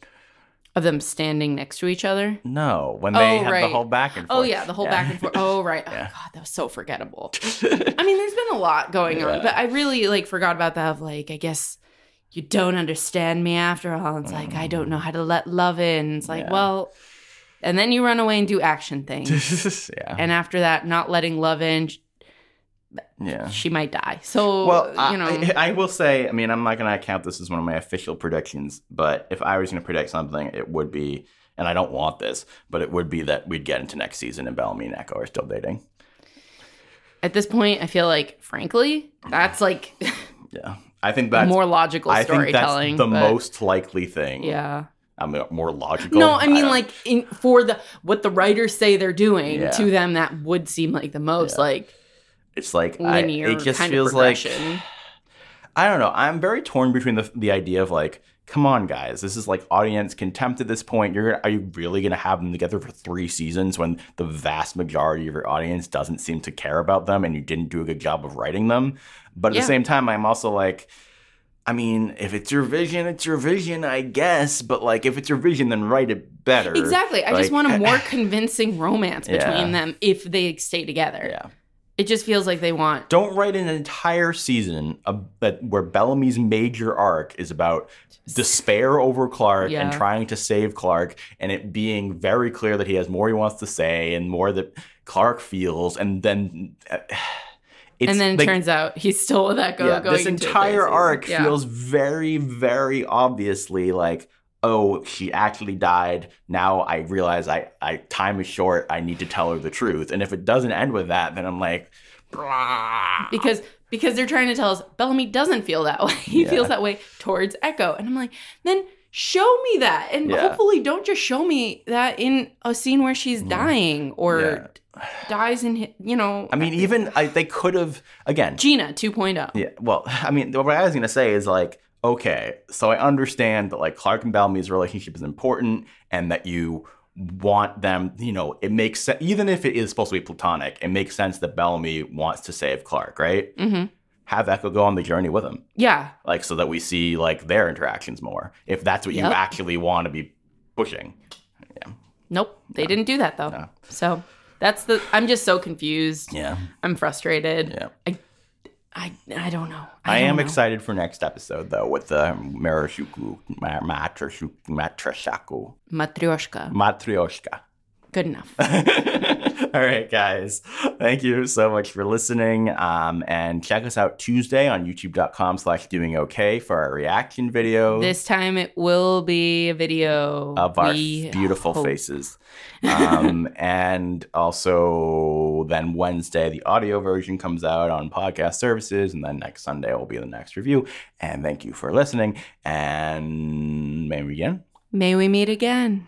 Of them standing next to each other? No, when they oh, had right. the whole back and forth. Oh, yeah, the whole yeah. back and forth. Oh, right. Oh, yeah. God, that was so forgettable. I mean, there's been a lot going yeah. on, but I really, like, forgot about that of, like, I guess... You don't understand me after all. It's mm. like, I don't know how to let love in. It's like, yeah. well... And then you run away and do action things. yeah. And after that, not letting love in, she, yeah. she might die. So, well, I, you know. I, I will say, I mean, I'm not going to count this as one of my official predictions, but if I was going to predict something, it would be, and I don't want this, but it would be that we'd get into next season and Bellamy and Echo are still dating. At this point, I feel like, frankly, that's like yeah. I think that's, more logical storytelling. I think that's the but, most likely thing. Yeah. I'm more logical. No, I mean, I like, in, for the what the writers say they're doing yeah. to them, that would seem like the most, yeah. like, it's like linear I, it just kind feels of progression. Like, I don't know. I'm very torn between the the idea of, like, come on, guys. This is, like, audience contempt at this point. You're Are you really going to have them together for three seasons when the vast majority of your audience doesn't seem to care about them and you didn't do a good job of writing them? But at yeah. the same time, I'm also, like... I mean, if it's your vision, it's your vision, I guess. But, like, if it's your vision, then write it better. Exactly. I like, just want a more convincing romance between yeah. them if they stay together. Yeah. It just feels like they want... Don't write an entire season of, that where Bellamy's major arc is about despair over Clark yeah. and trying to save Clark and it being very clear that he has more he wants to say and more that Clark feels and then... Uh, It's and then it like, turns out he's still with Echo. Yeah, going this entire arc yeah. feels very, very obviously like, oh, she actually died. Now I realize I, I time is short. I need to tell her the truth. And if it doesn't end with that, then I'm like, blah. Because because they're trying to tell us Bellamy doesn't feel that way. He yeah. feels that way towards Echo. And I'm like, then show me that. And yeah. hopefully don't just show me that in a scene where she's mm. dying or... Yeah. dies in, you know. I mean, even I, they could have, again. Gina two point oh. Yeah, well, I mean, what I was going to say is like, okay, so I understand that like Clark and Bellamy's relationship is important and that you want them, you know, it makes sense, even if it is supposed to be platonic, it makes sense that Bellamy wants to save Clark, right? Mm-hmm. Have Echo go on the journey with him. Yeah. Like, so that we see like their interactions more, if that's what yep. you actually want to be pushing. Yeah. Nope, they no. didn't do that though. No. So... That's the. I'm just so confused. Yeah, I'm frustrated. Yeah, I, I, I don't know. I, I don't am know. excited for next episode though with the Marashuku, Matrashuku, Matrashaku, Matryoshka, Matryoshka. Good enough. All right, guys. Thank you so much for listening. Um, and check us out Tuesday on youtube.com slash doing okay for our reaction video. This time it will be a video of our beautiful hope. faces. Um, and also then Wednesday, the audio version comes out on podcast services. And then next Sunday will be the next review. And thank you for listening. And may we again? May we meet again.